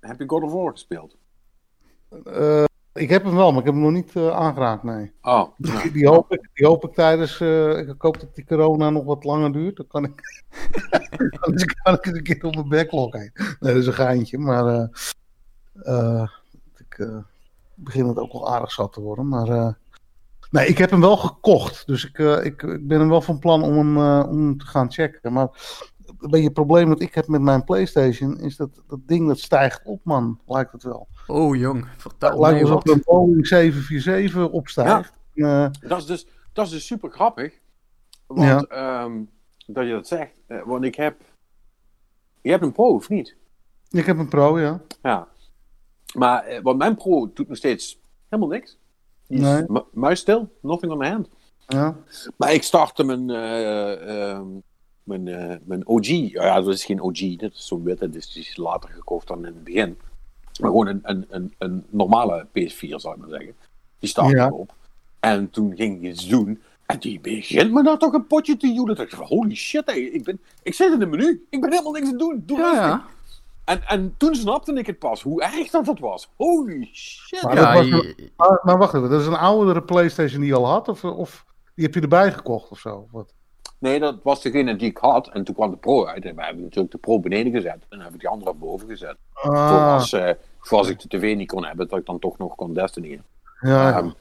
Heb je God of War gespeeld? Ik heb hem wel, maar ik heb hem nog niet aangeraakt, nee. Oh, ja. Die hoop ik tijdens... ik hoop dat die corona nog wat langer duurt. Dan kan ik dan kan ik een keer op mijn backlog heen. Nee, dat is een geintje, maar... ik begin het ook wel aardig zat te worden, maar... nee, ik heb hem wel gekocht. Dus ik ben hem wel van plan om hem te gaan checken. Maar een beetje het probleem dat ik heb met mijn PlayStation... is dat ding dat stijgt op, man. Lijkt het wel. Oh, jong. Vertel me alsof een Boeing 747 opstijgt. Ja. Dat is dus super grappig. Want dat je dat zegt. Want ik heb... Je hebt een Pro, of niet? Ik heb een Pro, ja. Ja. Maar want mijn Pro doet nog steeds helemaal niks. Nee. Muis stil, nothing on the hand. Ja. Maar ik startte mijn OG. Ja, dat is geen OG, dat is zo'n wit. Dat is later gekocht dan in het begin. Maar gewoon een normale PS4, zou ik maar zeggen. Die startte op. En toen ging ik iets doen. En die begint me daar toch een potje te joelen. Dacht ik, holy shit, hey, ik zit in het menu. Ik ben helemaal niks aan het doen. Doe. En toen snapte ik het pas, hoe erg dat was. Holy shit. Maar, maar wacht even, dat is een oudere PlayStation die je al had? Of die heb je erbij gekocht of zo? Wat? Nee, dat was degene die ik had. En toen kwam de Pro uit. En we hebben natuurlijk de Pro beneden gezet. En hebben die andere boven gezet. Zoals ik de tv niet kon hebben, dat ik dan toch nog kon Destiny. Ja.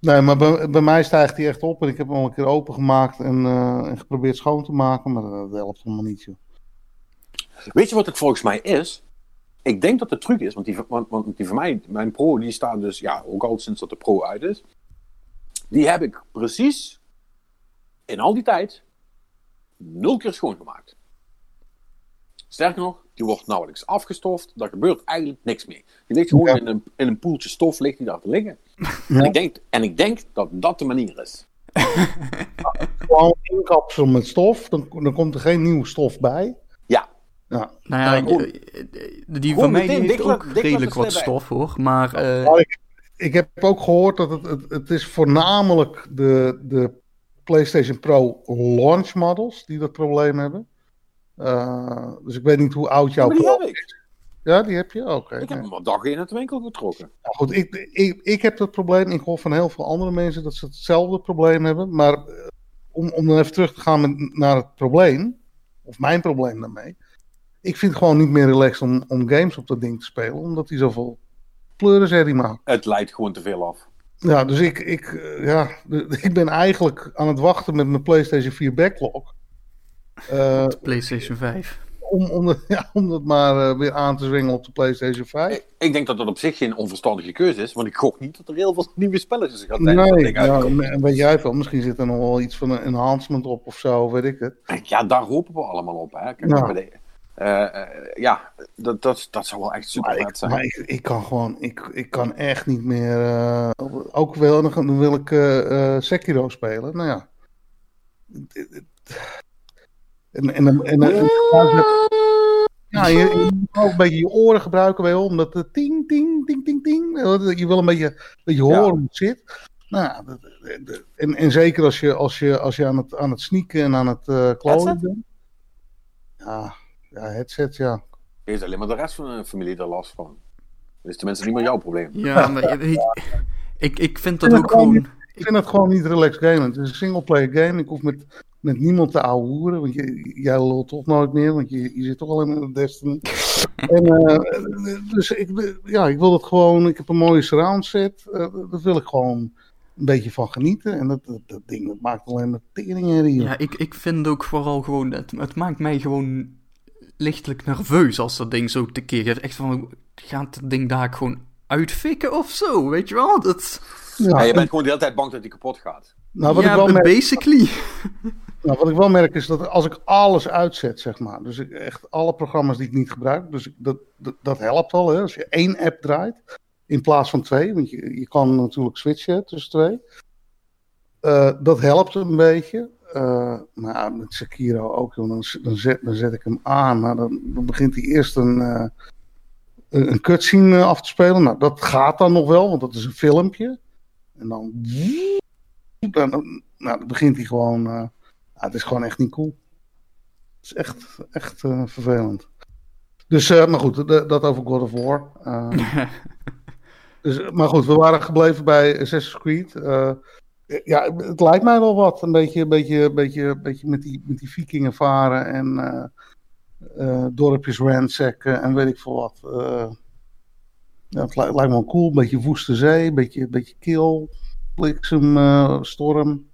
Nee, maar bij mij stijgt die echt op. En ik heb hem al een keer opengemaakt en geprobeerd schoon te maken. Maar dat helpt helemaal niet, joh. Weet je wat het volgens mij is? Ik denk dat de truc is, want die van mij, mijn Pro, die staan dus, ook al sinds dat de Pro uit is. Die heb ik precies in al die tijd 0 keer schoongemaakt. Sterker nog, die wordt nauwelijks afgestoft. Daar gebeurt eigenlijk niks mee. Die ligt gewoon in een poeltje stof, ligt die daar te liggen. Ja. En ik denk dat dat de manier is. Gewoon inkapsel met stof, dan komt er geen nieuwe stof bij. Ja. Nou ja, die van mij heeft ook redelijk wat stof, hoor. Maar, ik heb ook gehoord dat het is voornamelijk de PlayStation Pro launch models die dat probleem hebben. Dus ik weet niet hoe oud jouw Pro is. Ja, die heb je? Oké. Ik heb hem al dag in het winkel getrokken. Ja, goed, ik heb dat probleem. Ik hoor van heel veel andere mensen dat ze hetzelfde probleem hebben. Maar om dan even terug te gaan naar het probleem, of mijn probleem daarmee... Ik vind het gewoon niet meer relaxed om games op dat ding te spelen. Omdat hij zoveel pleurenserie maakt. Het leidt gewoon te veel af. Ja, dus ik ben eigenlijk aan het wachten met mijn PlayStation 4 backlog. Op de PlayStation 5. Om dat maar weer aan te zwingen op de PlayStation 5. Ik denk dat dat op zich geen onverstandige keuze is. Want ik gok niet dat er heel veel nieuwe spelletjes gaan zijn. Nee, en weet jij veel. Misschien zit er nog wel iets van een enhancement op of zo. Weet ik het. Ja, daar hopen we allemaal op. Hè. Kijk, dat zou wel echt super vet zijn. Maar ik kan echt niet meer... ook wel, dan wil ik Sekiro spelen. Nou ja. Je moet ook een beetje je oren gebruiken bij om dat ting, ting, ting, ting, ting. Je wil een beetje dat je horen hoe het zit. Nou, en zeker als je aan het sneaken en aan het klooien bent. Ja, headset, ja. Heeft alleen maar de rest van de familie er last van. Dat is tenminste niet meer jouw probleem. Ja, maar ik vind dat ook gewoon... Ik vind het gewoon niet relaxed game. Het is een singleplayer game. Ik hoef met niemand te ouwehoeren. Want jij lult toch nooit meer. Want je zit toch alleen maar op Destiny. Dus ik wil het gewoon... Ik heb een mooie surround set. Daar wil ik gewoon een beetje van genieten. En dat ding dat maakt alleen maar teringen hier. Ja, ik vind ook vooral gewoon... Het maakt mij gewoon lichtelijk nerveus als dat ding zo tekeer gaat. Echt van... Gaat dat ding daar gewoon uitfikken of zo? Weet je wel? Dat... Ja, je bent gewoon de hele tijd bang dat die kapot gaat. Nou, basically. Nou, wat ik wel merk is dat als ik alles uitzet, zeg maar. Dus echt alle programma's die ik niet gebruik. Dus dat helpt al. Hè? Als je 1 app draait in plaats van 2. Want je kan natuurlijk switchen tussen 2. Dat helpt een beetje. Maar met Sekiro ook. Joh, dan zet ik hem aan. Maar dan begint hij eerst een cutscene af te spelen. Nou, dat gaat dan nog wel. Want dat is een filmpje. En dan begint hij gewoon... het is gewoon echt niet cool. Het is echt vervelend. Dus, maar goed, dat over God of War. Dus, maar goed, we waren gebleven bij Assassin's Creed. Het lijkt mij wel wat. Een beetje met die vikingen varen en dorpjes ransacken en weet ik veel wat. Het lijkt me wel cool. Een beetje woeste zee, een beetje kil, bliksem, storm.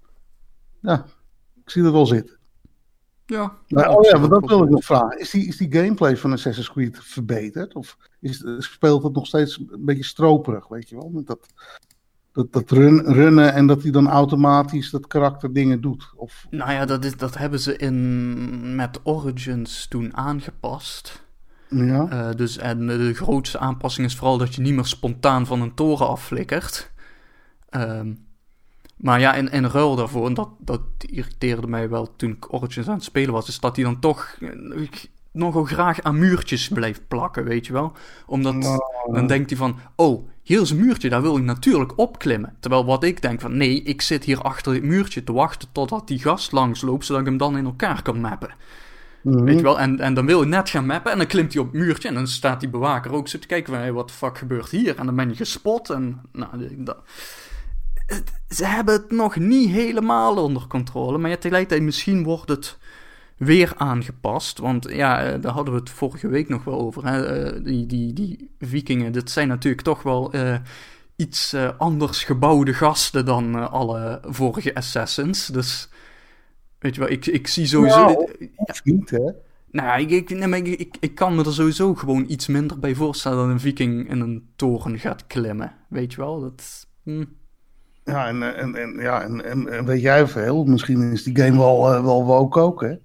Ja, ik zie dat wel zitten. Ja. Maar dat wil ik nog vragen. Is die gameplay van Assassin's Creed verbeterd? Of speelt het nog steeds een beetje stroperig, weet je wel? Met dat runnen en dat hij dan automatisch dat karakter dingen doet? Of... Nou ja, dat hebben ze met Origins toen aangepast... Ja. De grootste aanpassing is vooral dat je niet meer spontaan van een toren afflikkert. Maar ja, in ruil daarvoor, en dat irriteerde mij wel toen ik Origins aan het spelen was, is dat hij dan toch nogal graag aan muurtjes blijft plakken, weet je wel. Omdat dan denkt hij van, oh, hier is een muurtje, daar wil ik natuurlijk opklimmen. Terwijl wat ik denk van, nee, ik zit hier achter dit muurtje te wachten totdat die gast langs loopt, zodat ik hem dan in elkaar kan mappen. Mm-hmm. Weet je wel, en dan wil je net gaan mappen en dan klimt hij op het muurtje en dan staat die bewaker ook zo te kijken van, hey, wat de fuck gebeurt hier? En dan ben je gespot en, nou, ze hebben het nog niet helemaal onder controle, maar ja, tegelijkertijd misschien wordt het weer aangepast, want ja, daar hadden we het vorige week nog wel over, hè? Die vikingen, dat zijn natuurlijk toch wel iets anders gebouwde gasten dan alle vorige assassins, dus... Weet je wel, ik zie sowieso... Nou, of niet, hè? Nou, ik kan me er sowieso gewoon iets minder bij voorstellen... dat een viking in een toren gaat klimmen. Weet je wel, dat... Ja, en weet jij veel? Misschien is die game wel woke ook, hè?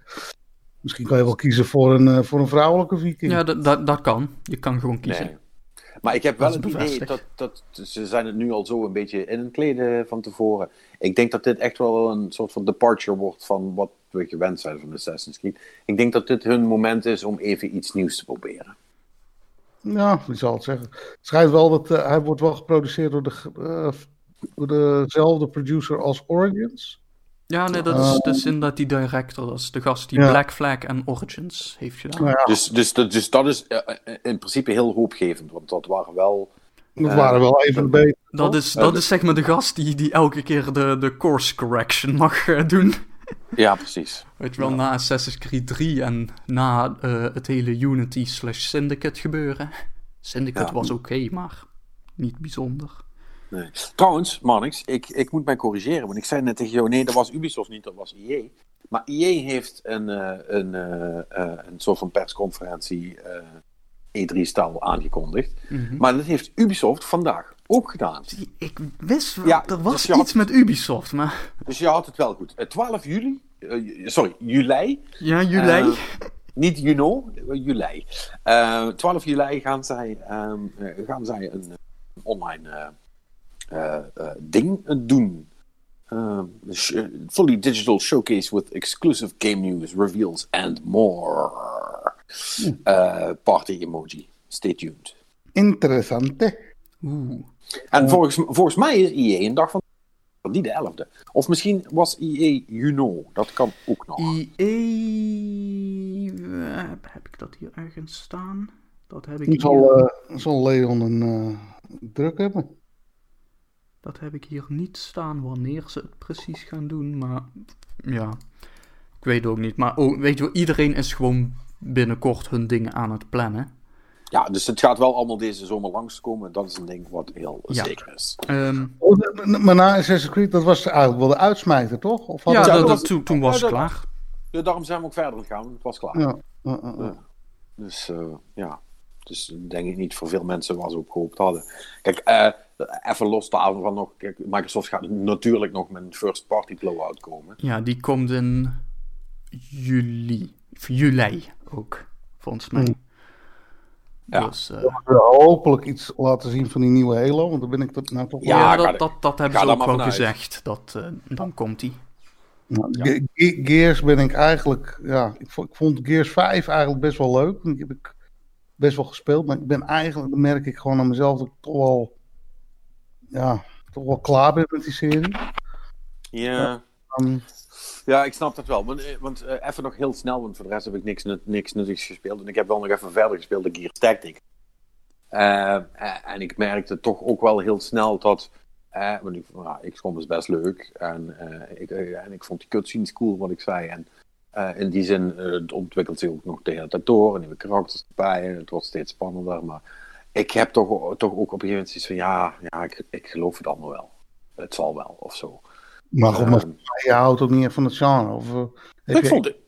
Misschien kan je wel kiezen voor een vrouwelijke viking. Ja, dat kan. Je kan gewoon kiezen. Nee. Maar ik heb wel het idee dat ze zijn het nu al zo een beetje in het kleden van tevoren. Ik denk dat dit echt wel een soort van departure wordt van wat we gewend zijn van Assassin's Creed. Ik denk dat dit hun moment is om even iets nieuws te proberen. Ja, ik zal het zeggen. Het schijnt wel dat hij wordt wel geproduceerd door dezelfde producer als Origins. Ja, nee, dat is dus inderdaad die director. Dat is de gast die Black Flag en Origins heeft gedaan. Nou ja. Dus dat is in principe heel hoopgevend, want dat waren wel... Dat waren wel even beter. Dat is zeg maar de gast die elke keer de course correction mag doen. Ja, precies. Weet je wel, na Assassin's Creed 3 en na het hele Unity/Syndicate gebeuren. Syndicate was oké, maar niet bijzonder. Nee. Trouwens, Manix, ik moet mij corrigeren. Want ik zei net tegen jou, nee, dat was Ubisoft niet, dat was EA. Maar EA heeft een soort van persconferentie E3-stijl aangekondigd. Mm-hmm. Maar dat heeft Ubisoft vandaag ook gedaan. Ik wist wel, ja, er was dus iets met Ubisoft, maar... Dus je had het wel goed. 12 juli... juli. Ja, juli. Niet juli. 12 juli gaan zij een online... ding doen. Fully digital showcase with exclusive game news, reveals and more. Party emoji. Stay tuned. Interessante. En volgens mij is EA een dag van niet de 11e. Of misschien was EA dat kan ook nog. EA... Heb ik dat hier ergens staan? Dat heb ik zal Leon een druk hebben? Dat heb ik hier niet staan wanneer ze het precies gaan doen, maar ja, ik weet ook niet. Maar weet je wel, iedereen is gewoon binnenkort hun dingen aan het plannen. Ja, dus het gaat wel allemaal deze zomer langskomen. Dat is een ding wat heel zeker is. Maar na Assassin's Creed, dat was eigenlijk wel de uitsmijter, toch? Of had toen was het klaar. Ja, daarom zijn we ook verder gegaan, het was klaar. Ja. Dus ja, dus denk ik niet voor veel mensen waar ze op gehoopt hadden. Kijk, even los daarvan van nog... Kijk, Microsoft gaat natuurlijk nog met een first-party blowout komen. Ja, die komt in juli ook, volgens mij. Ja. Dus, hopelijk iets laten zien van die nieuwe Halo, want dan ben ik dat nou toch... Ja, dat hebben ze ook wel gezegd. Dan komt die. Nou, ja. Gears ben ik eigenlijk... Ja, ik vond Gears 5 eigenlijk best wel leuk. Die heb ik best wel gespeeld, maar ik ben eigenlijk... Dan merk ik gewoon aan mezelf dat ik toch wel... Ja, toch wel klaar ben met die serie. Ja. Ja, ik snap dat wel. Want even nog heel snel, want voor de rest heb ik niks nuttigs gespeeld. En ik heb wel nog even verder gespeeld de Gears Tactics. En ik merkte toch ook wel heel snel dat... want ik vond het best leuk. En ik vond die cutscenes cool, wat ik zei. En in die zin het ontwikkelt zich ook nog de hele tijd door. En nieuwe karakters erbij. En het wordt steeds spannender, maar... Ik heb toch ook op een gegeven moment zoiets van... Ja, ik geloof het allemaal wel. Het zal wel, of zo. Maar goed, je houdt ook niet echt van het genre? Of,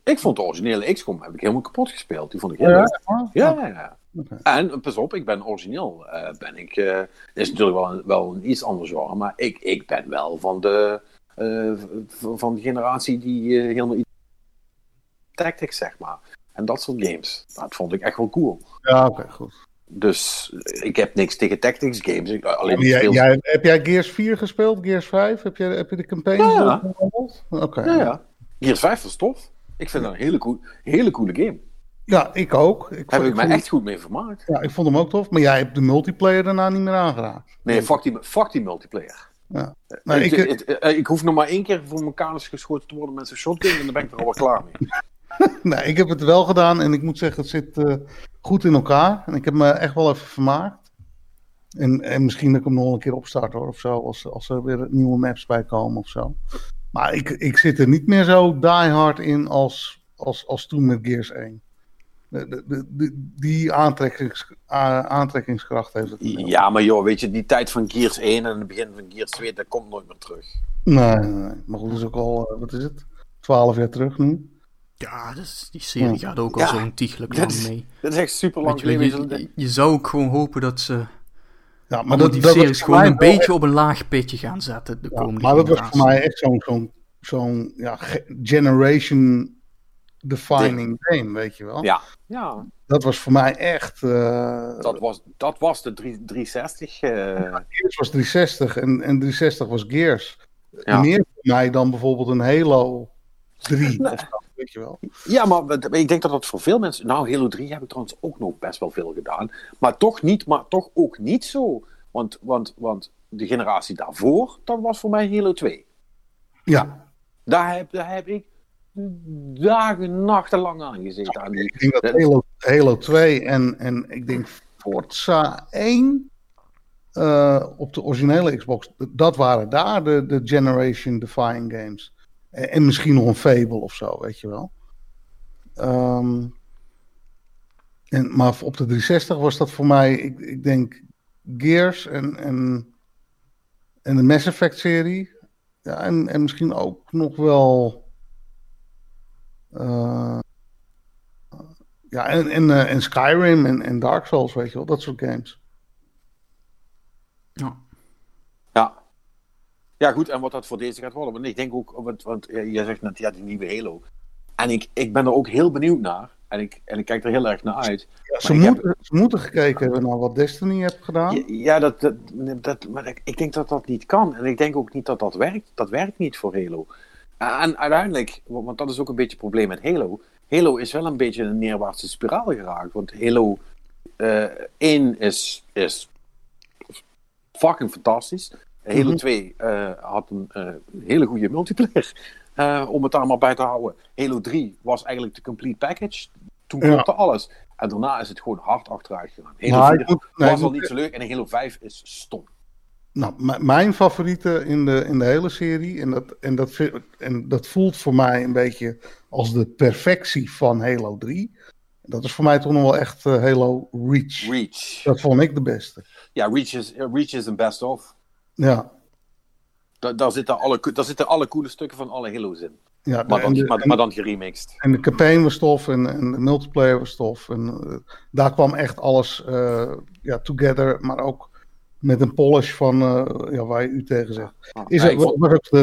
ik vond de originele XCOM heb ik helemaal kapot gespeeld. Die vond ik heel leuk. Ja. Okay. En pas op, ik ben origineel. Het is natuurlijk wel een iets ander genre... maar ik ben wel van de... van de generatie die helemaal... Tactics, zeg maar. En dat soort games. Dat vond ik echt wel cool. Ja, oké, goed. Dus ik heb niks tegen tactics games. Heb jij Gears 4 gespeeld? Gears 5? Heb je de campaign? Ja. Okay. Ja. Gears 5 was tof. Ik vind dat een hele coole game. Ja, ik ook. Ik heb me echt goed mee vermaakt. Ja, ik vond hem ook tof. Maar jij hebt de multiplayer daarna niet meer aangeraakt. Nee, fuck die multiplayer. Ja. Maar ik hoef nog maar 1 keer voor mijn kanus geschoten te worden met zo'n shotgun. En dan ben ik er al wel klaar mee. Nou, ik heb het wel gedaan en ik moet zeggen, het zit goed in elkaar. En ik heb me echt wel even vermaakt. En misschien dat ik hem nog een keer opstart hoor, of zo, als er weer nieuwe maps bij komen of zo. Maar ik zit er niet meer zo diehard in als toen met Gears 1. Die aantrekkingskracht heeft het. Ja, maar joh, weet je, die tijd van Gears 1 en het begin van Gears 2, dat komt nooit meer terug. Nee. Maar goed, dat is ook al, 12 jaar terug nu. Ja, dus die serie gaat ook al zo'n tiegelijk lang mee. Dat is echt super lang geleden. Je zou ook gewoon hopen dat ze... Ja, maar dat series gewoon een beetje echt... op een laag pitje gaan zetten de komende maar dat was voor mij echt zo'n generation-defining game, weet je wel. Ja. Dat was voor mij echt... Dat was de 360. Ja, Gears was 360 en 360 was Gears. Ja. Meer voor mij dan bijvoorbeeld een Halo 3 of zo. Weet je wel. Ja, maar ik denk dat voor veel mensen... Nou, Halo 3 heb ik trouwens ook nog best wel veel gedaan. Maar toch ook niet zo. Want de generatie daarvoor, dat was voor mij Halo 2. Ja. Daar heb ik dagen, nachten lang aan gezeten. Nou, ik denk dat Halo 2 en ik denk Forza 1 op de originele Xbox... Dat waren daar de generation-defying games. En misschien nog een Fable of zo, weet je wel. Maar op de 360 was dat voor mij, ik denk, Gears en En de Mass Effect serie. Ja, en misschien ook nog wel... ja, en Skyrim en Dark Souls, weet je wel. Dat soort games. Ja. Ja. Ja, goed. En wat dat voor deze gaat worden. Want ik denk ook... Want jij zegt net, ja, die nieuwe Halo. En ik ben er ook heel benieuwd naar. En ik kijk er heel erg naar uit. Ja, ze moeten gekeken hebben naar wat Destiny heeft gedaan. Ja, maar ik denk dat dat niet kan. En ik denk ook niet dat dat werkt. Dat werkt niet voor Halo. En uiteindelijk, want dat is ook een beetje het probleem met Halo. Halo is wel een beetje een neerwaartse spiraal geraakt. Want Halo 1 is fucking fantastisch. Halo 2 had een hele goede multiplayer. Om het daar maar bij te houden. Halo 3 was eigenlijk de complete package. Toen klopte alles. En daarna is het gewoon hard achteruit gegaan. Halo 4 was al niet zo leuk. En Halo 5 is stom. Nou, mijn favoriete in de hele serie. En dat voelt voor mij een beetje als de perfectie van Halo 3. Dat is voor mij toch nog wel echt Halo Reach. Dat vond ik de beste. Ja, Reach is een best of. Ja. Daar zitten alle coole stukken van alle Halo's in. Ja, maar dan geremixed. En de campaign was tof en de multiplayer was tof. En daar kwam echt alles together, maar ook met een polish van waar je u tegen zegt.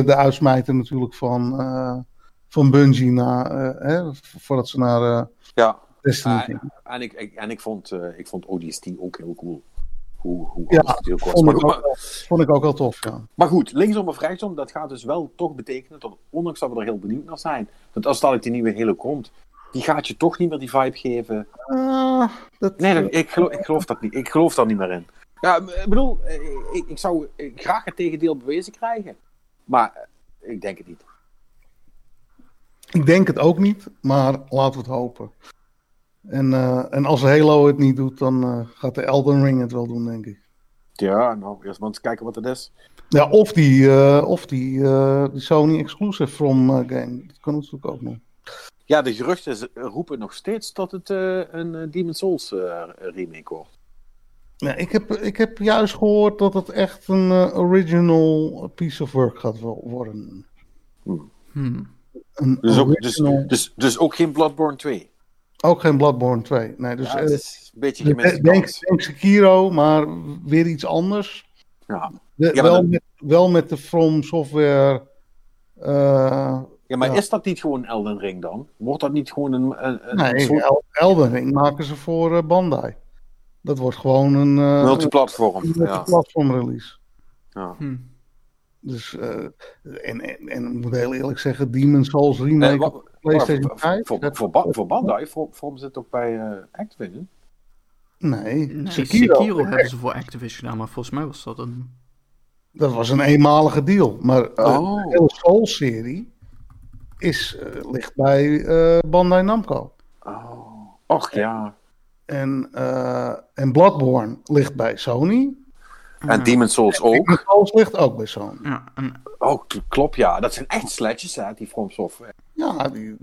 De uitsmijter natuurlijk van Bungie voordat ze naar Destiny gingen. En ik vond ODST ook heel cool. Vond ik ook wel tof, ja. Maar goed, linksom of rechtsom, dat gaat dus wel toch betekenen dat, ondanks dat we er heel benieuwd naar zijn, want als dadelijk die nieuwe Halo komt, die gaat je toch niet meer die vibe geven. Ik geloof daar niet meer in. Ja, ik bedoel, ik zou graag het tegendeel bewezen krijgen, maar ik denk het niet. Ik denk het ook niet, maar laten we het hopen. En als Halo het niet doet, dan gaat de Elden Ring het wel doen, denk ik. Ja, nou, eerst maar eens kijken wat het is. Ja, of die Sony Exclusive From game. Dat kan natuurlijk ook nog. Ja, de geruchten roepen nog steeds dat het een Demon's Souls remake wordt. Ja, ik heb juist gehoord dat het echt een original piece of work gaat worden. Dus ook geen Bloodborne 2? Ook geen Bloodborne 2. Nee, dus het is een beetje gemist. Denk Sekiro, maar weer iets anders. Ja. Wel met de FromSoftware. Is dat niet gewoon Elden Ring dan? Wordt dat niet gewoon een soort... Elden Ring maken ze voor Bandai. Dat wordt gewoon een... multiplatform release. Ja. Dus, en ik moet heel eerlijk zeggen, Demon's Souls remake op PlayStation 5. Voor Bandai, vormen ze het ook bij Activision? Nee, Sekiro hebben ze voor Activision gedaan, maar volgens mij was dat een... Dat was een eenmalige deal, maar de hele Souls-serie ligt bij Bandai Namco. Oh, och ja. En Bloodborne ligt bij Sony... En Demon's Souls ook. Demon's Souls ligt ook bij Sony. Ja, klopt, ja. Dat zijn echt sletjes, hè, die FromSoftware. Ja, die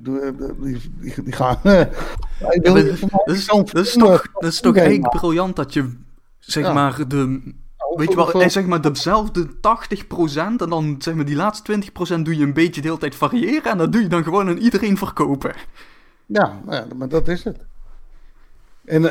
gaan... Dat is toch echt briljant dat je, zeg maar, dezelfde 80% en dan, zeg maar, die laatste 20% doe je een beetje de hele tijd variëren en dat doe je dan gewoon aan iedereen verkopen. Ja, maar dat is het. En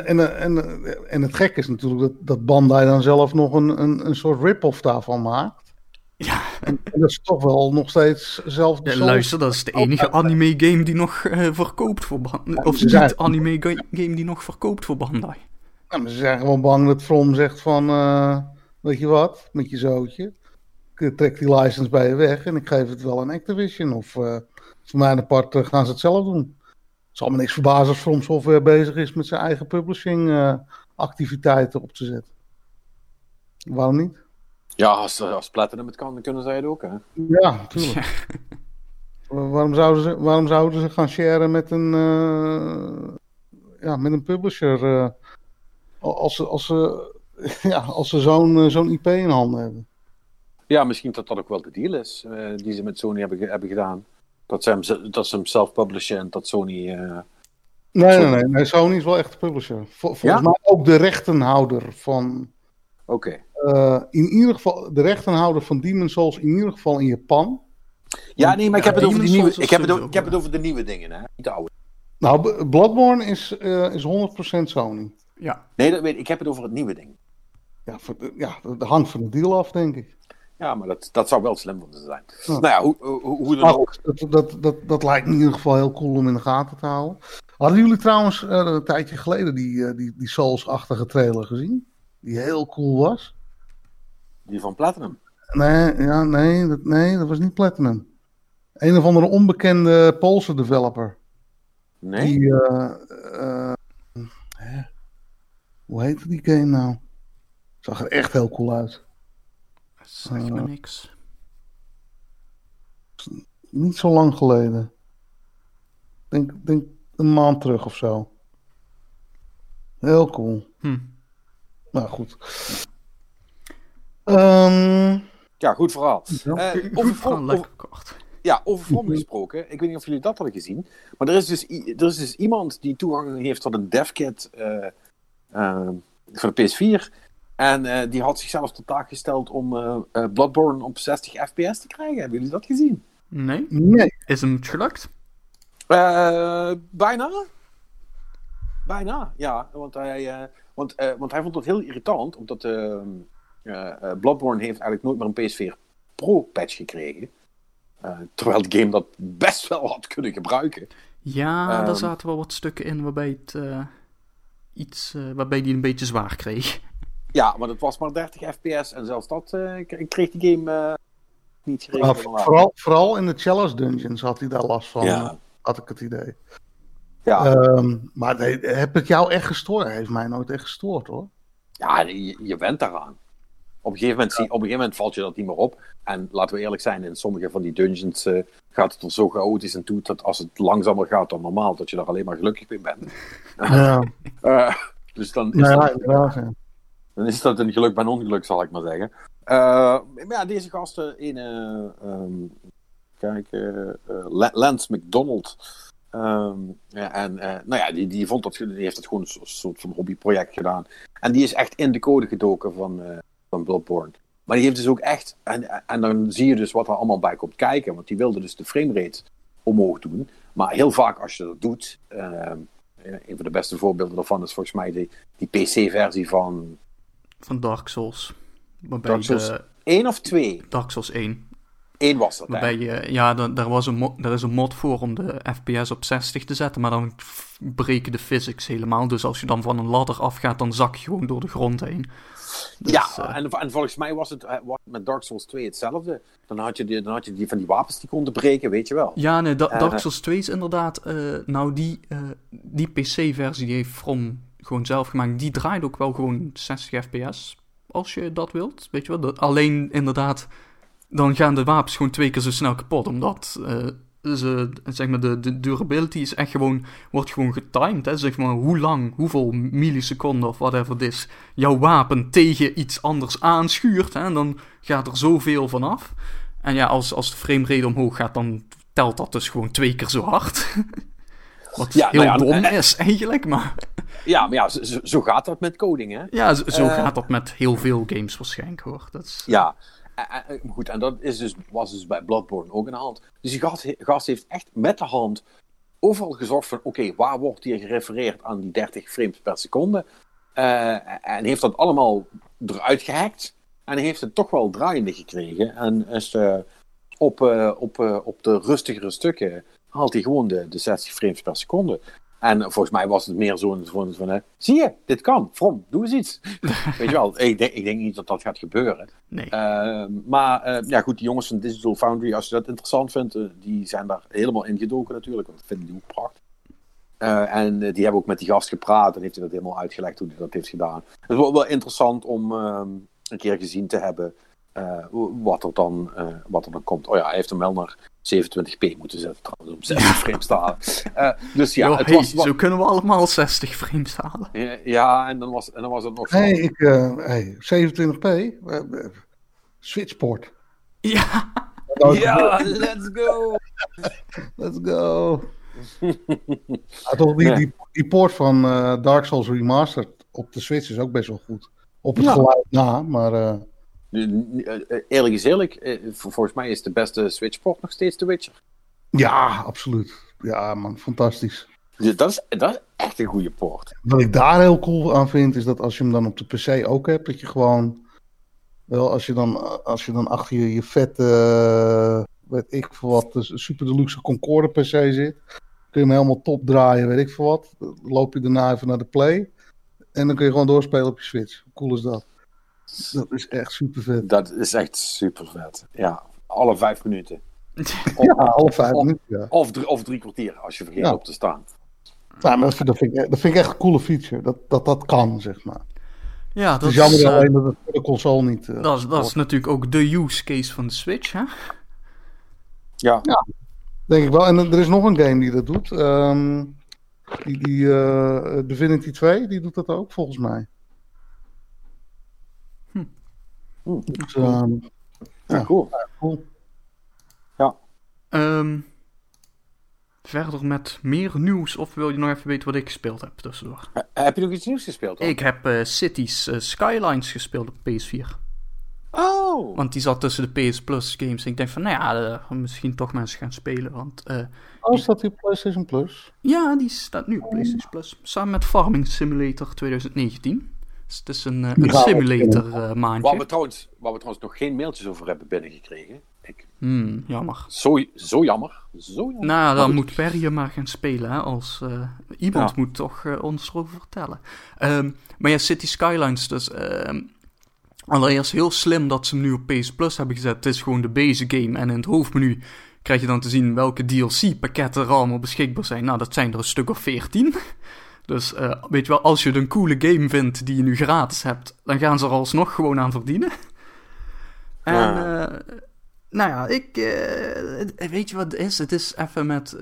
het gekke is natuurlijk dat Bandai dan zelf nog een soort rip-off daarvan maakt. Ja. En dat is toch wel nog steeds zelf... Ja, luister, dat is de enige anime-game die nog verkoopt voor Bandai. Ja, of niet anime-game die nog verkoopt voor Bandai. Ja, maar ze zijn gewoon bang dat From zegt van... weet je wat, met je zootje. Ik trek die license bij je weg en ik geef het wel aan Activision. Of voor mijn part gaan ze het zelf doen. Het zal me niks verbazen als FromSoftware bezig is met zijn eigen publishing activiteiten op te zetten. Waarom niet? Ja, als Platinum het kan, dan kunnen zij het ook, hè? Ja, natuurlijk. Ja. Waarom zouden ze gaan sharen met een publisher als ze zo'n IP in handen hebben? Ja, misschien dat ook wel de deal is die ze met Sony hebben gedaan. Dat ze hem zelf publishen en dat Sony... Nee, Sony is wel echt de publisher. Volgens mij ook de rechtenhouder van... Oké. in ieder geval de rechtenhouder van Demon's Souls, in ieder geval in Japan. Ja, nee, maar ik heb het over die nieuwe, ik heb het over de nieuwe dingen, hè? Niet de oude. Nou, Bloodborne is 100% Sony. Ja. Nee, dat weet ik. Ik heb het over het nieuwe ding. Ja, dat hangt van de deal af, denk ik. Ja, maar dat zou wel slim moeten zijn. Ja. Nou ja, hoe dan ook. Dat lijkt me in ieder geval heel cool om in de gaten te houden. Hadden jullie trouwens een tijdje geleden die Souls-achtige trailer gezien? Die heel cool was. Die van Platinum? Nee, dat was niet Platinum. Een of andere onbekende Poolse developer. Nee? Die, hoe heette die game nou? Zag er echt heel cool uit. Dat zegt me niks. Niet zo lang geleden. Denk een maand terug of zo. Heel cool. Nou, goed. Ja, goed verhaal. Over From gesproken. Ik weet niet of jullie dat hadden gezien. Maar er is dus iemand die toegang heeft tot een devkit voor de PS4. En die had zichzelf tot taak gesteld om Bloodborne op 60 fps te krijgen. Hebben jullie dat gezien? Nee. Is hem gelukt? Bijna. Bijna, ja. Want hij vond het heel irritant, omdat Bloodborne heeft eigenlijk nooit meer een PS4 Pro patch gekregen. Terwijl het game dat best wel had kunnen gebruiken. Ja, daar zaten wel wat stukken in waarbij het waarbij die een beetje zwaar kreeg. Ja, maar dat was maar 30 fps en zelfs dat kreeg die game niet geregeld. Vooral in de Challenge Dungeons had hij daar last van, had ik het idee. Ja. Maar heb ik jou echt gestoord? Hij heeft mij nooit echt gestoord, hoor. Ja, je went daaraan. Op een gegeven moment valt je dat niet meer op. En laten we eerlijk zijn, in sommige van die dungeons gaat het er zo chaotisch aan toe dat als het langzamer gaat dan normaal, dat je daar alleen maar gelukkig mee bent. Ja. Dus dan is dan is dat een geluk bij een ongeluk, zal ik maar zeggen. Maar ja, deze gasten in... Lance McDonald. Die vond dat... Die heeft het gewoon een soort van hobbyproject gedaan. En die is echt in de code gedoken van Bloodborne. Maar die heeft dus ook echt... En dan zie je dus wat er allemaal bij komt kijken. Want die wilde dus de framerate omhoog doen. Maar heel vaak als je dat doet... een van de beste voorbeelden daarvan is volgens mij die PC-versie van... Van Dark Souls. Dark Souls 1 of 2? Dark Souls 1. 1 was dat, waarbij je, ja, daar is een mod voor om de FPS op 60 te zetten, maar dan breken de physics helemaal. Dus als je dan van een ladder afgaat, dan zak je gewoon door de grond heen. Dus, en volgens mij was het met Dark Souls 2 hetzelfde. Dan had je die van die wapens die konden breken, weet je wel. Ja, nee, Dark Souls 2 is inderdaad... die PC-versie die heeft From gewoon zelf gemaakt. Die draait ook wel gewoon 60 fps, als je dat wilt, weet je wel. Alleen inderdaad... Dan gaan de wapens gewoon 2 keer zo snel kapot. Omdat de durability is echt gewoon, wordt gewoon getimed. Hè? Zeg maar hoeveel milliseconden of whatever het is, jouw wapen tegen iets anders aanschuurt. Hè? En dan gaat er zoveel vanaf. En ja, als de framerate omhoog gaat, dan telt dat dus gewoon 2 keer zo hard. Wat dom is eigenlijk, maar... Ja, maar ja, zo gaat dat met coding, hè? Ja, zo gaat dat met heel veel games waarschijnlijk, hoor. Dat is... Ja. Goed, en dat was dus bij Bloodborne ook een hand. Dus die gast heeft echt met de hand overal gezorgd van... Oké, waar wordt hier gerefereerd aan die 30 frames per seconde? En heeft dat allemaal eruit gehackt. En heeft het toch wel draaiende gekregen. En is op de rustigere stukken haalt hij gewoon de 60 frames per seconde. En volgens mij was het meer zo'n van... zie je, dit kan. From, doe eens iets. Weet je wel, ik denk niet dat dat gaat gebeuren. Nee. Maar die jongens van Digital Foundry, als je dat interessant vindt... die zijn daar helemaal in gedoken natuurlijk. Want dat vinden die ook prachtig. En die hebben ook met die gast gepraat... en heeft hij dat helemaal uitgelegd hoe hij dat heeft gedaan. Het is wel interessant om een keer gezien te hebben... Wat er dan komt. Oh ja, hij heeft hem wel naar 27p moeten zetten trouwens, om 60 frames te halen. Dus ja, zo kunnen we allemaal 60 frames halen. Ja, en dan was het nog... Hey, 27p? Switchport. Ja! Ja, let's go! Let's go! Toch die port van Dark Souls Remastered op de Switch is ook best wel goed. op het geluid na, maar... Eerlijk is eerlijk, volgens mij is de beste Switch-port nog steeds The Witcher. Ja, absoluut. Ja man, fantastisch. Dat is echt een goede port. Wat ik daar heel cool aan vind, is dat als je hem dan op de PC ook hebt, dat je gewoon... Wel, als je dan achter je vette, weet ik veel wat, de super deluxe Concorde PC zit, kun je hem helemaal top draaien, weet ik veel wat. Dan loop je daarna even naar de Play en dan kun je gewoon doorspelen op je Switch. Hoe cool is dat? Dat is echt super vet. Dat is echt super vet. Ja, alle 5 minuten. Ja. Of 3 kwartier als je vergeet op te staan. Ja, maar dat vind ik echt een coole feature. Dat kan, zeg maar. Ja, dat is jammer alleen dat het voor de console niet... dat is natuurlijk ook de use case van de Switch, hè? Ja, denk ik wel. En er is nog een game die dat doet. Divinity 2, die doet dat ook, volgens mij. Dus, cool. Ja. Verder met meer nieuws, of wil je nog even weten wat ik gespeeld heb tussendoor? Heb je nog iets nieuws gespeeld? Hoor? Ik heb Cities Skylines gespeeld op PS4. Oh! Want die zat tussen de PS Plus games. En ik denk van, nou ja, misschien toch mensen gaan spelen. Want, staat die op PlayStation Plus? Ja, die staat nu op PlayStation Plus. Samen met Farming Simulator 2019. Dus het is een simulator maandje. Waar we trouwens nog geen mailtjes over hebben binnengekregen. Jammer. Zo jammer. Nou, dan moet Perry maar gaan spelen. Hè, als iemand moet toch ons erover vertellen. Maar ja, City Skylines. Dus allereerst heel slim dat ze hem nu op PS Plus hebben gezet. Het is gewoon de base game. En in het hoofdmenu krijg je dan te zien welke DLC-pakketten er allemaal beschikbaar zijn. Nou, dat zijn er een stuk of 14. Dus weet je wel, als je het een coole game vindt die je nu gratis hebt, dan gaan ze er alsnog gewoon aan verdienen. En nou ja, weet je wat het is? Het is even met...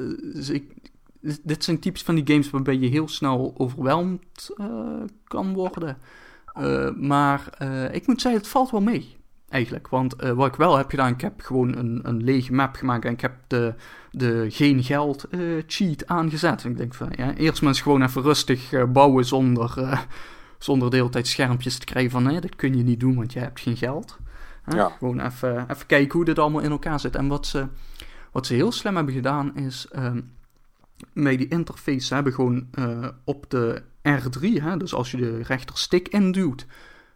dit zijn types van die games waarbij je heel snel overweldigd kan worden. Maar ik moet zeggen, het valt wel mee, eigenlijk. Want wat ik wel heb gedaan, ik heb gewoon een lege map gemaakt en ik heb de geen geld cheat aangezet. En ik denk van, ja, eerst maar eens gewoon even rustig bouwen zonder de hele tijd schermpjes te krijgen van, nee, dat kun je niet doen, want je hebt geen geld. Ja. Gewoon even kijken hoe dit allemaal in elkaar zit. En wat ze heel slim hebben gedaan is... met die interface, ze hebben gewoon op de R3... dus als je de rechterstick induwt...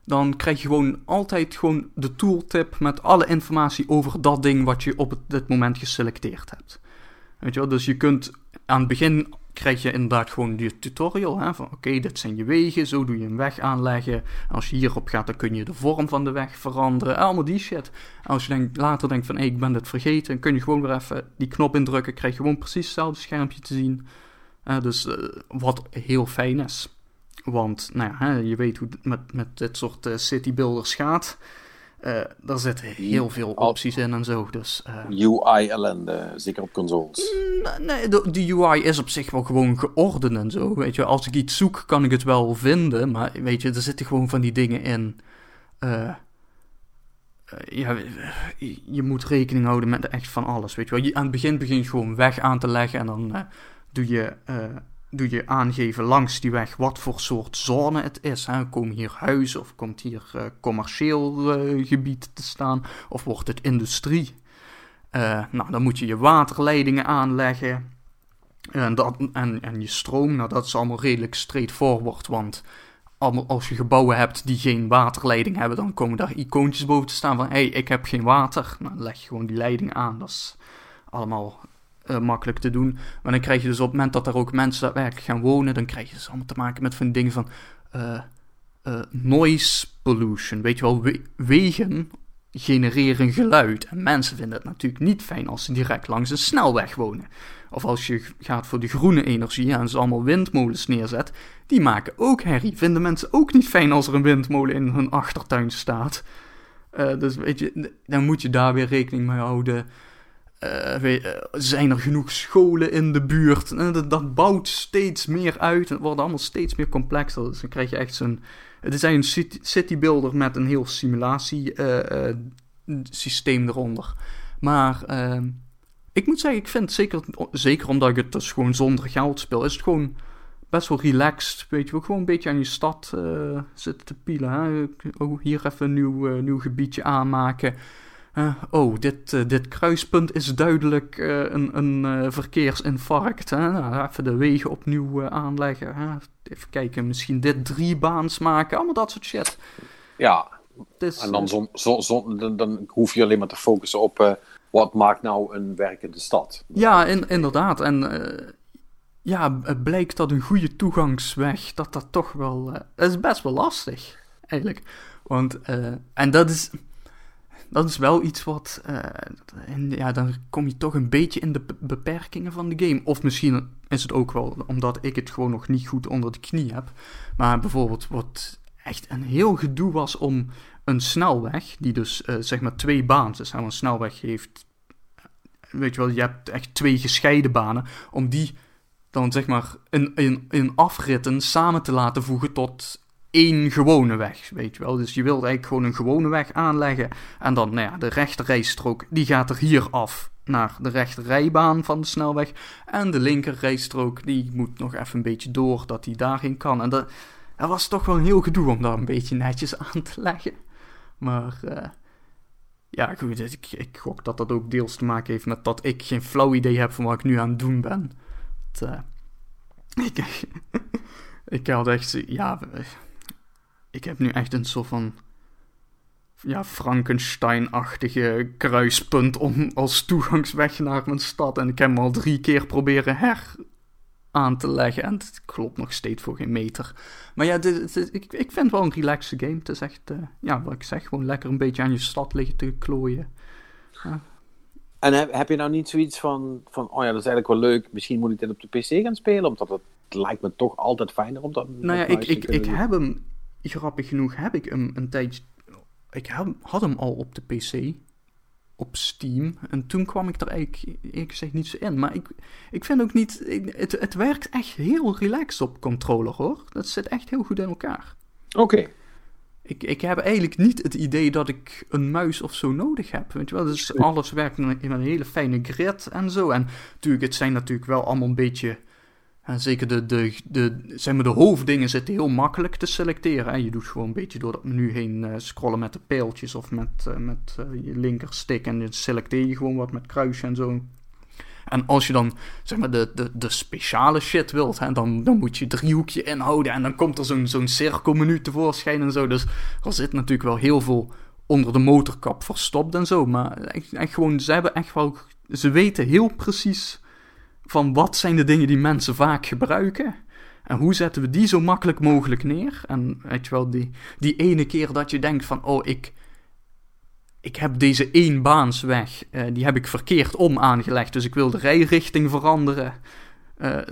dan krijg je gewoon altijd gewoon de tooltip... met alle informatie over dat ding... wat je op dit moment geselecteerd hebt. Weet je wel? Dus je kunt... aan het begin krijg je inderdaad gewoon die tutorial. Hè? Van oké, dit zijn je wegen. Zo doe je een weg aanleggen. Als je hierop gaat, dan kun je de vorm van de weg veranderen. Allemaal die shit. Als je later denkt van, hé, ik ben dit vergeten. Dan kun je gewoon weer even die knop indrukken. Krijg je gewoon precies hetzelfde schermpje te zien. Wat heel fijn is. Want, nou ja, je weet hoe het met dit soort citybuilders gaat. Daar zitten heel veel opties in en zo. Dus, UI-ellende, zeker op consoles. Nee, de UI is op zich wel gewoon geordend en zo. Weet je, als ik iets zoek, kan ik het wel vinden. Maar weet je, er zitten gewoon van die dingen in. Je moet rekening houden met echt van alles. Weet je wel. Aan het begin begin je gewoon weg aan te leggen. En dan doe je aangeven langs die weg wat voor soort zone het is. Hè? Komen hier huizen of komt hier commercieel gebied te staan? Of wordt het industrie? Nou, dan moet je je waterleidingen aanleggen. En je stroom, nou dat is allemaal redelijk straightforward. Want als je gebouwen hebt die geen waterleiding hebben... dan komen daar icoontjes boven te staan van... hé, ik heb geen water. Nou, dan leg je gewoon die leiding aan. Dat is allemaal... makkelijk te doen. Maar dan krijg je dus op het moment dat er ook mensen daadwerkelijk gaan wonen, dan krijg je dus allemaal te maken met van dingen van noise pollution. Weet je wel, wegen genereren geluid. En mensen vinden het natuurlijk niet fijn als ze direct langs een snelweg wonen. Of als je gaat voor de groene energie en ze allemaal windmolens neerzet, die maken ook herrie. Vinden mensen ook niet fijn als er een windmolen in hun achtertuin staat. Dus weet je, dan moet je daar weer rekening mee houden. Zijn er genoeg scholen in de buurt? Dat bouwt steeds meer uit. Het wordt allemaal steeds meer complexer. Dus dan krijg je echt zo'n... Het is eigenlijk een citybuilder met een heel simulatiesysteem eronder. Maar ik moet zeggen, ik vind zeker omdat ik het dus gewoon zonder geld speel, is het gewoon best wel relaxed, weet je wel. Gewoon een beetje aan je stad zitten te pielen. Hè? Oh, hier even een nieuw gebiedje aanmaken. Dit kruispunt is duidelijk een verkeersinfarct. Hè? Nou, even de wegen opnieuw aanleggen. Hè? Even kijken, misschien dit 3 baans maken. Allemaal dat soort shit. Ja, dus, en dan, dan hoef je alleen maar te focussen op... wat maakt nou een werkende stad? Ja, inderdaad. En blijkt dat een goede toegangsweg... dat toch wel... dat is best wel lastig, eigenlijk. Want, en dat is wel iets wat... dan kom je toch een beetje in de beperkingen van de game. Of misschien is het ook wel... omdat ik het gewoon nog niet goed onder de knie heb. Maar bijvoorbeeld wat echt een heel gedoe was om... een snelweg, die dus zeg maar 2 baans is. Nou, een snelweg heeft... weet je wel, je hebt echt 2 gescheiden banen... om die dan zeg maar in afritten samen te laten voegen tot 1 gewone weg, weet je wel. Dus je wilt eigenlijk gewoon een gewone weg aanleggen... en dan, nou ja, de rechterrijstrook... die gaat er hier af naar de rechterrijbaan van de snelweg... en de linkerrijstrook, die moet nog even een beetje door... dat die daarin kan. En dat was toch wel een heel gedoe om daar een beetje netjes aan te leggen. Maar goed, ik gok dat dat ook deels te maken heeft met dat ik geen flauw idee heb van wat ik nu aan het doen ben. Dat, ik had echt, ik heb nu echt een soort van Frankenstein-achtige kruispunt om als toegangsweg naar mijn stad. En ik heb hem al 3 keer proberen aan te leggen en het klopt nog steeds voor geen meter. Maar ja, ik vind het wel een relaxed game. Het is echt, wat ik zeg, gewoon lekker een beetje aan je stad liggen te klooien. Ja. En heb je nou niet zoiets van, oh ja, dat is eigenlijk wel leuk, misschien moet ik dit op de PC gaan spelen, omdat het lijkt me toch altijd fijner om dat... Nou ja, ik heb hem, grappig genoeg, had hem al op de PC... op Steam. En toen kwam ik er eigenlijk zeg niet zo in. Maar ik vind ook niet... Het werkt echt heel relaxed op controller, hoor. Dat zit echt heel goed in elkaar. Oké. Ik heb eigenlijk niet het idee dat ik een muis of zo nodig heb. Weet je wel? Dus alles werkt in een hele fijne grid en zo. En natuurlijk, het zijn natuurlijk wel allemaal een beetje... zeker de hoofddingen zitten heel makkelijk te selecteren. Hè? Je doet gewoon een beetje door dat menu heen scrollen met de pijltjes of met je linkerstick. En dan selecteer je gewoon wat met kruisje en zo. En als je dan zeg maar de speciale shit wilt, hè, dan moet je driehoekje inhouden. En dan komt er zo'n cirkelmenu tevoorschijn en zo. Dus er zit natuurlijk wel heel veel onder de motorkap verstopt en zo. Maar echt gewoon, ze weten heel precies... van wat zijn de dingen die mensen vaak gebruiken... en hoe zetten we die zo makkelijk mogelijk neer... en weet je wel, die ene keer dat je denkt van... oh, ik heb deze 1 baansweg... die heb ik verkeerd om aangelegd... dus ik wil de rijrichting veranderen...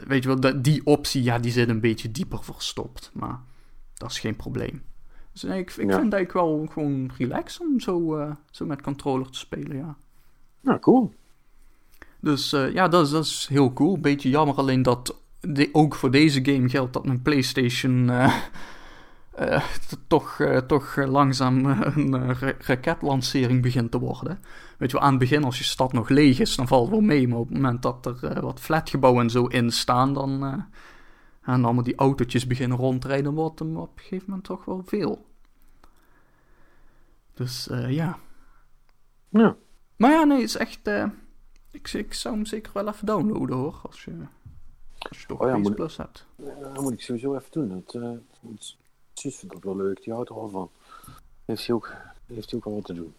weet je wel, die optie... ja, die zit een beetje dieper verstopt... maar dat is geen probleem. Dus ik vind dat ik wel gewoon relaxed... om zo met controller te spelen, ja. Nou, cool... Dus dat is heel cool. Beetje jammer alleen dat ook voor deze game geldt dat mijn PlayStation toch langzaam een raketlancering begint te worden. Weet je wel, aan het begin als je stad nog leeg is, dan valt het wel mee. Maar op het moment dat er wat flatgebouwen en zo in staan, dan en allemaal die autootjes beginnen rondrijden, wordt hem op een gegeven moment toch wel veel. Dus ja. Maar ja, nee, het is echt... Ik zou hem zeker wel even downloaden, hoor, als je toch PS Plus hebt. Ja, dat moet ik sowieso even doen. Sus vindt dat wel leuk, die houdt er al van. Heeft hij ook al wat te doen.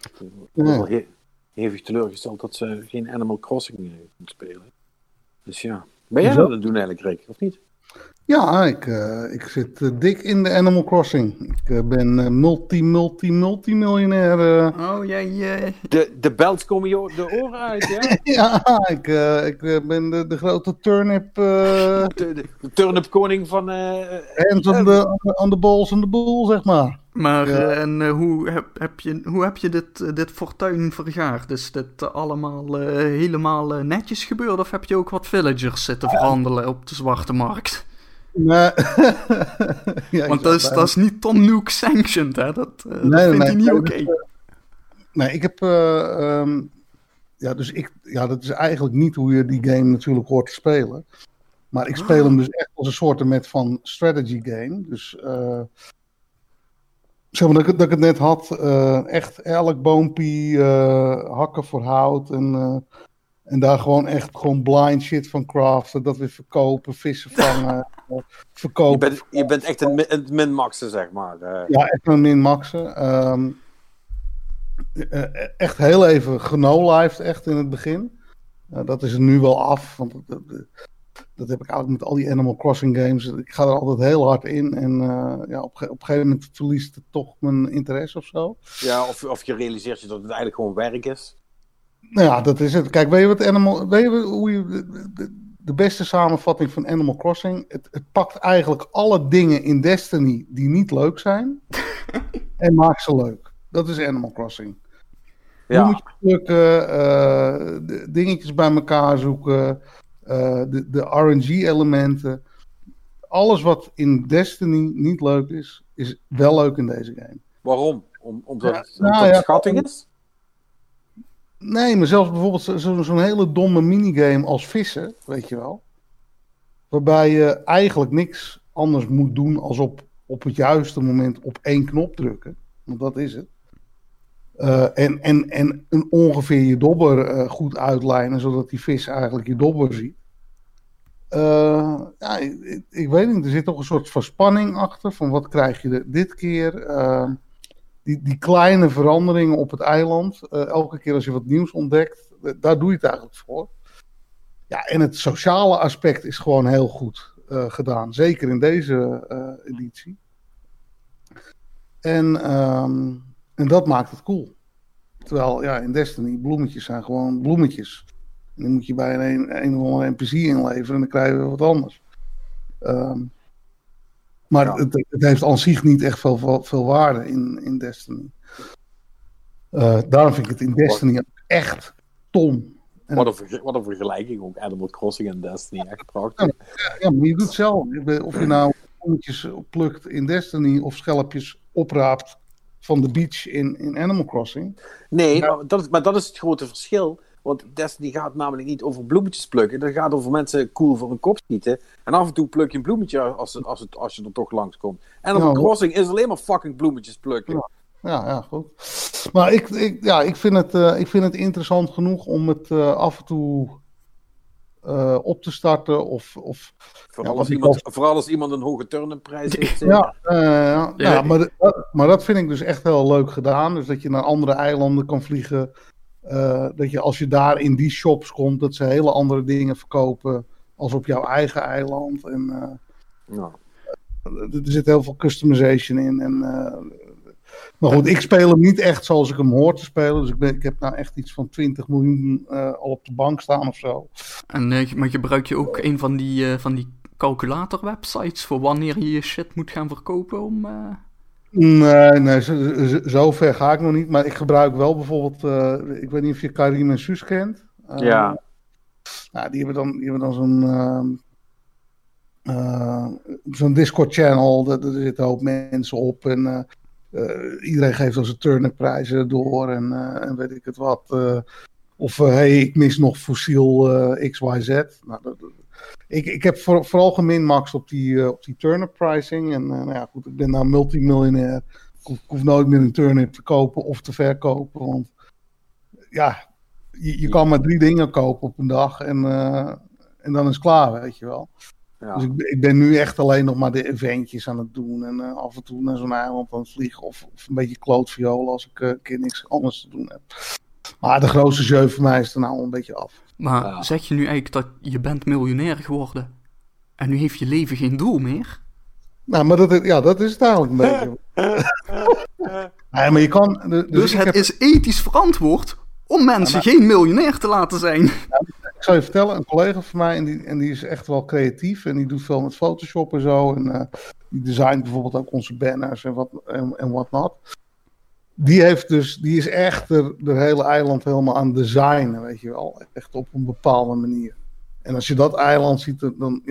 Ik ben wel hevig teleurgesteld dat ze geen Animal Crossing meer kunnen spelen. Dus ja, ben jij dat aan het doen eigenlijk, Rick, of niet? Ja, ik zit dik in de Animal Crossing. Ik ben multimiljonair. Oh, jij. De belt komen je de oren uit, hè? Ja, ik ben de grote turnip... de turnip koning van... hands on the balls and the bull, zeg maar. Maar hoe heb je dit fortuin vergaard? Is dit allemaal helemaal netjes gebeurd? Of heb je ook wat villagers zitten verhandelen op de zwarte markt? Nee. Ja, want dat is niet Tom Nook sanctioned, hè? Dat vindt hij niet oké. Nee, ik heb... dat is eigenlijk niet hoe je die game natuurlijk hoort te spelen. Maar ik speel hem dus echt als een soortement van strategy game. Dus zeg maar dat ik het net had. Echt elk boompie, hakken voor hout en daar gewoon echt gewoon blind shit van craften. Dat weer verkopen, vissen vangen, verkopen. Je bent echt een min-maxen, zeg maar. Ja, echt een min-maxen. Echt heel even genolived echt in het begin. Dat is er nu wel af, want dat heb ik eigenlijk met al die Animal Crossing games. Ik ga er altijd heel hard in en op een gegeven moment verliest het toch mijn interesse of zo. Ja, of je realiseert je dat het eigenlijk gewoon werk is. Nou ja, dat is het. Kijk, de beste samenvatting van Animal Crossing? Het pakt eigenlijk alle dingen in Destiny die niet leuk zijn en maakt ze leuk. Dat is Animal Crossing. Ja. Hoe moet je plukken, dingetjes bij elkaar zoeken, de RNG-elementen. Alles wat in Destiny niet leuk is, is wel leuk in deze game. Waarom? Omdat het schatting is? Nee, maar zelfs bijvoorbeeld zo'n hele domme minigame als vissen, weet je wel. Waarbij je eigenlijk niks anders moet doen als op het juiste moment op één knop drukken. Want dat is het. En ongeveer je dobber goed uitlijnen, zodat die vis eigenlijk je dobber ziet. Ik weet niet, er zit toch een soort van spanning achter, van wat krijg je dit keer. Die kleine veranderingen op het eiland, elke keer als je wat nieuws ontdekt, daar doe je het eigenlijk voor. Ja, en het sociale aspect is gewoon heel goed gedaan, zeker in deze editie. En dat maakt het cool. Terwijl, ja, in Destiny, bloemetjes zijn gewoon bloemetjes. En die moet je bij een of andere NPC inleveren en dan krijgen we wat anders. Maar ja, het heeft aan zich niet echt veel waarde in Destiny. Daarom vind ik het in Destiny echt tom. Wat een vergelijking ook. Animal Crossing en Destiny, echt prachtig. Ja, maar je doet het zelf. Of je nou bloemetjes plukt in Destiny of schelpjes opraapt van de beach in Animal Crossing. Nee, ja, maar dat is het grote verschil. Want Destiny gaat namelijk niet over bloemetjes plukken. Dat gaat over mensen cool voor hun kop schieten. En af en toe pluk je een bloemetje als je er toch langskomt. Animal Crossing is alleen maar fucking bloemetjes plukken. Ja, goed. Maar ik vind het interessant genoeg om het af en toe op te starten. Of vooral als iemand een hoge turnenprijs heeft. Maar dat vind ik dus echt heel leuk gedaan. Dus dat je naar andere eilanden kan vliegen. Dat je als je daar in die shops komt, dat ze hele andere dingen verkopen als op jouw eigen eiland. En, er zit heel veel customization in. En, maar goed, ik speel hem niet echt zoals ik hem hoor te spelen. Dus ik heb nou echt iets van 20 miljoen al op de bank staan of zo. En maar gebruik je ook een van die calculator-websites voor wanneer je je shit moet gaan verkopen om... Nee, zo ver ga ik nog niet. Maar ik gebruik wel bijvoorbeeld... ik weet niet of je Karim en Suus kent. Ja. Nou, die hebben dan zo'n Discord-channel. Daar zitten een hoop mensen op. En iedereen geeft dan zijn turnip-prijzen door. En weet ik het wat. Ik mis nog fossiel XYZ. Nou, ik heb vooral geminmaxed op die turnip pricing. En goed, ik ben nou multimiljonair. Ik hoef nooit meer een turnip te kopen of te verkopen. Want ja, je kan maar 3 dingen kopen op een dag. En dan is het klaar, weet je wel. Ja. Dus ik ben nu echt alleen nog maar de eventjes aan het doen. En af en toe naar zo'n eiland aan het vliegen. Of een beetje klootviolen als ik een keer niks anders te doen heb. Maar de grootste jeu voor mij is er nou een beetje af. Maar zeg je nu eigenlijk dat je bent miljonair geworden en nu heeft je leven geen doel meer? Nou, maar dat is het eigenlijk een beetje. Nee, maar je kan... Dus het is ethisch verantwoord om mensen geen miljonair te laten zijn. Ja, ik zou je vertellen, een collega van mij, en die is echt wel creatief en die doet veel met Photoshop en zo. En die designt bijvoorbeeld ook onze banners en wat not. Die is echt de hele eiland helemaal aan het designen, weet je wel. Echt op een bepaalde manier. En als je dat eiland ziet, dan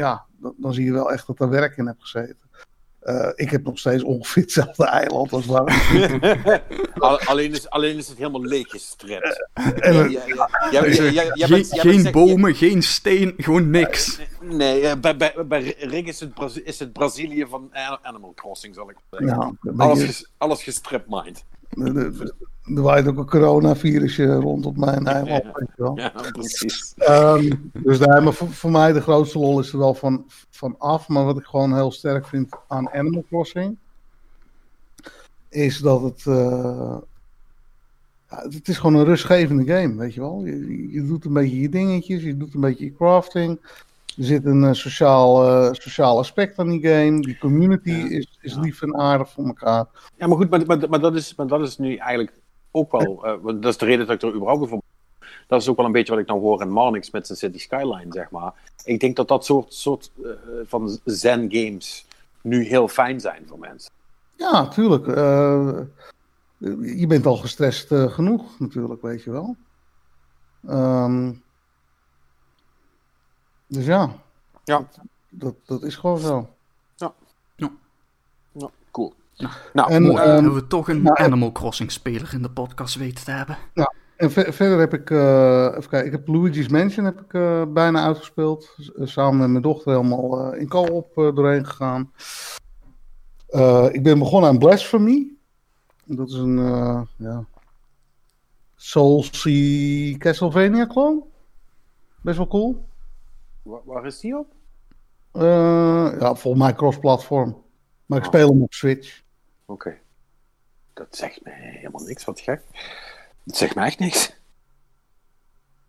zie je wel echt dat er werk in hebt gezeten. Ik heb nog steeds ongeveer hetzelfde eiland als daar. Alleen is het helemaal leeggestript. Geen bomen, geen steen, gewoon niks. Nee, bij Rick is het Brazilië van Animal Crossing, zal ik zeggen. Ja, alles gestripmined. Er waait ook een coronavirusje rond op mijn eiland. Ja, precies. Dus nee, maar voor mij de grootste lol is er wel van af. Maar wat ik gewoon heel sterk vind aan Animal Crossing... is dat het... het is gewoon een rustgevende game, weet je wel. Je doet een beetje je dingetjes, je doet een beetje je crafting. Er zit een sociaal aspect aan die game. Die community is lief en aardig voor elkaar. Ja, maar goed, maar dat is nu eigenlijk ook wel... dat is de reden dat ik er überhaupt voor... Dat is ook wel een beetje wat ik nou hoor in Manix met zijn City Skyline, zeg maar. Ik denk dat dat soort van zen games nu heel fijn zijn voor mensen. Ja, tuurlijk. Je bent al gestrest genoeg, natuurlijk, weet je wel. Dus ja. Dat is gewoon zo. Ja. Cool. Nou, en, mooi. Hebben we toch een Animal Crossing speler in de podcast weten te hebben. Ja, en verder heb ik... even kijken, ik heb Luigi's Mansion bijna uitgespeeld. Samen met mijn dochter helemaal in co-op doorheen gegaan. Ik ben begonnen aan Blasphemy. Dat is een Soulsy Castlevania clone. Best wel cool. Waar is die op? Volgens mij cross-platform. Maar ik speel hem op Switch. Oké. Dat zegt mij helemaal niks, wat gek. Dat zegt mij echt niks.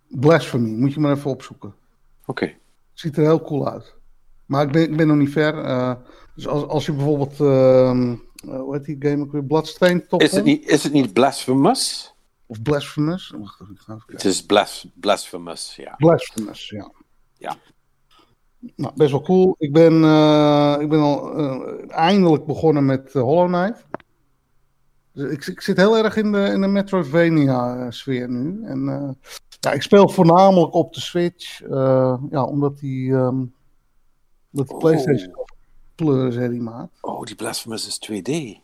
Blasphemy, moet je maar even opzoeken. Oké. Ziet er heel cool uit. Maar ik ben nog niet ver. Dus als je bijvoorbeeld... hoe heet die game ook weer? Bloodstained top is het niet Blasphemous? Of Blasphemous? Wacht even, ik ga even kijken. Het is Blasphemous, ja. Blasphemous, ja. Ja. Nou, best wel cool. Ik ben al eindelijk begonnen met Hollow Knight. Dus ik zit heel erg in de Metroidvania-sfeer nu. En ik speel voornamelijk op de Switch. Omdat die PlayStation Plus herrie maakt. Oh, die Blasphemous is 2D.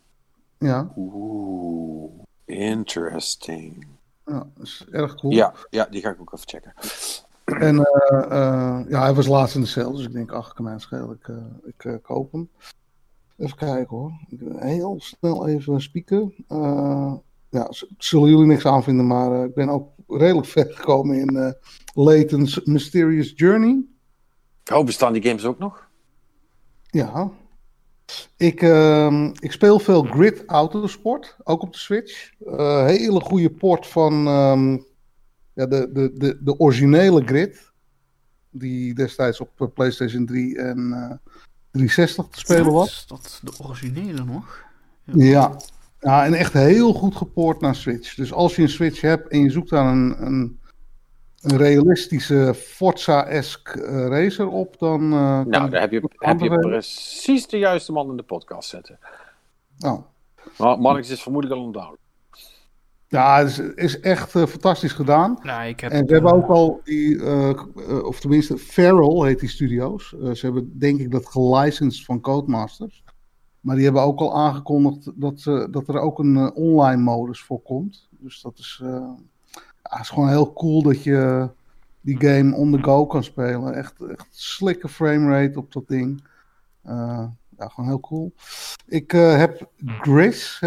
Ja. Oeh, interesting. Ja, dat is erg cool. Ja, die ga ik ook even checken. En hij was laatst in de sale, dus ik denk, ik kan mij aanschelen, ik koop hem. Even kijken hoor, ik ben heel snel even spieken. Zullen jullie niks aanvinden, maar ik ben ook redelijk ver gekomen in Layton's Mysterious Journey. Oh, bestaan die games ook nog? Ja. Ik speel veel Grid Autosport, ook op de Switch. Hele goede port van... de originele Grid, die destijds op PlayStation 3 en 360 te spelen was. Is dat de originele nog? Ja, en echt heel goed gepoord naar Switch. Dus als je een Switch hebt en je zoekt aan een realistische Forza-esque racer op, dan... daar heb je precies de juiste man in de podcast zetten. Nou. Maar Marx is vermoedelijk al onthouden. Ja, het is echt fantastisch gedaan. Nou, en we hebben ook al die, of tenminste, Feral heet die studio's. Ze hebben denk ik dat gelicensed van Codemasters. Maar die hebben ook al aangekondigd dat er ook een online modus voor komt. Dus dat is gewoon heel cool dat je die game on the go kan spelen. Echt slikke framerate op dat ding. Gewoon heel cool. Ik heb Gris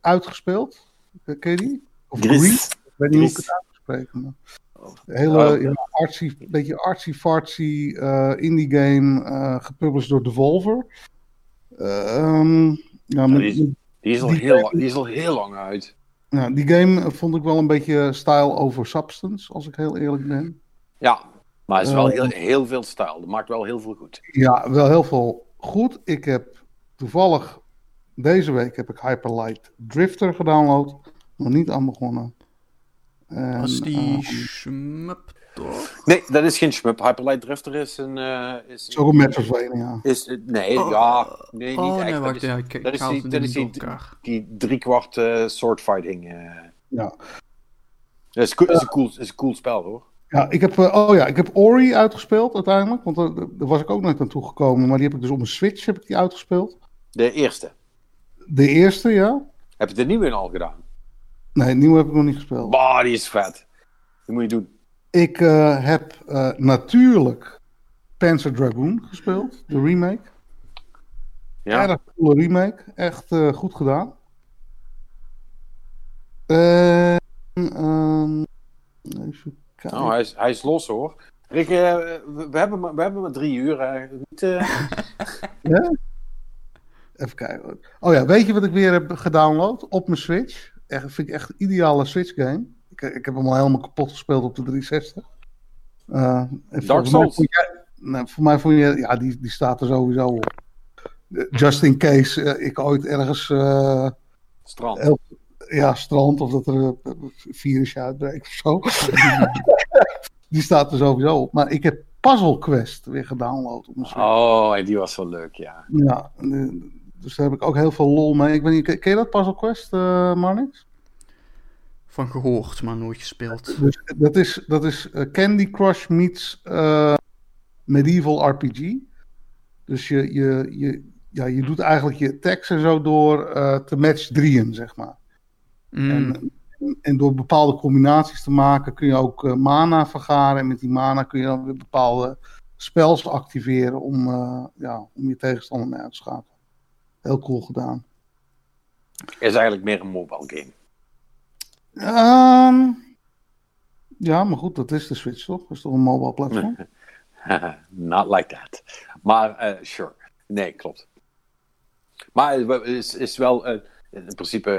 uitgespeeld. Ken je die? Of Gris? Ik weet niet hoe ik het uitspreek. Maar... Een beetje artsy-fartsy indie game, gepublished door Devolver. Die is al heel lang uit. Ja, die game vond ik wel een beetje style over substance, als ik heel eerlijk ben. Ja, maar het is wel heel veel style. Dat maakt wel heel veel goed. Ja, wel heel veel goed. Ik heb toevallig... Deze week heb ik Hyper Light Drifter gedownload. Nog niet aan begonnen. Dat is die shmup, toch? Nee, dat is geen shmup. Hyper Light Drifter is een... is ook een Metroidvania. Nee, niet echt. Dat is die driekwart swordfighting. Ja. Dat is een cool spel, hoor. Ja, ik heb Ori uitgespeeld uiteindelijk. Want daar was ik ook net aan toegekomen. Maar die heb ik dus op mijn Switch uitgespeeld. De eerste, ja. Heb je de nieuwe al gedaan? Nee, de nieuwe heb ik nog niet gespeeld. Bah, die is vet. Die moet je doen. Ik heb natuurlijk Panzer Dragoon gespeeld, de remake. Ja. Erg coole remake, echt goed gedaan. Nou, hij is los hoor. Rick, we hebben maar 3 uur. Ja? Even kijken. Oh ja, weet je wat ik weer heb gedownload op mijn Switch? Echt, vind ik echt een ideale Switch game. Ik heb hem al helemaal kapot gespeeld op de 360. Dark Souls? Voor mij vond je... Ja, die staat er sowieso op. Just in case ik ooit ergens... strand. Strand. Of dat er een virusje uitbreekt of zo. Die staat er sowieso op. Maar ik heb Puzzle Quest weer gedownload op mijn Switch. Oh, en die was wel leuk, ja. Ja, dus daar heb ik ook heel veel lol mee. Ik weet niet, ken je dat Puzzle Quest, Marnix? Van gehoord, maar nooit gespeeld. Dus dat is Candy Crush meets Medieval RPG. Dus je doet eigenlijk je tags en zo door te match drieën, zeg maar. Mm. En door bepaalde combinaties te maken kun je ook mana vergaren. En met die mana kun je dan weer bepaalde spells activeren om je tegenstander mee uit te schakelen. Heel cool gedaan. Het is eigenlijk meer een mobile game. Ja, maar goed, dat is de Switch toch? Dat is toch een mobile platform? Not like that. Maar, sure. Nee, klopt. Maar het is wel, in principe,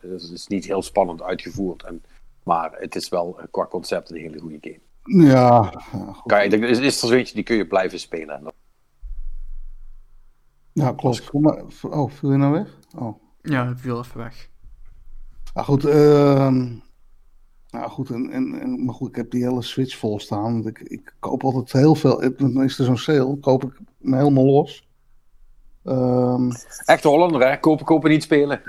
het is niet heel spannend uitgevoerd. Maar het is wel qua concept een hele goede game. Ja. Goed. Is er zoiets, die kun je blijven spelen. Dan... Ja, klopt. Oh, viel je nou weg? Oh. Ja, ik viel even weg. Maar goed, ik heb die hele Switch vol staan. Want ik koop altijd heel veel. Dan is er zo'n sale, koop ik me helemaal los. Echt Hollander, hè? Kopen, niet spelen.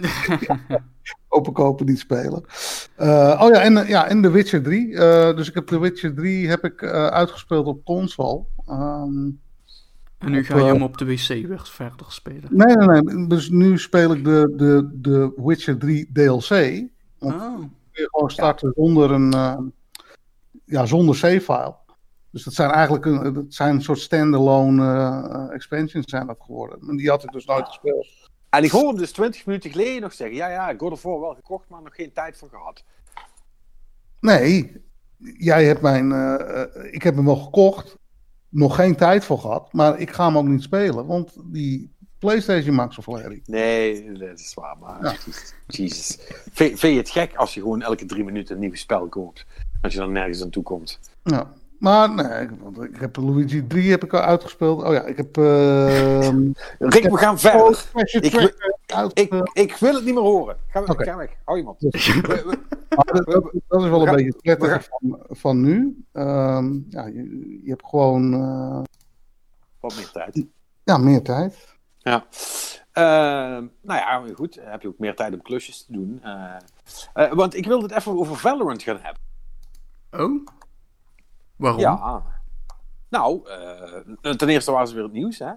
Kopen, niet spelen. En The Witcher 3. Dus ik heb The Witcher 3 uitgespeeld op console. En nu ga je hem op de wc weer verder spelen. Nee. Dus nu speel ik de Witcher 3 DLC. Kun je gewoon starten zonder een... zonder save-file. Dus dat zijn eigenlijk een soort standalone expansions zijn dat geworden. En die had ik dus nooit gespeeld. En ik hoorde dus 20 minuten geleden nog zeggen... Ja, God of War wel gekocht, maar nog geen tijd voor gehad. Nee, jij hebt mijn... ik heb hem wel gekocht... Nog geen tijd voor gehad, maar ik ga hem ook niet spelen, want die PlayStation maakt zo verleiding. Nee, dat is waar, maar... Ja. Jezus. Vind je het gek als je gewoon elke 3 minuten een nieuw spel koopt? Als je dan nergens aan toe komt. Ja, maar nee, ik heb Luigi 3 al uitgespeeld. Oh ja, ik heb... Rick, we gaan verder. Ik wil het niet meer horen. Ga weg, hou je mond. Dat is wel een beetje prettig van nu. Je hebt gewoon... Wat meer tijd. Ja, meer tijd. Ja. Goed. Dan heb je ook meer tijd om klusjes te doen. Want ik wilde het even over Valorant gaan hebben. Oh? Waarom? Ja. Nou, ten eerste was er weer het nieuws, hè.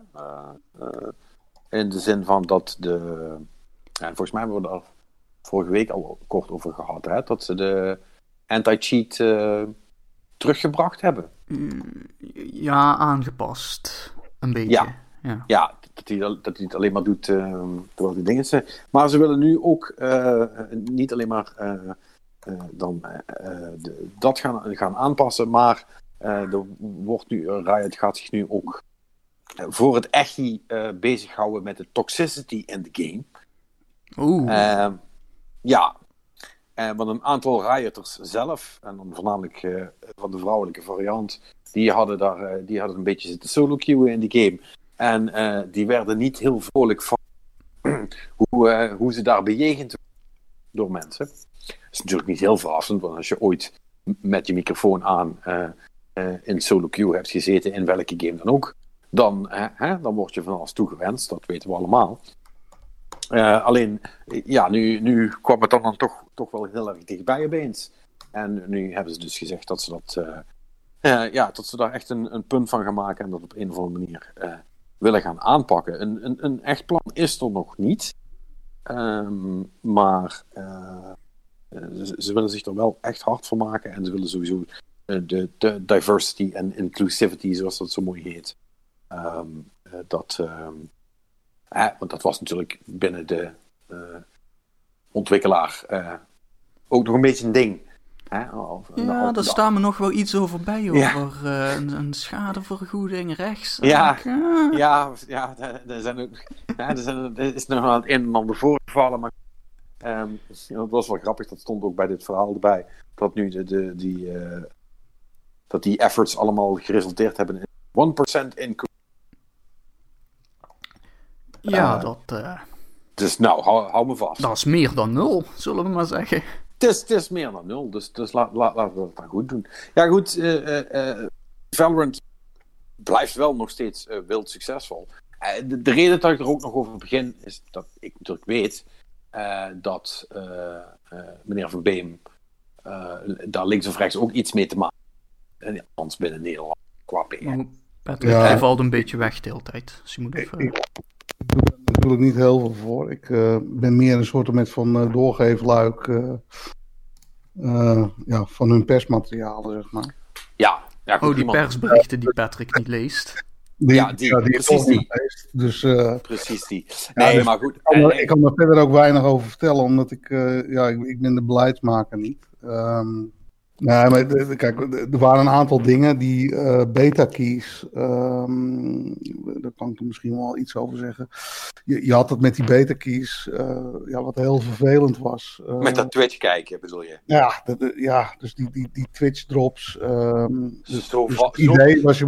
In de zin van dat volgens mij hebben we er vorige week al kort over gehad, hè, dat ze de anti-cheat teruggebracht hebben. Ja, aangepast. Een beetje. Ja, dat hij het alleen maar doet terwijl die dingen zijn. Maar ze willen nu ook niet alleen maar dat gaan aanpassen, maar Riot gaat zich nu ook voor het echt bezighouden met de toxicity in de game. Oeh. Want een aantal rioters zelf, en dan voornamelijk van de vrouwelijke variant, die hadden een beetje zitten solo queuen in die game. En die werden niet heel vrolijk van hoe ze daar bejegend door mensen. Dat is natuurlijk niet heel verrassend, want als je ooit met je microfoon aan in solo queue hebt gezeten, in welke game dan ook, dan word je van alles toegewenst, dat weten we allemaal. Alleen, ja, nu kwam het dan toch wel heel erg dichtbij opeens. En nu hebben ze dus gezegd dat ze dat ze daar echt een punt van gaan maken en dat op een of andere manier willen gaan aanpakken. Een echt plan is er nog niet. Maar ze willen zich er wel echt hard voor maken en ze willen sowieso de diversity en inclusivity, zoals dat zo mooi heet. Want dat was natuurlijk binnen de ontwikkelaar ook nog een beetje een ding. Daar staan me nog wel iets over bij, over een schadevergoeding rechts. Ja, er is nog wel het een en ander voorgevallen, maar dat was wel grappig, dat stond ook bij dit verhaal erbij, dat nu dat die efforts allemaal geresulteerd hebben in 1% increase. Ja, dus nou, hou me vast. Dat is meer dan 0, zullen we maar zeggen. Het is meer dan 0, dus laten we dat dan goed doen. Ja, goed, Valorant blijft wel nog steeds wild succesvol. De reden dat ik er ook nog over begin is dat ik natuurlijk weet dat meneer Van Beem daar links of rechts ook iets mee te maken heeft. Althans binnen Nederland, qua PR. Hij valt een beetje weg de hele tijd. Dus je moet ik doe er niet heel veel voor. Ik ben meer een soort van doorgeefluik van hun persmaterialen, zeg maar. Ja goed, die persberichten die Patrick niet leest. Die precies niet leest. Dus, precies die. Nee, maar goed. Ik kan er verder ook weinig over vertellen, omdat ik ben de beleidsmaker niet. Nee, maar kijk, er waren een aantal dingen die beta-keys, daar kan ik er misschien wel iets over zeggen. Je had het met die beta-keys, wat heel vervelend was. Met dat Twitch kijken bedoel je? Ja, dus die Twitch-drops. Dus het idee was,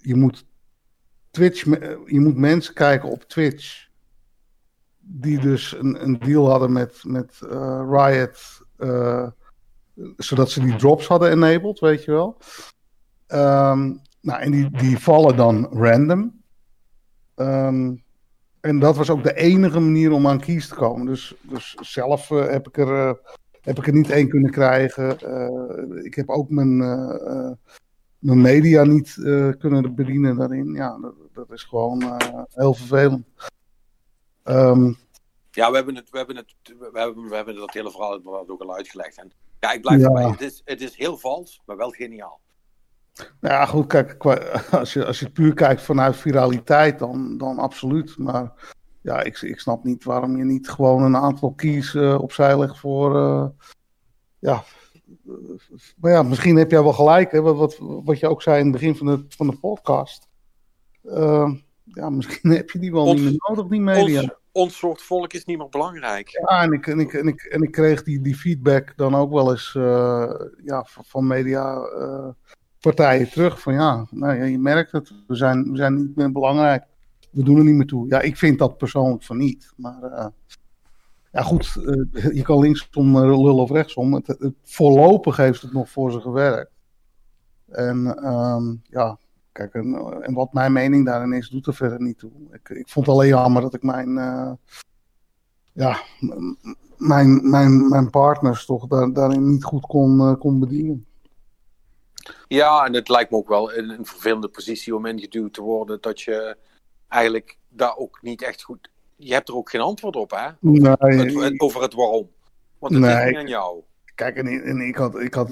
je moet mensen kijken op Twitch, die dus een deal hadden met Riot... zodat ze die drops hadden enabled, weet je wel. En die vallen dan random. En dat was ook de enige manier om aan keys te komen. Dus zelf heb ik er niet één kunnen krijgen. Ik heb ook mijn media niet kunnen bedienen daarin. Ja, dat is gewoon heel vervelend. Ja, we hebben dat hele verhaal ook al uitgelegd. En ja, ik blijf erbij. Het is heel vals, maar wel geniaal. Ja, goed, kijk, als je puur kijkt vanuit viraliteit, dan absoluut. Maar ja, ik snap niet waarom je niet gewoon een aantal keys opzij legt voor... Maar ja, misschien heb jij wel gelijk, hè, wat je ook zei in het begin van de podcast. Misschien heb je die wel niet meer nodig, die media. Ons soort volk is niet meer belangrijk. Ja, en ik kreeg die feedback dan ook wel eens van mediapartijen terug. Van je merkt het, we zijn niet meer belangrijk. We doen er niet meer toe. Ja, ik vind dat persoonlijk van niet. Maar je kan linksom lullen of rechtsom. Het voorlopig heeft het nog voor ze gewerkt. En kijk, en wat mijn mening daarin is, doet er verder niet toe. Ik vond het alleen jammer dat ik mijn partners toch daarin niet goed kon bedienen. Ja, en het lijkt me ook wel een vervelende positie om ingeduwd te worden, dat je eigenlijk daar ook niet echt goed... Je hebt er ook geen antwoord op, hè? Nee, over het waarom. Want het is niet aan jou. Kijk, en ik had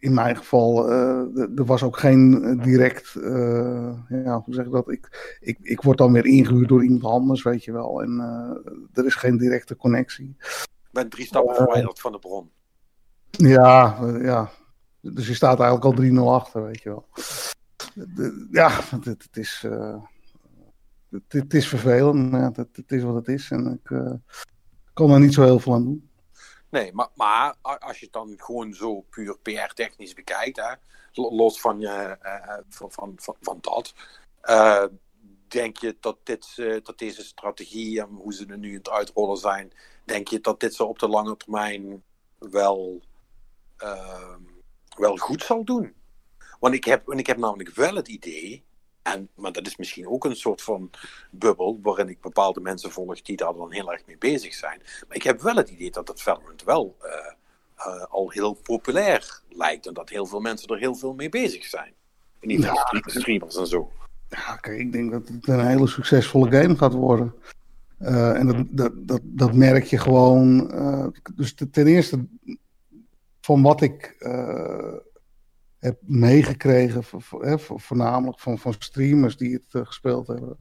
in mijn geval, er was ook geen direct, hoe zeg ik dat, ik word dan weer ingehuurd door iemand anders, weet je wel, en er is geen directe connectie. Je bent 3 stappen verwijderd van de bron. Ja, dus je staat eigenlijk al 3-0 achter, weet je wel. Het is vervelend, maar het is wat het is en ik kan er niet zo heel veel aan doen. Nee, maar als je het dan gewoon zo puur PR-technisch bekijkt, hè, los van dat, denk je dat deze strategie en hoe ze er nu aan het uitrollen zijn, denk je dat dit ze op de lange termijn wel goed zal doen? Want ik heb namelijk wel het idee, maar dat is misschien ook een soort van bubbel, waarin ik bepaalde mensen volg die daar dan heel erg mee bezig zijn. Maar ik heb wel het idee dat Valorant wel al heel populair lijkt en dat heel veel mensen er heel veel mee bezig zijn. En niet streamers en zo. Ja, kijk, ik denk dat het een hele succesvolle game gaat worden. En dat merk je gewoon. Dus ten eerste van wat ik heb meegekregen, voornamelijk van streamers die het gespeeld hebben.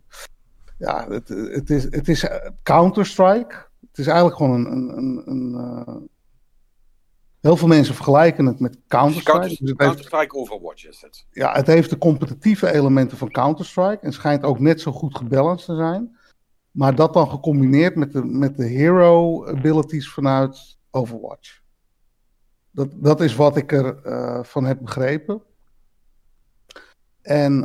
Ja, het is Counter-Strike. Het is eigenlijk gewoon een heel veel mensen vergelijken het met Counter-Strike. Counter-Strike Overwatch is het. Ja, het heeft de competitieve elementen van Counter-Strike en schijnt ook net zo goed gebalanced te zijn. Maar dat dan gecombineerd met de hero abilities vanuit Overwatch. Dat is wat ik ervan heb begrepen. En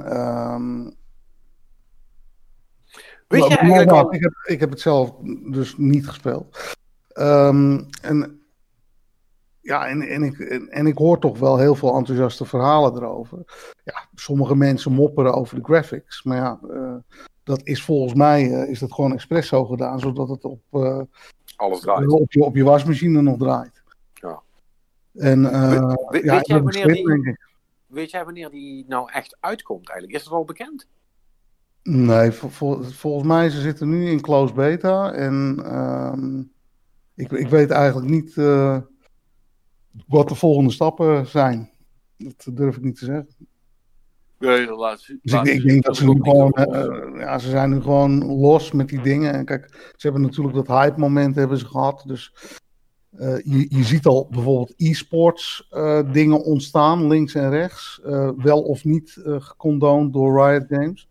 weet je eigenlijk al... ik heb het zelf dus niet gespeeld. En ik hoor toch wel heel veel enthousiaste verhalen erover. Ja, sommige mensen mopperen over de graphics. Maar ja, dat is volgens mij is dat gewoon expres zo gedaan. Zodat het alles draait. Op je wasmachine nog draait. Ja. En, weet jij wanneer die nou echt uitkomt eigenlijk? Is dat al bekend? Nee, volgens mij ze zitten nu in closed beta. En ik weet eigenlijk niet... wat de volgende stappen zijn, dat durf ik niet te zeggen. Nee, ik denk dat ze nu gewoon, ze zijn nu gewoon los met die dingen. En kijk, ze hebben natuurlijk dat hype-moment hebben ze gehad. Dus je ziet al bijvoorbeeld e-sports dingen ontstaan, links en rechts. Wel of niet gecondoond door Riot Games.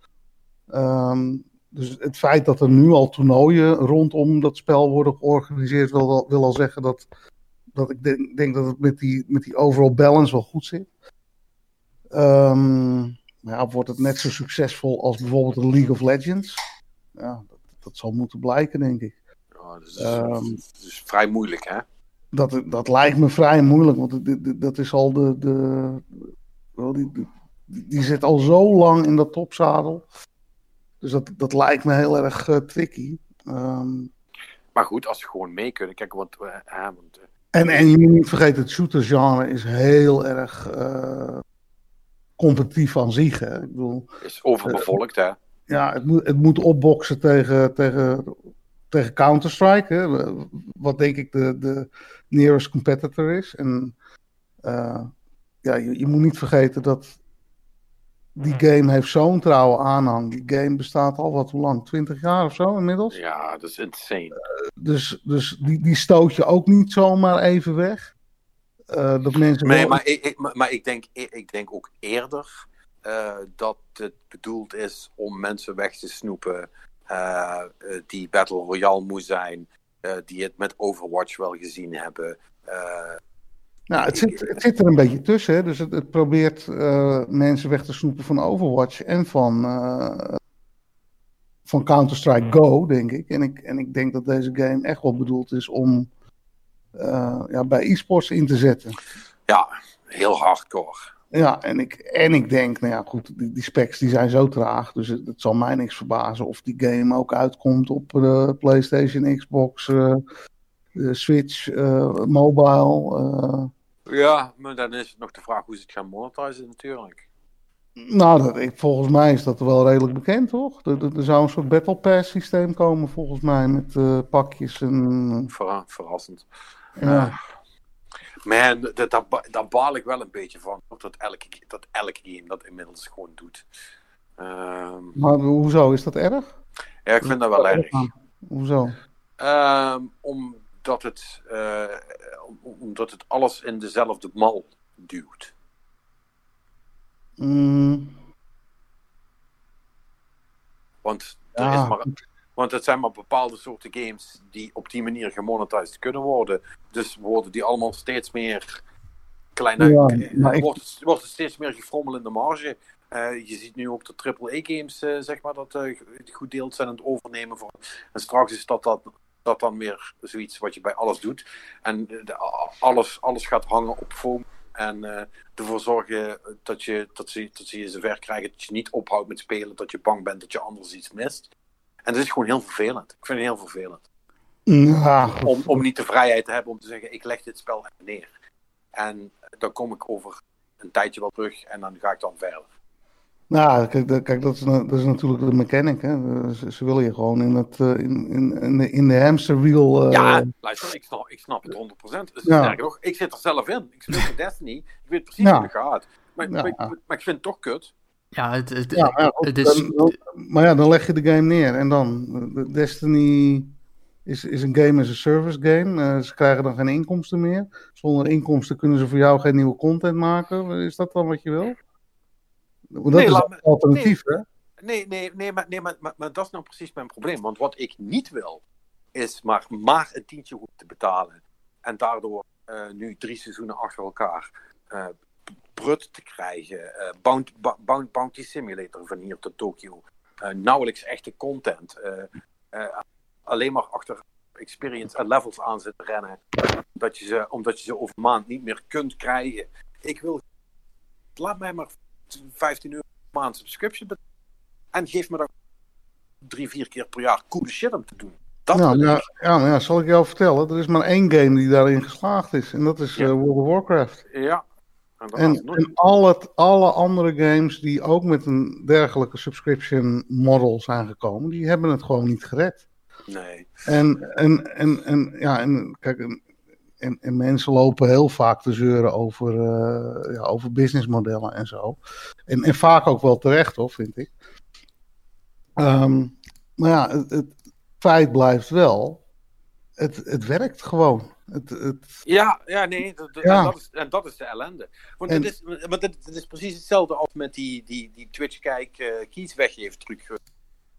Dus het feit dat er nu al toernooien rondom dat spel worden georganiseerd, wil al zeggen dat... Dat ik denk dat het met die overall balance wel goed zit. Wordt het net zo succesvol als bijvoorbeeld de League of Legends? Ja, dat zal moeten blijken, denk ik. Ja, dat is vrij moeilijk, hè? Dat lijkt me vrij moeilijk, want dat is al die zit al zo lang in dat topzadel. Dus dat lijkt me heel erg tricky. Maar goed, als ze gewoon mee kunnen, kijk, want En je moet niet vergeten, het shooter-genre is heel erg competitief aan zich. Hè? Ik bedoel, is overbevolkt, hè? Ja, het moet opboksen tegen Counter-Strike. Hè? Wat denk ik de nearest competitor is. En je moet niet vergeten dat die game heeft zo'n trouwe aanhang. Die game bestaat al hoe lang? 20 jaar of zo inmiddels? Ja, dat is insane. Dus die stoot je ook niet zomaar even weg. Ik denk ook eerder dat het bedoeld is om mensen weg te snoepen die Battle Royale moe zijn, die het met Overwatch wel gezien hebben. Het zit er een beetje tussen. Hè? Dus het probeert mensen weg te snoepen van Overwatch en van Counter-Strike Go, denk ik. En ik denk dat deze game echt wel bedoeld is om bij e-sports in te zetten. Ja, heel hardcore. Ja, en ik denk, die specs die zijn zo traag. Dus het zal mij niks verbazen of die game ook uitkomt op PlayStation, Xbox... Switch, mobile. Ja, maar dan is het nog de vraag hoe ze het gaan monetizen natuurlijk. Nou, volgens mij is dat wel redelijk bekend, toch? Er zou een soort Battle Pass systeem komen, volgens mij, met pakjes en... Verrassend. Ja. Man, daar baal ik wel een beetje van, dat elke game dat inmiddels gewoon doet. Maar hoezo, is dat erg? Ja, ik vind dat wel erg. Hoezo? Omdat het alles in dezelfde mal duwt. Want het zijn maar bepaalde soorten games die op die manier gemonetized kunnen worden. Dus worden die allemaal steeds meer kleiner. Wordt het steeds meer gefrommel in de marge. Je ziet nu ook de AAA-games, goed deels zijn aan het overnemen. En straks is dat dan weer zoiets wat je bij alles doet. En alles gaat hangen op foam. En ervoor zorgen dat ze je zover krijgen dat je niet ophoudt met spelen, dat je bang bent dat je anders iets mist. En dat is gewoon heel vervelend. Ik vind het heel vervelend. Ja. Om niet de vrijheid te hebben om te zeggen, ik leg dit spel neer. En dan kom ik over een tijdje wel terug en dan ga ik dan verder. Nou, kijk, dat is natuurlijk de mechanic. Hè. Ze willen je gewoon in de hamster wheel... Ja, luister, ik snap het 100%. Dus ja. Nog, ik zit er zelf in. Ik speel Destiny. Ik weet precies hoe het gaat. Maar ik vind het toch kut. Ja, het is... Dan leg je de game neer. En dan, Destiny is een game as a service game. Ze krijgen dan geen inkomsten meer. Zonder inkomsten kunnen ze voor jou geen nieuwe content maken. Is dat dan wat je wil? Dat is een alternatief, hè? Nee, maar dat is nou precies mijn probleem. Want wat ik niet wil, is maar een tientje goed te betalen. En daardoor nu 3 seizoenen achter elkaar prut te krijgen. Bounty Simulator van hier tot Tokio. Nauwelijks echte content. Alleen maar achter experience en levels aan zitten rennen. Omdat je ze over een maand niet meer kunt krijgen. Ik wil... Laat mij maar... €15 per maand subscription betalen. En geef me dan 3-4 keer per jaar coole shit om te doen. Maar zal ik jou vertellen. Er is maar één game die daarin geslaagd is. En dat is World of Warcraft. Ja. En alle andere games die ook met een dergelijke subscription model zijn gekomen, die hebben het gewoon niet gered. Nee. En mensen lopen heel vaak te zeuren over businessmodellen en zo. En vaak ook wel terecht, hoor, vind ik. Het feit blijft wel. Het werkt gewoon. Dat is de ellende. Want het is precies hetzelfde als met die Twitch-kies weggeven-truc.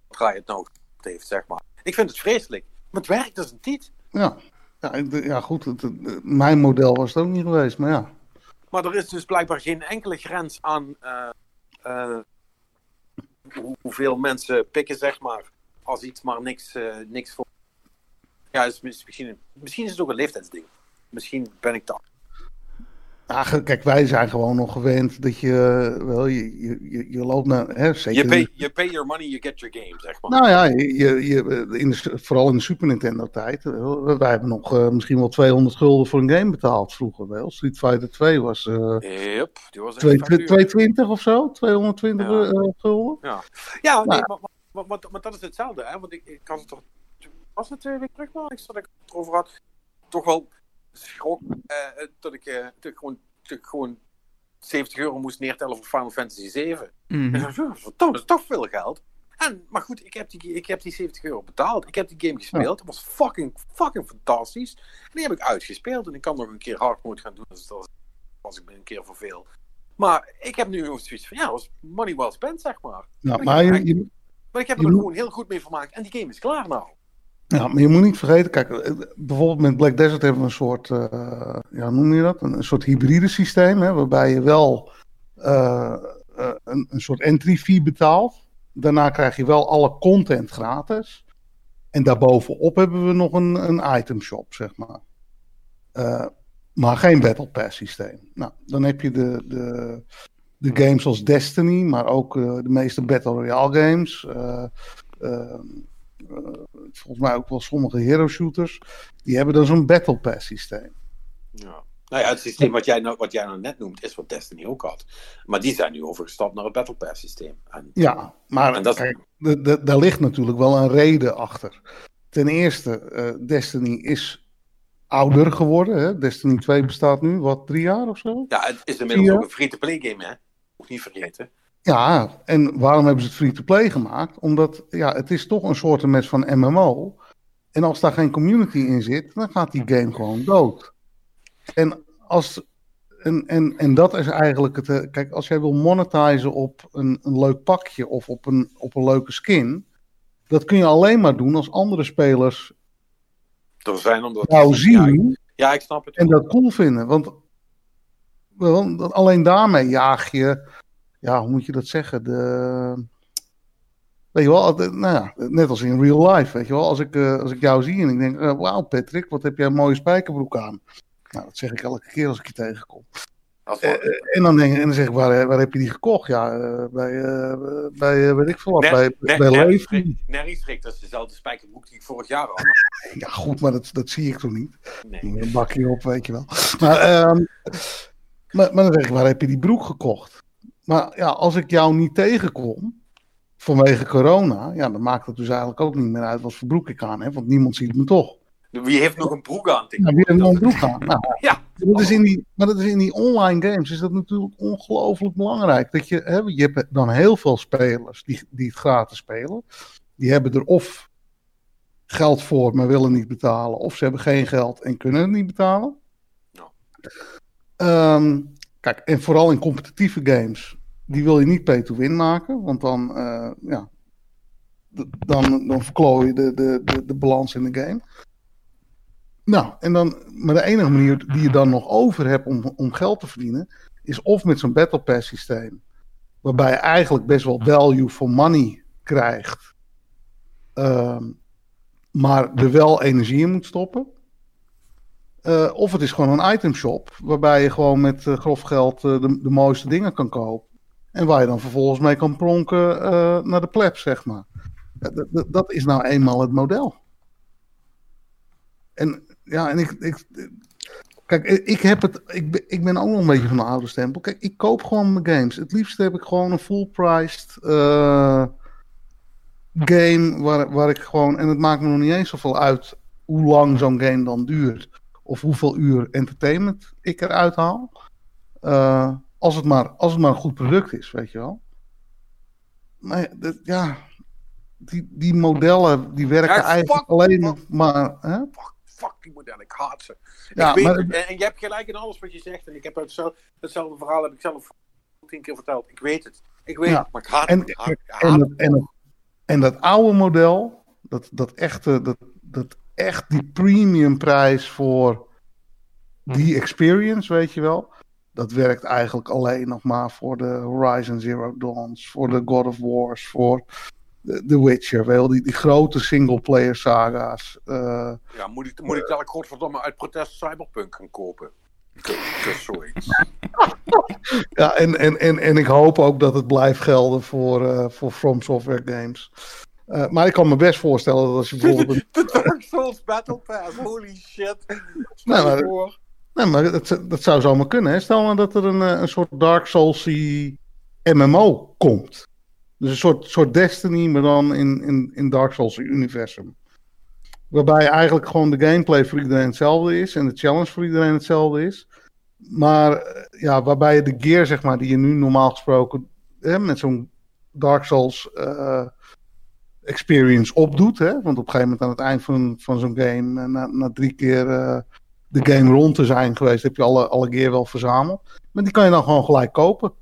Wat ga je het nou heeft, zeg maar. Ik vind het vreselijk. Maar het werkt als een tiet. Ja. Ja, goed, mijn model was het ook niet geweest, maar ja. Maar er is dus blijkbaar geen enkele grens aan hoeveel mensen pikken, zeg maar, als iets maar niks voor... Ja, is misschien is het ook een leeftijdsding. Misschien ben ik dat. Ja, kijk, wij zijn gewoon nog gewend dat je loopt naar... Hè, zeker... you pay your money, you get your game, zeg maar. Nou ja, vooral in de Super Nintendo-tijd. Wij hebben nog misschien wel €200 voor een game betaald vroeger wel. Street Fighter 2 was... die was 220 of zo? €220. Ja, ja nee, maar dat is hetzelfde, hè. Want ik had het toch... Was het 2 weken terug, maar ik zat ik het erover had. Toch wel... schrok dat ik gewoon €70 moest neertellen voor Final Fantasy 7. Dat is toch veel geld. Maar goed, ik heb die €70 betaald. Ik heb die game gespeeld. Het was fucking fantastisch. En die heb ik uitgespeeld. En ik kan nog een keer hard mode gaan doen als ik me een keer verveel. Maar ik heb nu gewoon zoiets van, was money well spent, zeg maar. Ja, maar ik heb er gewoon heel goed mee vermaakt. En die game is klaar nou. Ja, maar je moet niet vergeten, kijk, bijvoorbeeld met Black Desert hebben we een soort, noem je dat? Een soort hybride systeem, hè, waarbij je wel een soort entry fee betaalt. Daarna krijg je wel alle content gratis. En daarbovenop hebben we nog een item shop, zeg maar. Maar geen Battle Pass systeem. Nou, dan heb je de games als Destiny, maar ook de meeste Battle Royale games. Volgens mij ook wel sommige hero shooters. Die hebben dan zo'n battle pass systeem. Ja. Nou ja, het systeem wat jij nou net noemt is wat Destiny ook had. Maar die zijn nu overgestapt naar het battle pass systeem. Daar ligt natuurlijk wel een reden achter. Ten eerste, Destiny is ouder geworden. Hè? Destiny 2 bestaat nu, 3 jaar of zo? Ja, het is inmiddels ook een free-to-play game, hè? Moet niet vergeten. Ja, en waarom hebben ze het free-to-play gemaakt? Omdat het is toch een soortenmes van MMO. En als daar geen community in zit, dan gaat die game gewoon dood. En dat is eigenlijk het... Kijk, als jij wil monetizen op een leuk pakje of op een leuke skin... dat kun je alleen maar doen als andere spelers jou zien... Ja, ik snap het. En dat cool vinden. Want alleen daarmee jaag je... Ja, hoe moet je dat zeggen? Weet je wel, net als in real life, weet je wel. Als ik jou zie en ik denk, wauw Patrick, wat heb jij een mooie spijkerbroek aan. Nou, dat zeg ik elke keer als ik je tegenkom. En dan zeg ik, waar heb je die gekocht? Ja, bij weet ik veel wat, bij Levi. Nergens, Rick, dat is dezelfde spijkerbroek die ik vorig jaar al had. Ja, goed, maar dat zie ik toch niet. Nee. Een bakje op, weet je wel. Maar dan zeg ik, waar heb je die broek gekocht? Maar ja, als ik jou niet tegenkom, vanwege corona, ja, dan maakt het dus eigenlijk ook niet meer uit wat voor broek ik aan heb, want niemand ziet me toch. Wie heeft nog een broek aan? Ja, wie heeft nog een broek aan? Nou, ja. Dat is in die online games is dat natuurlijk ongelooflijk belangrijk. Dat je hebt dan heel veel spelers die het gratis spelen. Die hebben er of geld voor, maar willen niet betalen. Of ze hebben geen geld en kunnen het niet betalen. No. Kijk, en vooral in competitieve games. Die wil je niet pay-to-win maken. Want dan, dan verklooi je de balans in de game. Nou, en dan, maar de enige manier die je dan nog over hebt om geld te verdienen, is of met zo'n Battle Pass systeem, waarbij je eigenlijk best wel value for money krijgt, maar er wel energie in moet stoppen. Of het is gewoon een itemshop, waarbij je gewoon met grof geld de mooiste dingen kan kopen. En waar je dan vervolgens mee kan pronken naar de pleb, zeg maar. Dat is nou eenmaal het model. En ja, en ik ben ook nog een beetje van de oude stempel. Kijk, ik koop gewoon mijn games. Het liefst heb ik gewoon een full-priced game waar ik gewoon... En het maakt me nog niet eens zoveel uit hoe lang zo'n game dan duurt. Of hoeveel uur entertainment ik eruit haal. Als het maar een goed product is, weet je wel. Maar ja, die modellen die werken eigenlijk alleen maar... Hè? Fuck die modellen, ik haat ze. Ja, en je hebt gelijk in alles wat je zegt. En ik heb hetzelfde verhaal heb ik zelf 10 keer verteld. Ik weet het. Ik weet het, maar ik haat het. En dat oude model, dat echt die premium prijs voor die experience, weet je wel. Dat werkt eigenlijk alleen nog maar voor de Horizon Zero Dawns, voor de God of Wars, voor The Witcher, wel die grote singleplayer saga's. Ja, moet ik dadelijk godverdomme uit protest Cyberpunk gaan kopen? Zoiets. Ja, en ik hoop ook dat het blijft gelden voor From Software games. Maar ik kan me best voorstellen dat als je bijvoorbeeld... De Dark Souls Battle Pass, holy shit. Nee, maar dat zou zomaar kunnen. Hè? Stel nou dat er een soort Dark Souls-y MMO komt. Dus een soort Destiny, maar dan in Dark Souls universum. Waarbij eigenlijk gewoon de gameplay voor iedereen hetzelfde is. En de challenge voor iedereen hetzelfde is. Maar ja, waarbij je de gear, zeg maar, die je nu normaal gesproken met zo'n Dark Souls experience opdoet. Hè? Want op een gegeven moment aan het eind van zo'n game, na 3 keer de game rond te zijn geweest, heb je alle gear wel verzameld. Maar die kan je dan gewoon gelijk kopen.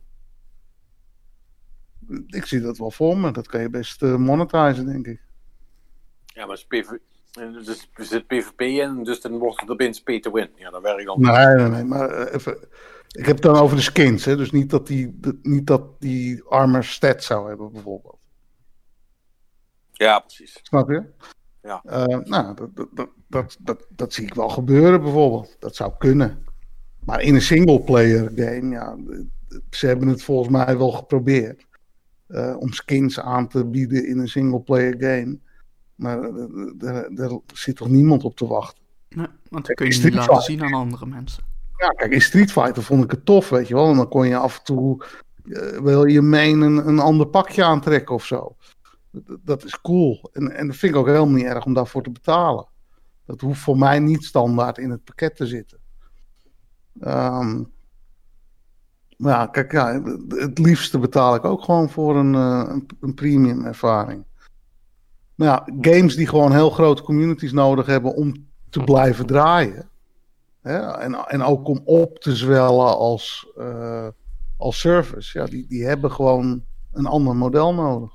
Ik zie dat wel voor me. Dat kan je best monetizen, denk ik. Ja, maar er zit PvP in, dus dan wordt het opeens pay to win. Ja, dat werkt al. Nee, maar even... Ik heb het dan over de skins, hè. Dus niet dat die armor stat zou hebben, bijvoorbeeld. Ja, precies. Snap je? Ja. Dat zie ik wel gebeuren, bijvoorbeeld. Dat zou kunnen. Maar in een singleplayer game, ja... Ze hebben het volgens mij wel geprobeerd. Om skins aan te bieden in een singleplayer game. Maar daar zit toch niemand op te wachten? Nee, want dan kun je niet laten zien aan andere mensen. Ja, kijk, in Street Fighter vond ik het tof, weet je wel. En dan kon je af en toe wel je main een ander pakje aantrekken of zo. Dat is cool. En dat vind ik ook helemaal niet erg om daarvoor te betalen. Dat hoeft voor mij niet standaard in het pakket te zitten. Maar ja, kijk, ja, het liefste betaal ik ook gewoon voor een premium ervaring. Maar ja, games die gewoon heel grote communities nodig hebben om te blijven draaien. Ja, en ook om op te zwellen als service. Ja, die hebben gewoon een ander model nodig.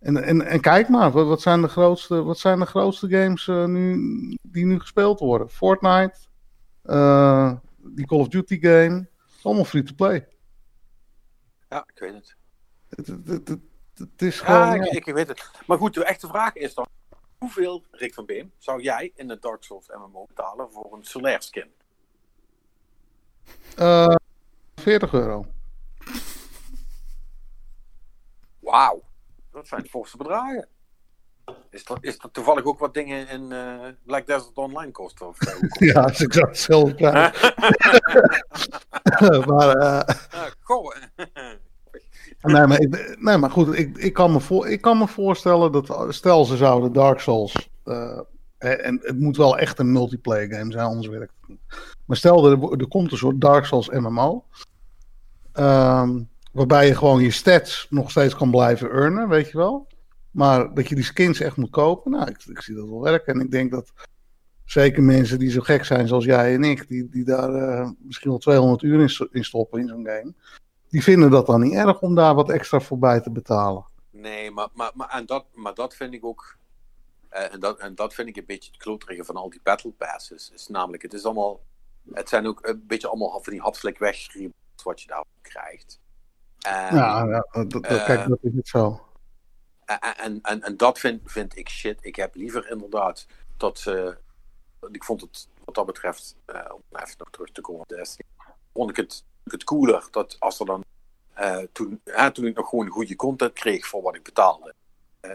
En kijk maar, wat zijn de grootste games die nu gespeeld worden? Fortnite, die Call of Duty game... Allemaal free-to-play. Ja, ik weet het. Het is gewoon... Ja, ik weet het. Maar goed, de echte vraag is dan... Hoeveel, Rick van Beem, zou jij in de Dark Souls MMO betalen voor een Solaire skin? €40. Wauw. Dat zijn de volgende bedragen. Is dat toevallig ook wat dingen in Black Desert Online kosten? Of, ja, dat is exact hetzelfde prijs. Goh. Nee, maar goed, ik kan me voorstellen dat, stel ze zouden Dark Souls... en het moet wel echt een multiplayer game zijn, anders werkt het niet. Maar stel, er komt een soort Dark Souls MMO... waarbij je gewoon je stats nog steeds kan blijven earnen, weet je wel. Maar dat je die skins echt moet kopen, nou, ik zie dat wel werken. En ik denk dat zeker mensen die zo gek zijn zoals jij en ik, die daar misschien wel 200 uur in stoppen in zo'n game, die vinden dat dan niet erg om daar wat extra voor bij te betalen. Nee, maar dat vind ik ook... En dat vind ik een beetje het kloterige van al die battle passes. Is namelijk, het is allemaal... Het zijn ook een beetje allemaal van die hapslik wegschreeuwen wat je daarvoor krijgt. Kijk, dat is niet zo. En dat vind ik shit. Ik heb liever inderdaad dat ze... Ik vond het wat dat betreft... om even nog terug te komen op Destiny, vond ik het cooler dat als er dan... toen ik nog gewoon goede content kreeg voor wat ik betaalde.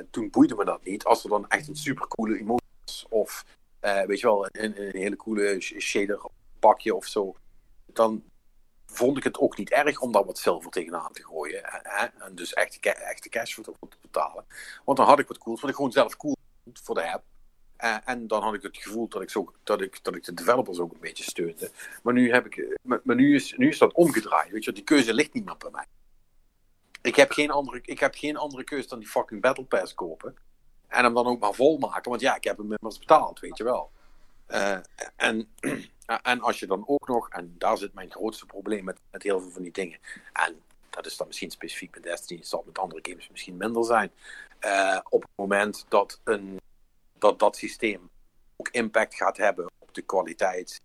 Toen boeide me dat niet. Als er dan echt een supercoole emotie was, of weet je wel, een hele coole shader pakje of zo, dan vond ik het ook niet erg om daar wat zilver tegenaan te gooien. Hè? En dus echt de cash voor te betalen. Want dan had ik wat cools, wat ik gewoon zelf cool voor de app. En dan had ik het gevoel dat ik de developers ook een beetje steunde. Maar nu is dat omgedraaid. Weet je, die keuze ligt niet meer bij mij. Ik heb geen andere keus dan die fucking Battle Pass kopen. En hem dan ook maar volmaken. Want ja, ik heb hem immers betaald, weet je wel. En als je dan ook nog... En daar zit mijn grootste probleem met heel veel van die dingen. En dat is dan misschien specifiek bij Destiny. Dat zal met andere games misschien minder zijn. Op het moment dat systeem ook impact gaat hebben op de kwaliteit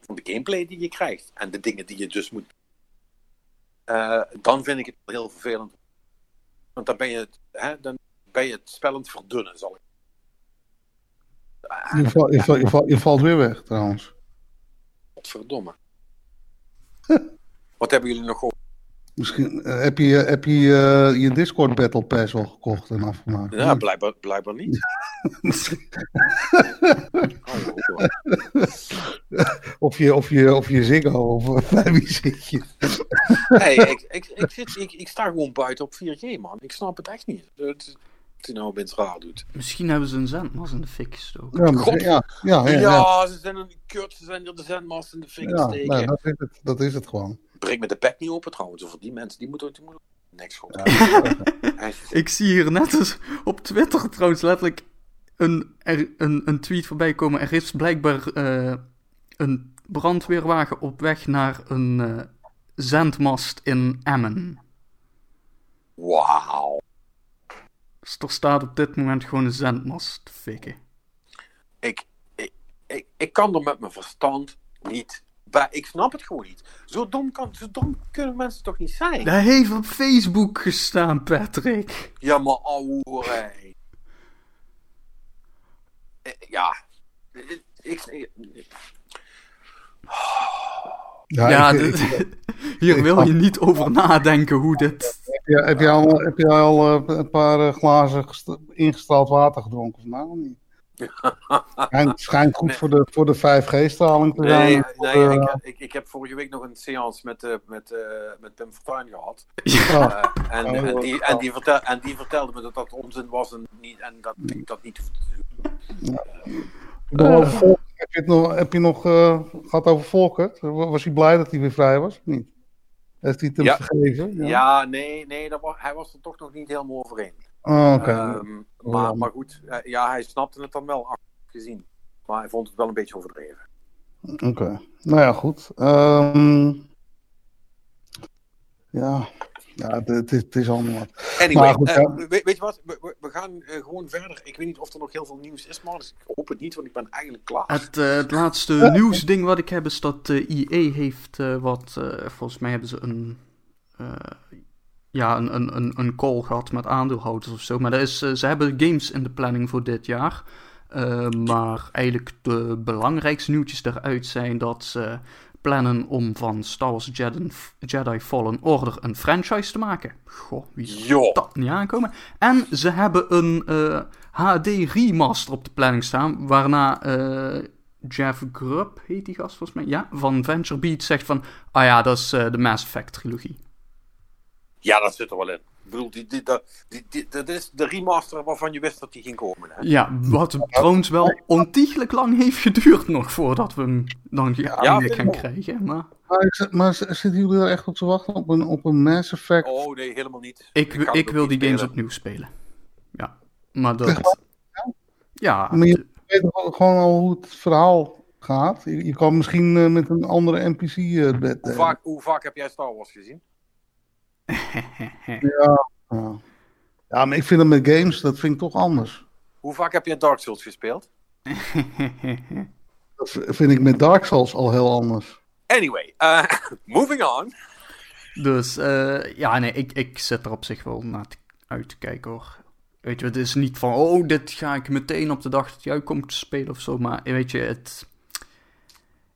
van de gameplay die je krijgt. En de dingen die je dus moet... dan vind ik het heel vervelend. Want dan ben je het spellend verdunnen, zal ik. Je valt weer weg, trouwens. Wat verdomme. Wat hebben jullie nog over? Misschien heb je je Discord Battle Pass al gekocht en afgemaakt. Ja, blijkbaar niet. Of je Ziggo, of bij wie zit je? Nee, ik sta gewoon buiten op 4G, man. Ik snap het echt niet. Wat hij nou opeens raar doet. Misschien hebben ze een zendmast in de fik gestoken. Ja, ze zijn een kut. Ze zijn de zendmast in de fik steken. Nee, dat is het gewoon. Breek me de pek niet open trouwens. Voor die mensen, die moeten niks goed. Ja. Ik zie hier net eens op Twitter trouwens letterlijk een tweet voorbij komen. Er is blijkbaar een brandweerwagen op weg naar een zendmast in Emmen. Wauw. Dus er staat op dit moment gewoon een zendmast fikken. Ik kan er met mijn verstand niet... Ik snap het gewoon niet. Zo dom kunnen mensen toch niet zijn? Dat heeft op Facebook gestaan, Patrick. Ja, maar ouwe. Ja. Hier wil je niet over nadenken hoe dit... Ja, heb je al een paar glazen ingestraald water gedronken vanavond of niet? Schijnt goed voor de 5G-straling te zijn. Nee, ik heb vorige week nog een seance met Pim Fortuyn gehad. Ja. En die vertelde me dat onzin was en dat ik dat niet hoefde te doen. Ja. Heb je nog gehad over Volkert? Was hij blij dat hij weer vrij was? Niet? Heeft hij het hem vergeven? Ja, hij was er toch nog niet helemaal overheen. Oh, okay. Maar goed, hij snapte het dan wel afgezien. Maar hij vond het wel een beetje overdreven. Oké, nou ja, goed. Het is allemaal... Anyway, goed, weet je wat? We gaan gewoon verder. Ik weet niet of er nog heel veel nieuws is, maar dus ik hoop het niet, want ik ben eigenlijk klaar. Het laatste nieuwsding wat ik heb is dat EA heeft volgens mij hebben ze een... een call gehad met aandeelhouders of zo. Maar dat is, ze hebben games in de planning voor dit jaar. Maar eigenlijk de belangrijkste nieuwtjes daaruit zijn dat ze plannen om van Star Wars Jedi Fallen Order een franchise te maken. Goh, wie zou dat niet aankomen? En ze hebben een HD remaster op de planning staan, waarna Jeff Grubb, heet die gast volgens mij, ja, van Venture Beat zegt van, ah ja, dat is de Mass Effect trilogie. Ja, dat zit er wel in. Ik bedoel, dat is de remaster waarvan je wist dat die ging komen. Hè? Ja, wat trouwens wel ontiegelijk lang heeft geduurd nog voordat we hem dan gaan krijgen. Maar zitten jullie er echt op te wachten op een Mass Effect? Oh nee, helemaal niet. Ik wil die games opnieuw spelen. Ja, maar dat... Ja. Maar je weet gewoon al hoe het verhaal gaat. Je kan misschien met een andere NPC... Hoe vaak heb jij Star Wars gezien? Ja, maar ik vind het met games, dat vind ik toch anders. Hoe vaak heb je Dark Souls gespeeld? Dat vind ik met Dark Souls al heel anders. Anyway, moving on. Dus, ik zit er op zich wel uit te kijken hoor. Weet je, het is niet van, oh, dit ga ik meteen op de dag dat jij komt spelen of zo, maar weet je, het...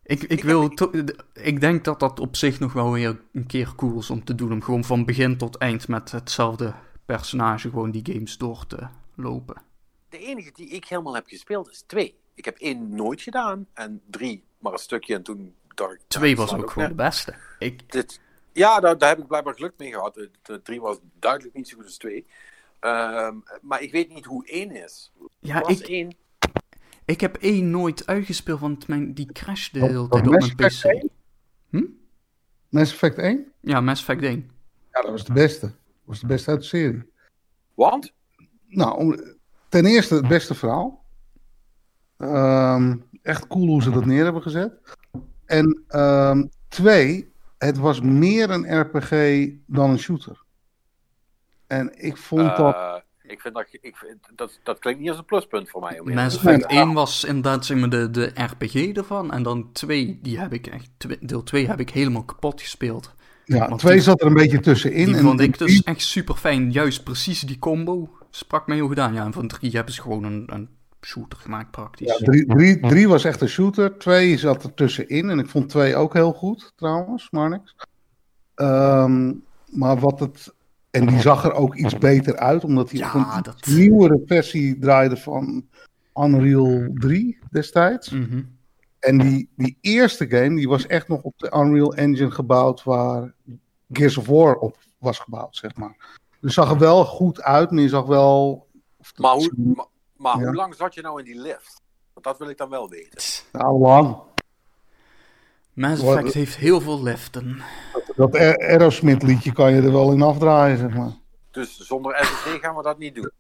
Ik denk dat op zich nog wel weer een keer cool is om te doen. Om gewoon van begin tot eind met hetzelfde personage gewoon die games door te lopen. De enige die ik helemaal heb gespeeld is 2. Ik heb 1 nooit gedaan en 3 maar een stukje en toen... 2 was ook gewoon de beste. Daar heb ik blijkbaar geluk mee gehad. 3 was duidelijk niet zo goed als 2. Maar ik weet niet hoe 1 is. Ik heb 1 nooit uitgespeeld, want die crashte de hele tijd op mijn PC. Mass Effect 1? Ja, Mass Effect 1. Ja, dat was de beste. Dat was de beste uit de serie. Want? Nou, ten eerste het beste verhaal. Echt cool hoe ze dat neer hebben gezet. En 2, het was meer een RPG dan een shooter. En ik vond dat... Ik vind dat klinkt niet als een pluspunt voor mij. Mass Effect 1 was inderdaad zeg maar, de RPG ervan. En dan 2, die heb ik echt... Deel 2 heb ik helemaal kapot gespeeld. Ja, 2 zat er een beetje tussenin. Die vond ik dus echt super fijn. Juist precies die combo sprak mij heel gedaan. Ja, en van 3 hebben ze gewoon een shooter gemaakt praktisch. Ja, 3 was echt een shooter. 2 zat er tussenin. En ik vond 2 ook heel goed trouwens, Marnix. Maar wat het... En die zag er ook iets beter uit, omdat hij een nieuwere versie draaide van Unreal 3 destijds. Mm-hmm. En die eerste game, die was echt nog op de Unreal Engine gebouwd, waar Gears of War op was gebouwd, zeg maar. Dus zag er wel goed uit, maar je zag wel... Hoe lang zat je nou in die lift? Want dat wil ik dan wel weten. Nou, lang. Mass Effect heeft heel veel leften. Dat Aerosmith liedje kan je er wel in afdraaien, zeg maar. Dus zonder SSD gaan we dat niet doen?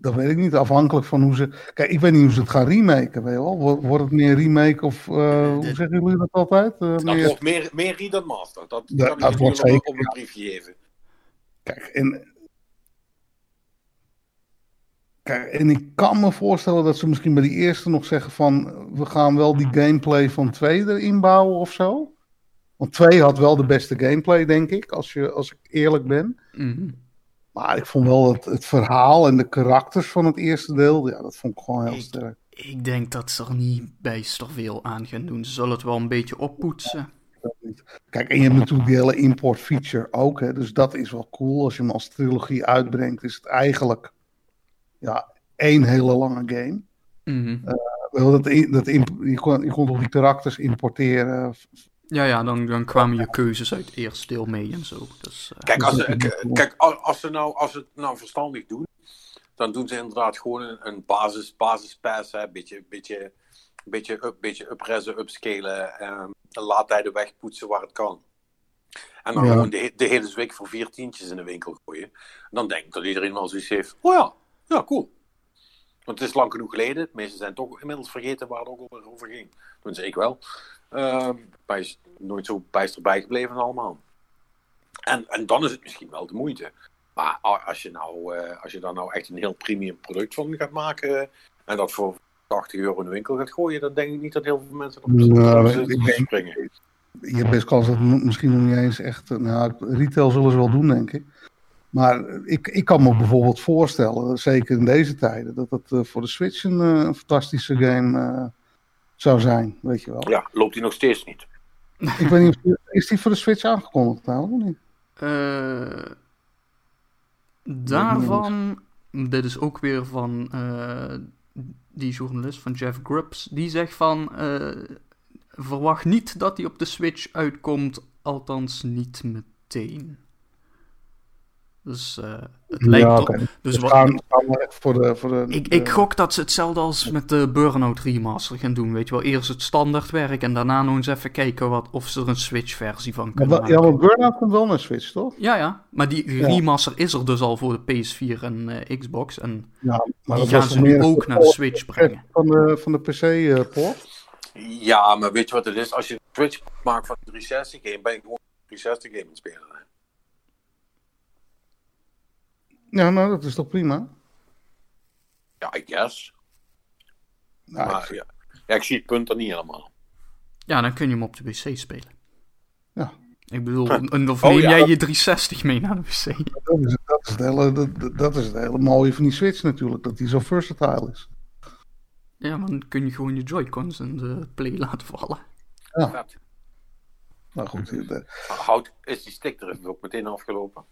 Dat weet ik niet. Afhankelijk van hoe ze... Kijk, ik weet niet hoe ze het gaan remaken, weet je wel. Wordt het meer remake of... hoe zeggen jullie dat altijd? Dat wordt meer read dan master. Dat wordt zeker op een briefje geven. Kijk, en... En ik kan me voorstellen dat ze misschien bij die eerste nog zeggen van... we gaan wel die gameplay van 2 erin bouwen of zo. Want 2 had wel de beste gameplay, denk ik, als ik eerlijk ben. Mm-hmm. Maar ik vond wel het verhaal en de karakters van het eerste deel... Ja, dat vond ik gewoon heel sterk. Ik denk dat ze er niet bijster veel aan gaan doen. Ze zullen het wel een beetje oppoetsen. Kijk, en je hebt natuurlijk die hele import feature ook. Hè, dus dat is wel cool. Als je hem als trilogie uitbrengt, is het eigenlijk... Ja, 1 hele lange game. Mm-hmm. Je kon toch die karakters importeren? Ja, dan kwamen je keuzes uit het eerste deel mee en zo. Dus, als ze het nou verstandig doen, dan doen ze inderdaad gewoon een basispass. Beetje upressen, upscalen. Laat hij de weg poetsen waar het kan. En dan gewoon de hele week voor 4 tientjes in de winkel gooien. Dan denk ik dat iedereen wel zoiets heeft. Oh ja. Ja, cool. Want het is lang genoeg geleden. De meesten zijn toch inmiddels vergeten waar het ook over ging. Dat zei ik wel. Maar is nooit zo bijster bijgebleven allemaal. En dan is het misschien wel de moeite. Maar als je daar nou echt een heel premium product van gaat maken... en dat voor €80 in de winkel gaat gooien... dan denk ik niet dat heel veel mensen op springen. Je hebt best kans dat misschien nog niet eens echt... retail zullen ze wel doen, denk ik. Maar ik kan me bijvoorbeeld voorstellen, zeker in deze tijden, dat het voor de Switch een fantastische game zou zijn, weet je wel. Ja, loopt die nog steeds niet. Ik weet niet, is die voor de Switch aangekondigd nou, of niet? Daarvan, dit is ook weer van die journalist van Jeff Grubbs, die zegt van, verwacht niet dat die op de Switch uitkomt, althans niet meteen. Dus het lijkt op... Okay. Dus we gaan voor de ik gok dat ze hetzelfde als met de Burnout Remaster gaan doen, weet je wel. Eerst het standaardwerk en daarna nog eens even kijken of ze er een Switch-versie van kunnen maken. Ja, want Burnout komt wel naar Switch, toch? Ja. Maar die remaster is er dus al voor de PS4 en Xbox. En ja, maar die gaan ze nu ook naar de Switch brengen. Van de PC-port? Ja, maar weet je wat het is? Als je een Switch maakt van de 360-game, ben je gewoon een 360-game aan het spelen. Ja, nou, dat is toch prima? Ja, I guess. Nou, maar ik zie het punt er niet helemaal. Ja, dan kun je hem op de wc spelen. Ja. Ik bedoel, of neem jij je 360 mee naar de wc? Dat is het hele mooie van die Switch natuurlijk, dat die zo versatile is. Ja, maar dan kun je gewoon je Joy-Cons in de play laten vallen. Ja. Nou goed. Is die stick er ook meteen afgelopen?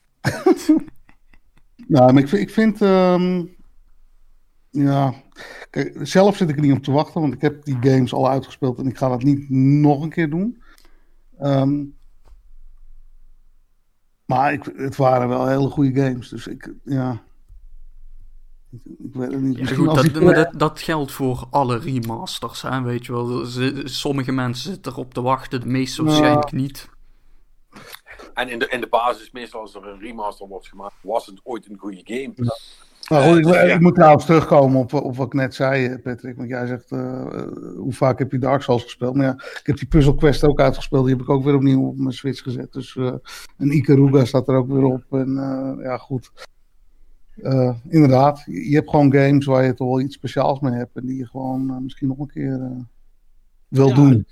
Nou, maar ik vind kijk, zelf zit ik er niet op te wachten, want ik heb die games al uitgespeeld en ik ga dat niet nog een keer doen. Maar het waren wel hele goede games, dus ik weet het niet. Ja, goed, dat geldt voor alle remasters, hè, weet je wel. Sommige mensen zitten erop te wachten, de meeste waarschijnlijk niet. En in de basis, meestal als er een remaster wordt gemaakt, was het ooit een goede game. Ja. Nou, goed, ik moet trouwens terugkomen op wat ik net zei, Patrick. Want jij zegt, hoe vaak heb je Dark Souls gespeeld? Maar ja, ik heb die Puzzle Quest ook uitgespeeld. Die heb ik ook weer opnieuw op mijn Switch gezet. Dus een Ikaruga staat er ook weer op. En goed. Inderdaad, je hebt gewoon games waar je toch wel iets speciaals mee hebt. En die je gewoon misschien nog een keer wil doen.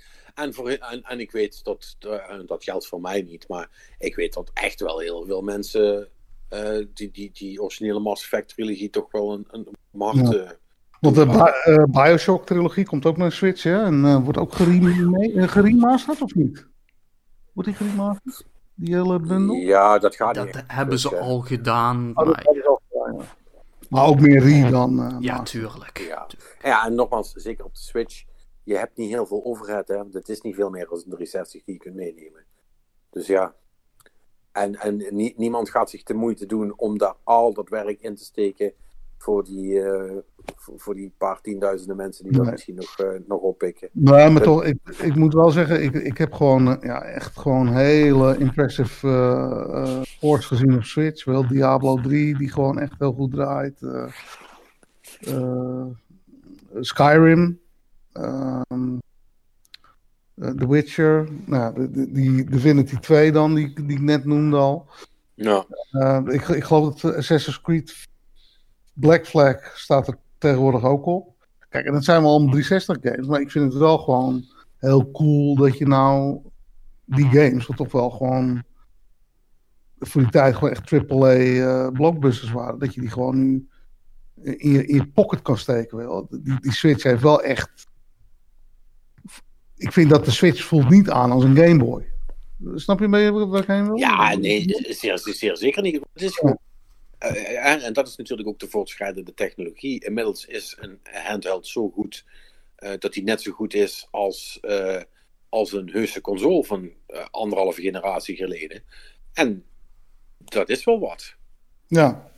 En ik weet dat geldt voor mij niet, maar ik weet dat echt wel heel veel mensen die originele Mass Effect trilogie toch wel een markt... Ja. Want de Bioshock trilogie komt ook naar Switch, hè? En wordt ook geremasterd of niet? Wordt die geremasterd? Die hele bundle? Ja, dat gaat niet. Dat hebben ze al gedaan. Maar ook meer dan... ja, tuurlijk. Ja, en nogmaals, zeker op de Switch... Je hebt niet heel veel overhead, hè. Dat is niet veel meer als een 360 die je kunt meenemen. Dus ja. En niemand gaat zich de moeite doen om daar al dat werk in te steken voor die paar tienduizenden mensen die dat misschien nog oppikken. Nou, maar toch, ik moet wel zeggen, ik heb gewoon echt gewoon hele impressive ports gezien op Switch. Wel Diablo 3, die gewoon echt heel goed draait. Skyrim. The Witcher, die Divinity 2 dan, die ik net noemde al. Ja. Ik geloof dat Assassin's Creed Black Flag staat er tegenwoordig ook op. Kijk, en dat zijn wel allemaal 360 games, maar ik vind het wel gewoon heel cool dat je nou die games, wat toch wel gewoon voor die tijd gewoon echt AAA blockbusters waren, dat je die gewoon nu in je pocket kan steken. Wel. Die Switch heeft wel echt... Ik vind dat de Switch voelt niet aan als een Game Boy. Snap je mee waar ik heen wil? Ja, nee, zeer zeker niet. Het is gewoon, en dat is natuurlijk ook de voortschrijdende technologie. Inmiddels is een handheld zo goed dat hij net zo goed is als een heuse console van anderhalve generatie geleden. En dat is wel wat. Ja.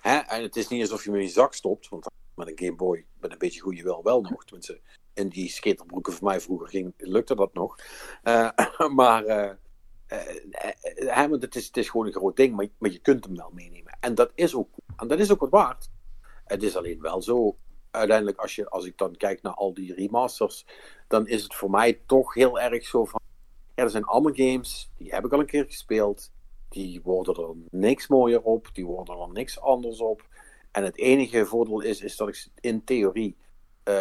Hè? En het is niet alsof je hem in je zak stopt, want met een Game Boy met een beetje goede wil wel nog, tenminste. In die skaterbroeken van mij vroeger lukte dat nog. Want het is gewoon een groot ding, maar je kunt hem wel meenemen. En dat is ook wat waard. Het is alleen wel zo, uiteindelijk als ik dan kijk naar al die remasters, dan is het voor mij toch heel erg zo van, er zijn allemaal games, die heb ik al een keer gespeeld, die worden er niks mooier op, die worden er niks anders op. En het enige voordeel is dat ik in theorie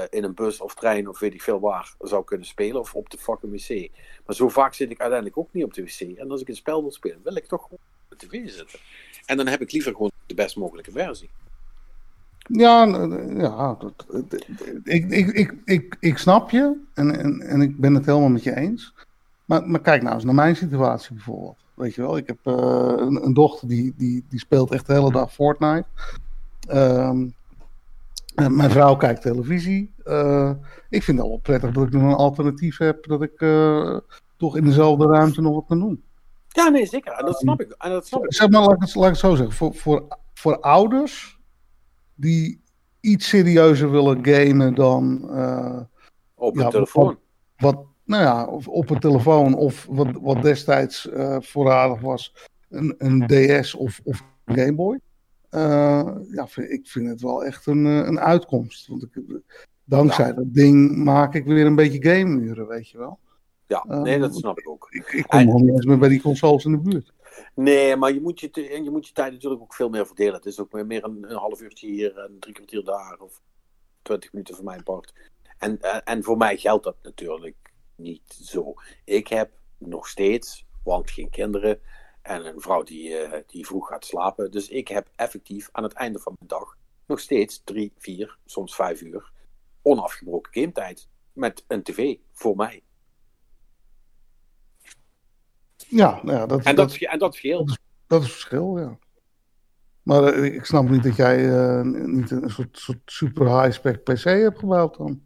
in een bus of trein of weet ik veel waar zou kunnen spelen of op de fucking wc. Maar zo vaak zit ik uiteindelijk ook niet op de wc. En als ik een spel wil spelen, wil ik toch gewoon op de tv zitten. En dan heb ik liever gewoon de best mogelijke versie. Ja, ik snap je en ik ben het helemaal met je eens. Maar kijk nou eens naar mijn situatie bijvoorbeeld. Weet je wel, ik heb een dochter die speelt echt de hele dag Fortnite. Mijn vrouw kijkt televisie. Ik vind het wel prettig dat ik nog een alternatief heb dat ik toch in dezelfde ruimte nog wat kan doen. Ja, nee, zeker. En dat snap ik. Zeg maar, laat ik het zo zeggen. Voor ouders die iets serieuzer willen gamen dan op een telefoon. Of op een telefoon of wat destijds voorradig was, een DS of een Game Boy. Ik vind het wel echt een uitkomst. Want dankzij dat ding maak ik weer een beetje gamemuren, weet je wel. Ja, nee, dat snap ik ook. Ik kom nog niet eens meer bij die consoles in de buurt. Nee, maar je moet je tijd natuurlijk ook veel meer verdelen. Het is ook meer een half uurtje hier en 3 kwartier daar. Of 20 minuten voor mijn part. En voor mij geldt dat natuurlijk niet zo. Ik heb nog steeds, want geen kinderen... En een vrouw die vroeg gaat slapen. Dus ik heb effectief aan het einde van mijn dag nog steeds 3, 4, soms 5 uur onafgebroken gametijd met een tv voor mij. Ja, dat is verschil. Dat is verschil, ja. Maar ik snap niet dat jij niet een soort super high-spec PC hebt gebouwd dan.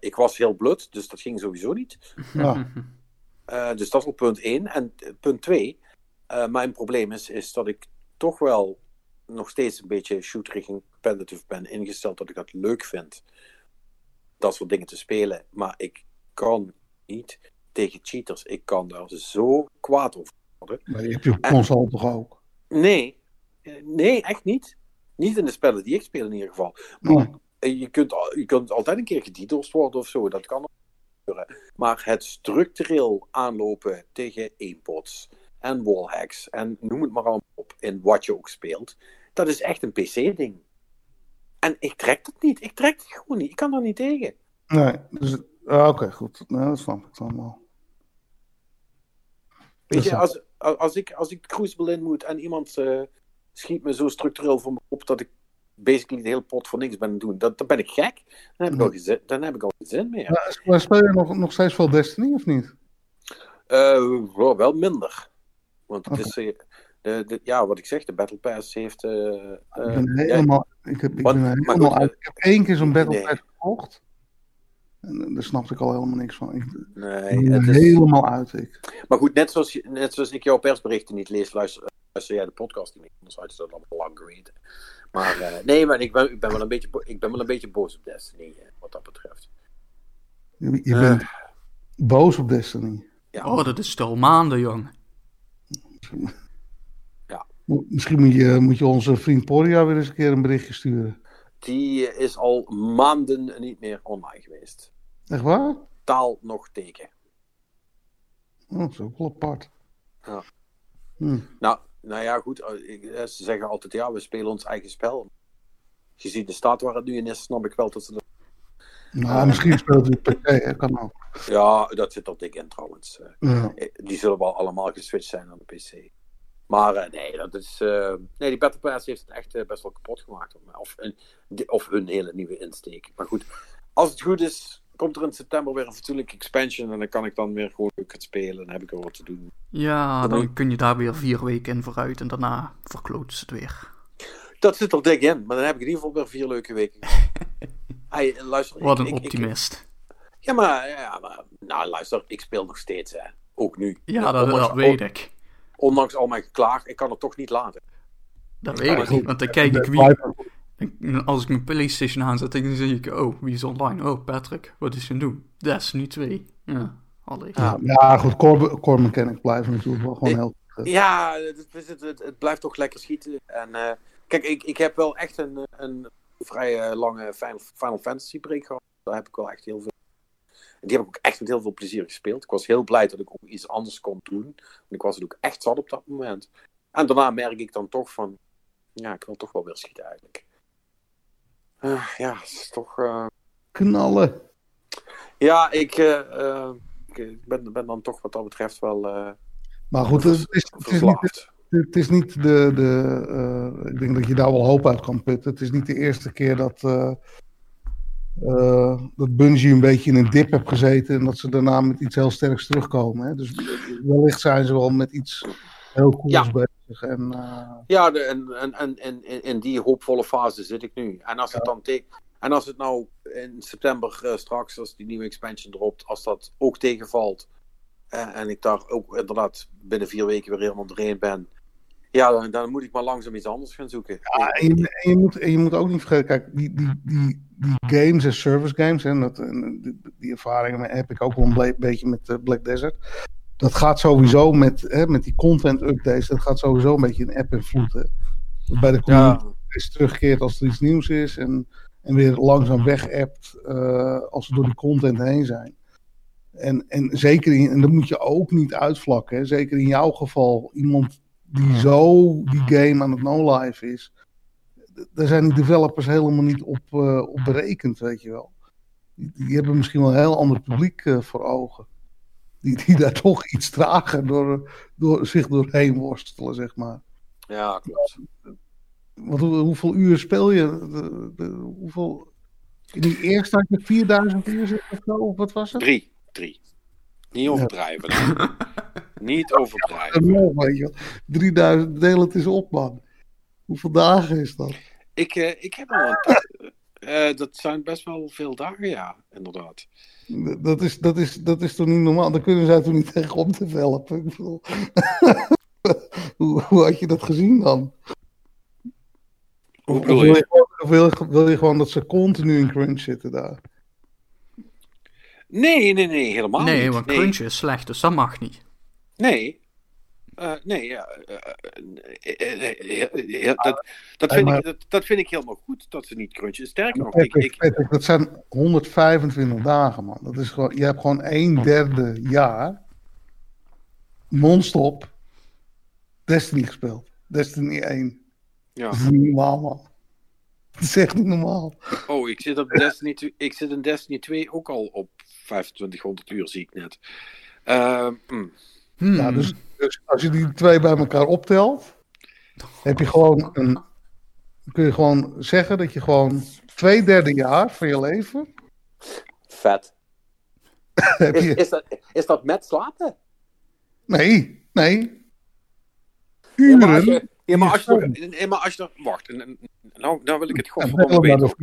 Ik was heel blut, dus dat ging sowieso niet. Ja. Dus dat is al punt 1. En punt 2, mijn probleem is dat ik toch wel nog steeds een beetje shoot richting competitive ben ingesteld, dat ik dat leuk vind, dat soort dingen te spelen. Maar ik kan niet tegen cheaters. Ik kan daar zo kwaad over worden. Maar je hebt je console toch ook? Nee, echt niet. Niet in de spellen die ik speel in ieder geval. Maar je kunt altijd een keer gedetost worden of zo, dat kan gebeuren. Maar het structureel aanlopen tegen aimbots en wallhacks en noem het maar allemaal op in wat je ook speelt, dat is echt een PC-ding. En ik trek dat niet. Ik trek het gewoon niet. Ik kan er niet tegen. Nee, dus, oké, goed. Nee, dat snap ik allemaal. Weet je, als ik Crucible in moet en iemand schiet me zo structureel voor me op dat ik basically de hele pot voor niks ben doen. Dan ben ik gek. Dan heb ik al geen zin meer. Ja, maar speel je nog steeds veel Destiny, of niet? Wel minder. Want het is... wat ik zeg, de Battle Pass heeft... Ik heb 1 keer zo'n Battle Pass gekocht. En daar snapte ik al helemaal niks van. Maar goed, net zoals ik jouw persberichten niet lees, luister jij de podcast niet meer. Anders had je dat allemaal lang geweten. Maar ik ben wel een beetje boos op Destiny, wat dat betreft. Je bent boos op Destiny? Ja. Oh, dat is al maanden, jong. Ja. Misschien moet je onze vriend Poria weer eens een keer een berichtje sturen. Die is al maanden niet meer online geweest. Echt waar? Taal nog teken. Oh, dat is ook wel apart. Ja. Nou ja, goed. Ze zeggen altijd, ja, we spelen ons eigen spel. Gezien de staat waar het nu in is, snap ik wel dat ze... misschien speelt het PC, hè? Kan ook. Ja, dat zit er dik in trouwens. Ja. Die zullen wel allemaal geswitcht zijn aan de PC. Maar die Battle Pass heeft het echt best wel kapot gemaakt. Of hun hele nieuwe insteek. Maar goed, als het goed is, komt er in september weer een fatsoenlijke expansion. En dan kan ik dan weer gewoon leuk gaan spelen. Dan heb ik er wat te doen. Ja, dan kun je daar weer 4 weken in vooruit. En daarna verkloot ze het weer. Dat zit er dik in. Maar dan heb ik in ieder geval weer 4 leuke weken. Hey, luister, wat een optimist. Maar luister, ik speel nog steeds. Hè. Ook nu. Ja, dat weet ik. Ondanks al mijn geklaag, ik kan het toch niet laten. Dat weet ik niet, want dan kijk ik wie... Als ik mijn PlayStation aanzet, dan zie ik... Oh, wie is online? Oh, Patrick, wat is je aan het doen? Destiny 2. Ja, alleen. Ja, goed, core mechanic blijft natuurlijk wel gewoon heel... Ja, het blijft toch lekker schieten. En kijk, ik heb wel echt een vrij lange Final Fantasy break gehad. Daar heb ik wel echt heel veel... En die heb ik ook echt met heel veel plezier gespeeld. Ik was heel blij dat ik ook iets anders kon doen. Want ik was het ook echt zat op dat moment. En daarna merk ik dan toch van... Ja, ik wil toch wel weer schieten eigenlijk. Het is toch... Knallen. Ja, ik ben dan toch wat dat betreft wel... maar goed, het is niet, Het is niet ik denk dat je daar wel hoop uit kan putten. Het is niet de eerste keer dat Bungie een beetje in een dip heeft gezeten en dat ze daarna met iets heel sterks terugkomen. Hè? Dus wellicht zijn ze wel met iets heel cools bezig. En die hoopvolle fase zit ik nu. En als het dan en als het nou in september straks, als die nieuwe expansion dropt, als dat ook tegenvalt en ik daar ook inderdaad binnen 4 weken weer helemaal doorheen ben, dan moet ik maar langzaam iets anders gaan zoeken. Ja, en je moet ook niet vergeten, kijk, die games en service games, die ervaringen heb ik ook wel een beetje met Black Desert. Dat gaat sowieso met die content updates, dat gaat sowieso een beetje in app en vloed. Bij de community is teruggekeerd als er iets nieuws is en weer langzaam weg-appt als ze door die content heen zijn. En zeker en dat moet je ook niet uitvlakken. Hè? Zeker in jouw geval, iemand die zo die game aan het no-life is, daar zijn die developers helemaal niet op berekend, weet je wel. Die hebben misschien wel een heel ander publiek voor ogen. Die daar toch iets trager door zich doorheen worstelen, zeg maar. Ja, klopt. Want hoeveel uur speel je? In die eerste had je 4000 uur of zo, of wat was het? 3. Niet overdrijven. Ja. Niet overdrijven. Ja, weet je. 3000, deel het eens op, man. Hoeveel dagen is dat? Ik heb al een dat zijn best wel veel dagen, ja, inderdaad. Dat is toch niet normaal? Daar kunnen zij toch niet tegen op developen? Ik bedoel. Hoe had je dat gezien dan? Of wil je gewoon dat ze continu in crunch zitten daar? Nee, helemaal niet. Nee, want crunch is slecht, dus dat mag niet. Dat vind ik helemaal goed, dat ze niet crunchen. Sterker nog, Patrick, dat zijn 125 dagen, man. Dat is gewoon, je hebt gewoon 1/3 jaar non-stop Destiny gespeeld. Destiny 1. Ja. Dat is niet normaal, man. Dat is echt niet normaal. Oh, ik zit in Destiny 2 ook al op 2500 uur, zie ik net. Ja, dus als je die twee bij elkaar optelt, kun je gewoon zeggen dat je gewoon 2/3 jaar van je leven... Vet. Is dat met slapen? Nee. Uren... Maar als je... Wacht, nou wil ik het gewoon weten.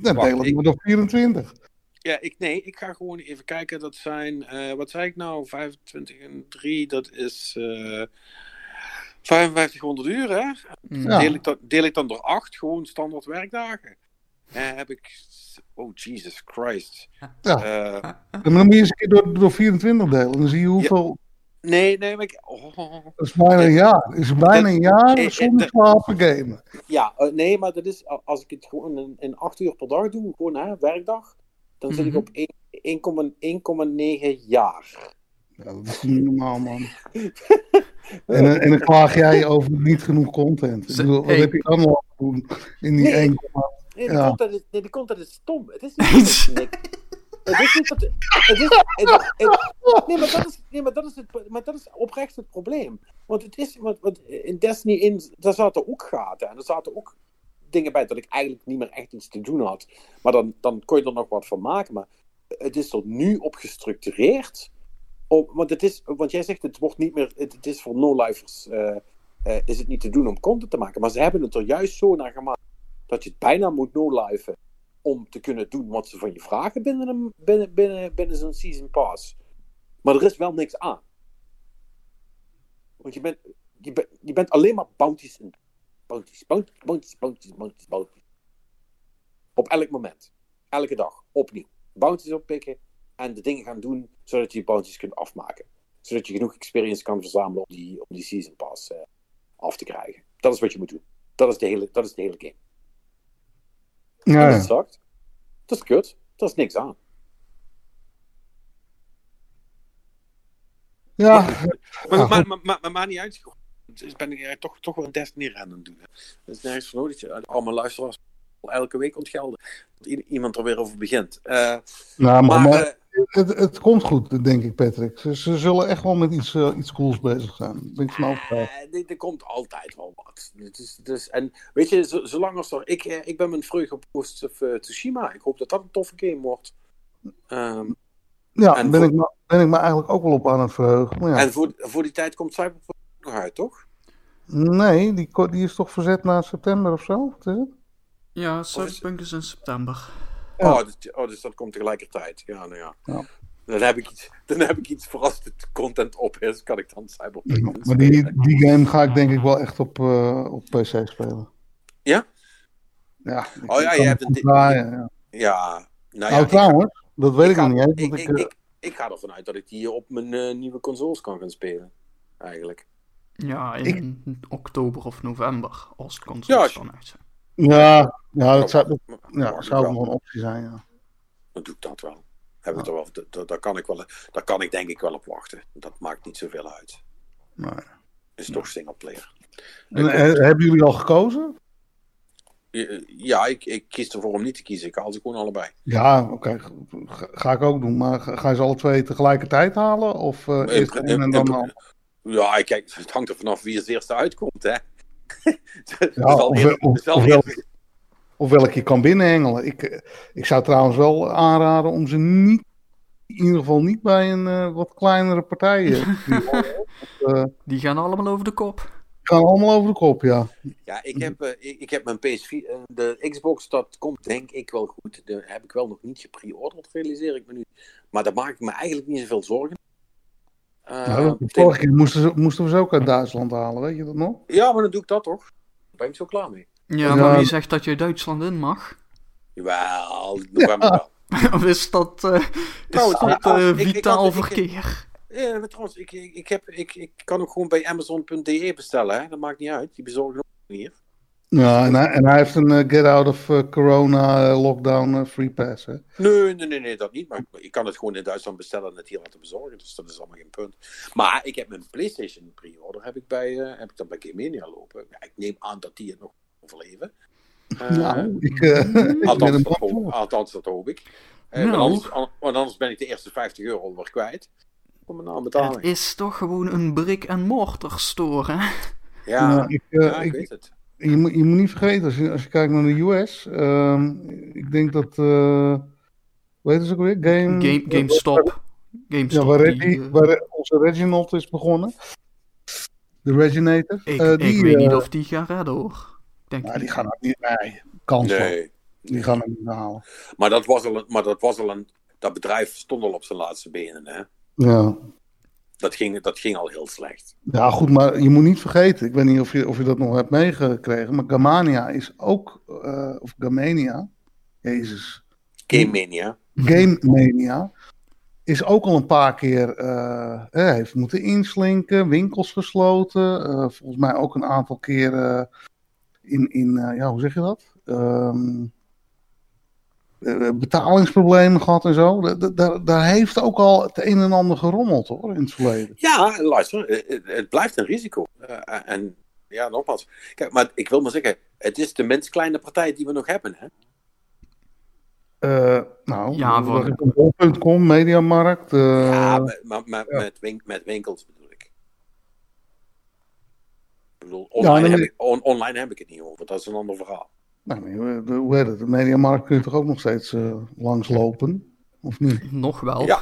Delen we door 24. Ja, ik ga gewoon even kijken. Dat zijn, wat zei ik nou? 25 en 3, dat is 5500 uur, hè? Ja. Deel ik dan door 8, gewoon standaard werkdagen. Heb ik... Oh, Jesus Christ. Ja. Dan moet je eens een keer door 24 delen. Dan zie je hoeveel... Ja. Nee, maar ik... Dat is bijna een jaar. Zonder slapen gamen. Ja, nee, maar dat is... Als ik het gewoon in 8 uur per dag doe, gewoon werkdag, dan zit ik op 1,9 jaar. Ja, dat is niet normaal, man. en dan klaag jij over niet genoeg content. Ik bedoel, wat heb je allemaal te doen in die 1,9? Die content is stom. Het is niet... Maar dat is oprecht het probleem. Want het is, want in Destiny 1, daar zaten ook gaten. En er zaten ook dingen bij dat ik eigenlijk niet meer echt iets te doen had. Maar dan kon je er nog wat van maken. Maar het is er nu op gestructureerd. Want jij zegt, het wordt niet meer. Het is voor no-lifers. Is het niet te doen om content te maken. Maar ze hebben het er juist zo naar gemaakt dat je het bijna moet no-lifen om te kunnen doen wat ze van je vragen binnen zo'n season pass. Maar er is wel niks aan. Want je bent alleen maar bounties en bounties. Op elk moment. Elke dag. Opnieuw. Bounties oppikken en de dingen gaan doen zodat je die bounties kunt afmaken. Zodat je genoeg experience kan verzamelen om die season pass af te krijgen. Dat is wat je moet doen. Dat is de hele game. Ja. Dat zakt. Dat is kut. Dat is niks aan. Ja. Maar niet uit. Dus ben ik toch wel een Destiny aan het doen. Dat is nergens voor nodig. Al mijn luisteraars elke week ontgelden. Dat iemand er weer over begint. Nou, maar Het komt goed, denk ik, Patrick. Ze zullen echt wel met iets cools bezig zijn. Denk ik er komt altijd wel wat. Dus, en weet je, zolang als er... Ik ben mijn vreugde op Ghost of Tsushima. Ik hoop dat dat een toffe game wordt. Ja, ben ik me eigenlijk ook wel op aan het verheugen. Maar ja. En voor die tijd komt Cyberpunk nog uit, toch? Nee, die is toch verzet naar september of zo? Ja, Cyberpunk is in september. Ja. Dus dat komt tegelijkertijd. Ja, nou ja. Ja. Dan heb ik iets voor als de content op is, kan ik dan Cyberpunk spelen. Maar die game ga ik denk ik wel echt op PC spelen. Ja? Ja. Oh ja, je hebt een... Ja. Nou, trouwens, dat weet ik nog niet. Ik ga ervan uit dat ik die op mijn nieuwe consoles kan gaan spelen. Eigenlijk. Ja, in oktober of november, als het consoles dan uit zijn. Ja, dat zou wel een optie zijn, ja. Dan doe ik dat wel. Daar kan ik denk ik wel op wachten. Dat maakt niet zoveel uit. Nee. Het is toch singleplayer. Hebben jullie al gekozen? Ja, ik kies ervoor om niet te kiezen. Ik haal ze gewoon allebei. Ja, oké. Ga ik ook doen. Maar ga je ze alle twee tegelijkertijd halen? Of eerst en dan al? Ja, kijk, het hangt er vanaf wie het eerste uitkomt, hè. Of welke je kan binnenhengelen. Ik zou trouwens wel aanraden om ze niet, in ieder geval niet bij een wat kleinere partij. Die gaan allemaal over de kop. Gaan allemaal over de kop, ja. Ja, ik heb mijn PS4, de Xbox, dat komt denk ik wel goed. Dat heb ik wel nog niet gepreorderd, realiseer ik me nu. Maar daar maak ik me eigenlijk niet zoveel zorgen. Vorige keer moesten we ze ook uit Duitsland halen, weet je dat nog? Ja, maar dan doe ik dat toch. Daar ben ik zo klaar mee. Ja, maar wie zegt dat je Duitsland in mag? Jawel, november wel. Of is dat vitaal verkeer? Ja, maar trouwens, ik kan ook gewoon bij Amazon.de bestellen, hè? Dat maakt niet uit. Die bezorgen ook hier. Ja, en hij heeft een get out of corona lockdown free pass, hè? Nee, dat niet. Maar ik kan het gewoon in Duitsland bestellen en het hier laten bezorgen. Dus dat is allemaal geen punt. Maar ik heb mijn PlayStation pre-order heb ik dan bij Game Mania lopen. Ja, ik neem aan dat die het nog overleven. Althans, dat hoop ik. Want anders ben ik de eerste €50 weer kwijt. Voor mijn aanbetaling. Het is toch gewoon een brick en mortar store, hè? Ja, nou, ik weet het. Je moet niet vergeten, als je kijkt naar de US, ik denk dat, hoe heet het ook weer? GameStop. Ja, waar onze Reginald is begonnen. De Reginator. Ik weet niet of die gaan redden, hoor. Die gaan ook niet, die gaan hem niet halen. Maar dat bedrijf stond al op zijn laatste benen, hè? Ja. Dat ging al heel slecht. Ja, goed, maar je moet niet vergeten. Ik weet niet of je dat nog hebt meegekregen. Maar Gamania is ook... of Gamania. Jezus. Game Mania. Is ook al een paar keer... heeft moeten inslinken. Winkels gesloten. Volgens mij ook een aantal keer... hoe zeg je dat? Betalingsproblemen gehad en zo. Daar heeft ook al het een en ander gerommeld, hoor, in het verleden. Ja, luister, het blijft een risico. En ja, nogmaals. Kijk, maar ik wil maar zeggen, het is de minst kleine partij die we nog hebben, hè? Bol.com, Mediamarkt. Maar met winkels bedoel ik. Online heb ik het niet over, dat is een ander verhaal. Nou, hoe heet het? De Mediamarkt kun je toch ook nog steeds langslopen? Of niet? Nog wel. Ja,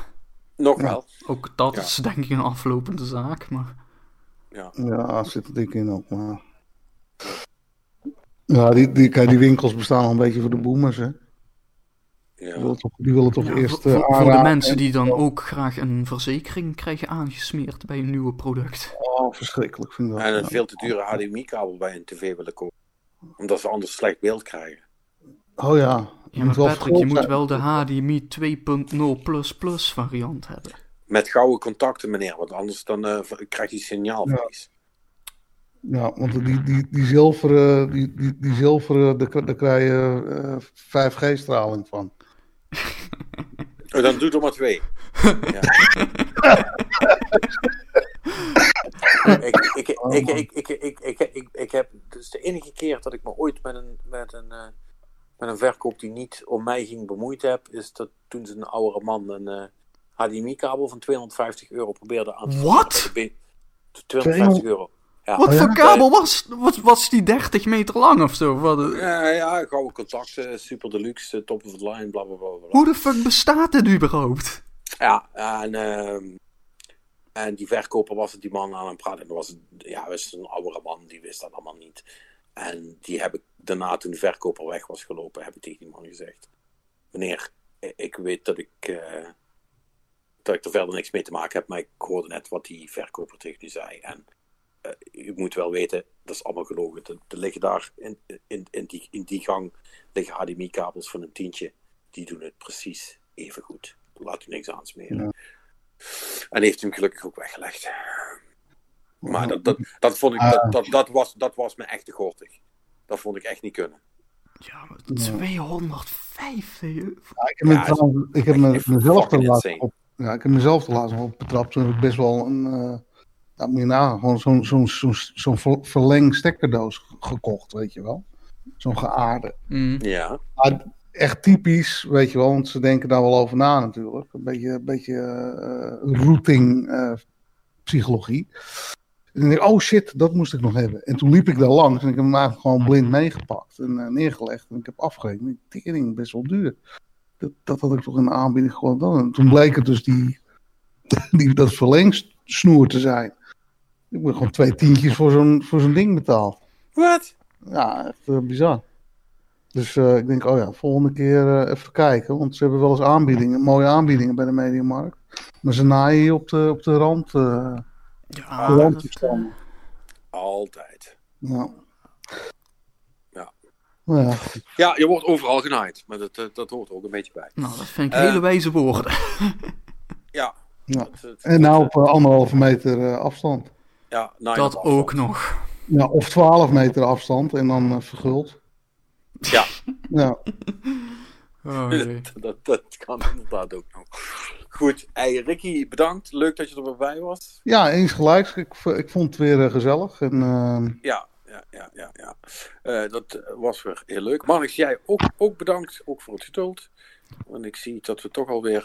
nog wel. Ook dat is denk ik een aflopende zaak, maar... Ja, zit er dik in ook, maar... Ja, die winkels bestaan al een beetje voor de boomers, hè? Ja. Die willen toch eerst voor de mensen die dan ook graag een verzekering krijgen aangesmeerd bij een nieuwe product. Oh, verschrikkelijk vind ik dat. En een veel te dure HDMI-kabel bij een tv willen kopen. Omdat ze anders slecht beeld krijgen. Oh ja. Ja, maar Patrick, je moet wel de HDMI 2.0++ variant hebben. Met gouden contacten, meneer. Want anders dan krijg je signaalverlies. Ja, want die zilveren daar krijg je 5G-straling van. Oh, dan doet er maar 2. Ja. Ik heb dus de enige keer dat ik me ooit met een met een verkoop die niet om mij ging bemoeid heb, is dat toen ze een oudere man een HDMI-kabel van €250 probeerde aan te Wat? €250 Ja. Wat voor kabel was? Was die 30 meter lang of zo? Ja, gouden contacten, super deluxe, top of the line, bla bla bla. Hoe de fuck bestaat dit überhaupt? Ja, en die verkoper was het, die man aan het praten. Was een oudere man, die wist dat allemaal niet. En die heb ik daarna, toen de verkoper weg was gelopen, heb ik tegen die man gezegd: meneer, ik weet dat ik er verder niks mee te maken heb, maar ik hoorde net wat die verkoper tegen die zei. En u moet wel weten, dat is allemaal gelogen. Er liggen daar in die gang liggen HDMI-kabels van €10. Die doen het precies even goed. Laat u niks aansmeren. Ja. En heeft hem gelukkig ook weggelegd. Maar dat vond ik, dat was me echt te gortig. Dat vond ik echt niet kunnen. Ja, maar €250. Ik heb mezelf er laatst nog op betrapt. Toen heb ik best wel een... gewoon zo'n verleng stekkerdoos gekocht, weet je wel. Zo'n geaarde. Mm. Ja. Maar echt typisch, weet je wel, want ze denken daar wel over na natuurlijk. Een beetje routing psychologie. En dan denk ik, oh shit, dat moest ik nog hebben. En toen liep ik daar langs en ik heb hem eigenlijk gewoon blind meegepakt en neergelegd. En ik heb afgerekend, die tering best wel duur. Dat had ik toch in de aanbieding gewoon dan. En toen bleek het dus dat verlengsnoer te zijn. Ik heb gewoon €2 voor zo'n ding betaald. Wat? Ja, echt bizar. Dus ik denk, volgende keer even kijken. Want ze hebben wel eens aanbiedingen, mooie aanbiedingen bij de Mediamarkt. Maar ze naaien je op de rand. De randjes dan. Altijd. Ja. Ja, je wordt overal genaaid. Maar dat hoort er ook een beetje bij. Nou, dat vind ik hele wijze woorden. Ja. Ja. En nou op 1,5 meter afstand. Ja, nou dat afstand. Ook nog. Ja, of 12 meter afstand en dan verguld. Ja. Ja. Oh, nee. dat kan inderdaad ook nog. Goed, hey, Ricky, bedankt. Leuk dat je er weer bij was. Ja, eens gelijk. Ik vond het weer gezellig. En, Ja. Dat was weer heel leuk. Manix, jij ook bedankt. Ook voor het geduld. Want ik zie dat we toch alweer...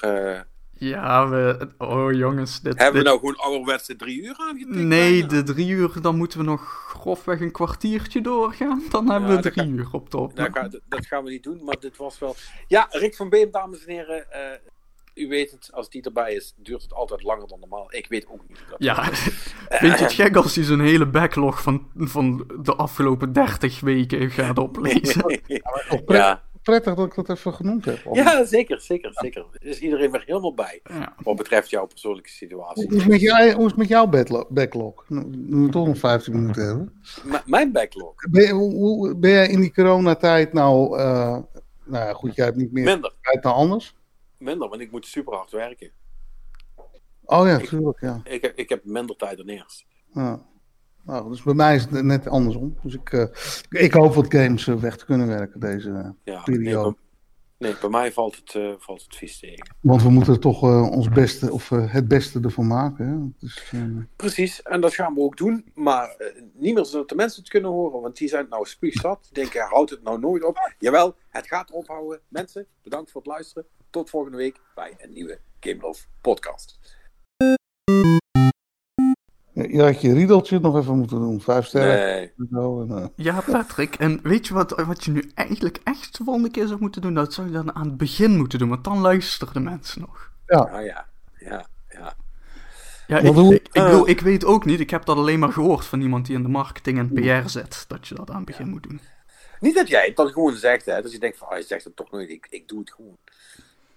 Oh jongens. Hebben we nou gewoon ouderwetse 3 uur aangetikt? Nee, de 3 uur, dan moeten we nog grofweg een kwartiertje doorgaan. Dan hebben we 3 uur op top. Dat gaan we niet doen, maar dit was wel... Ja, Rick van Beem, dames en heren. U weet het, als die erbij is, duurt het altijd langer dan normaal. Ik weet ook niet. Vind je het gek als hij zo'n hele backlog van de afgelopen 30 weken gaat oplezen? Ja. Prettig dat ik dat even genoemd heb. Ja, zeker. Er is iedereen weer helemaal bij. Ja. Wat betreft jouw persoonlijke situatie. Hoe is het met jouw backlog? Nu toch nog 15 minuten hebben. Mijn backlog? Ben jij in die coronatijd nou... nou ja, goed, jij hebt niet meer tijd dan anders? Minder, want ik moet super hard werken. Oh ja, natuurlijk, ja. Ik heb minder tijd dan eerst. Ja. Nou, dus bij mij is het net andersom. Dus ik hoop wat games weg te kunnen werken deze periode. Nee, bij mij valt het vies tegen. Want we moeten er toch het beste ervan maken. Hè? Dus, precies, en dat gaan we ook doen. Maar niet meer zodat de mensen het kunnen horen. Want die zijn nou spuugzat. Die denken, houdt het nou nooit op? Jawel, het gaat ophouden. Mensen, bedankt voor het luisteren. Tot volgende week bij een nieuwe Game Love podcast. Je had je riedeltje nog even moeten doen. 5 sterren. Nee. Ja, Patrick. En weet je wat je nu eigenlijk echt de volgende keer zou moeten doen? Dat zou je dan aan het begin moeten doen. Want dan luisteren de mensen nog. Ja. Ja, ik weet ook niet. Ik heb dat alleen maar gehoord van iemand die in de marketing en PR zit. Dat je dat aan het begin moet doen. Niet dat jij het dan gewoon zegt. Hè? Dat je denkt van, hij zegt het toch nooit. Ik doe het gewoon.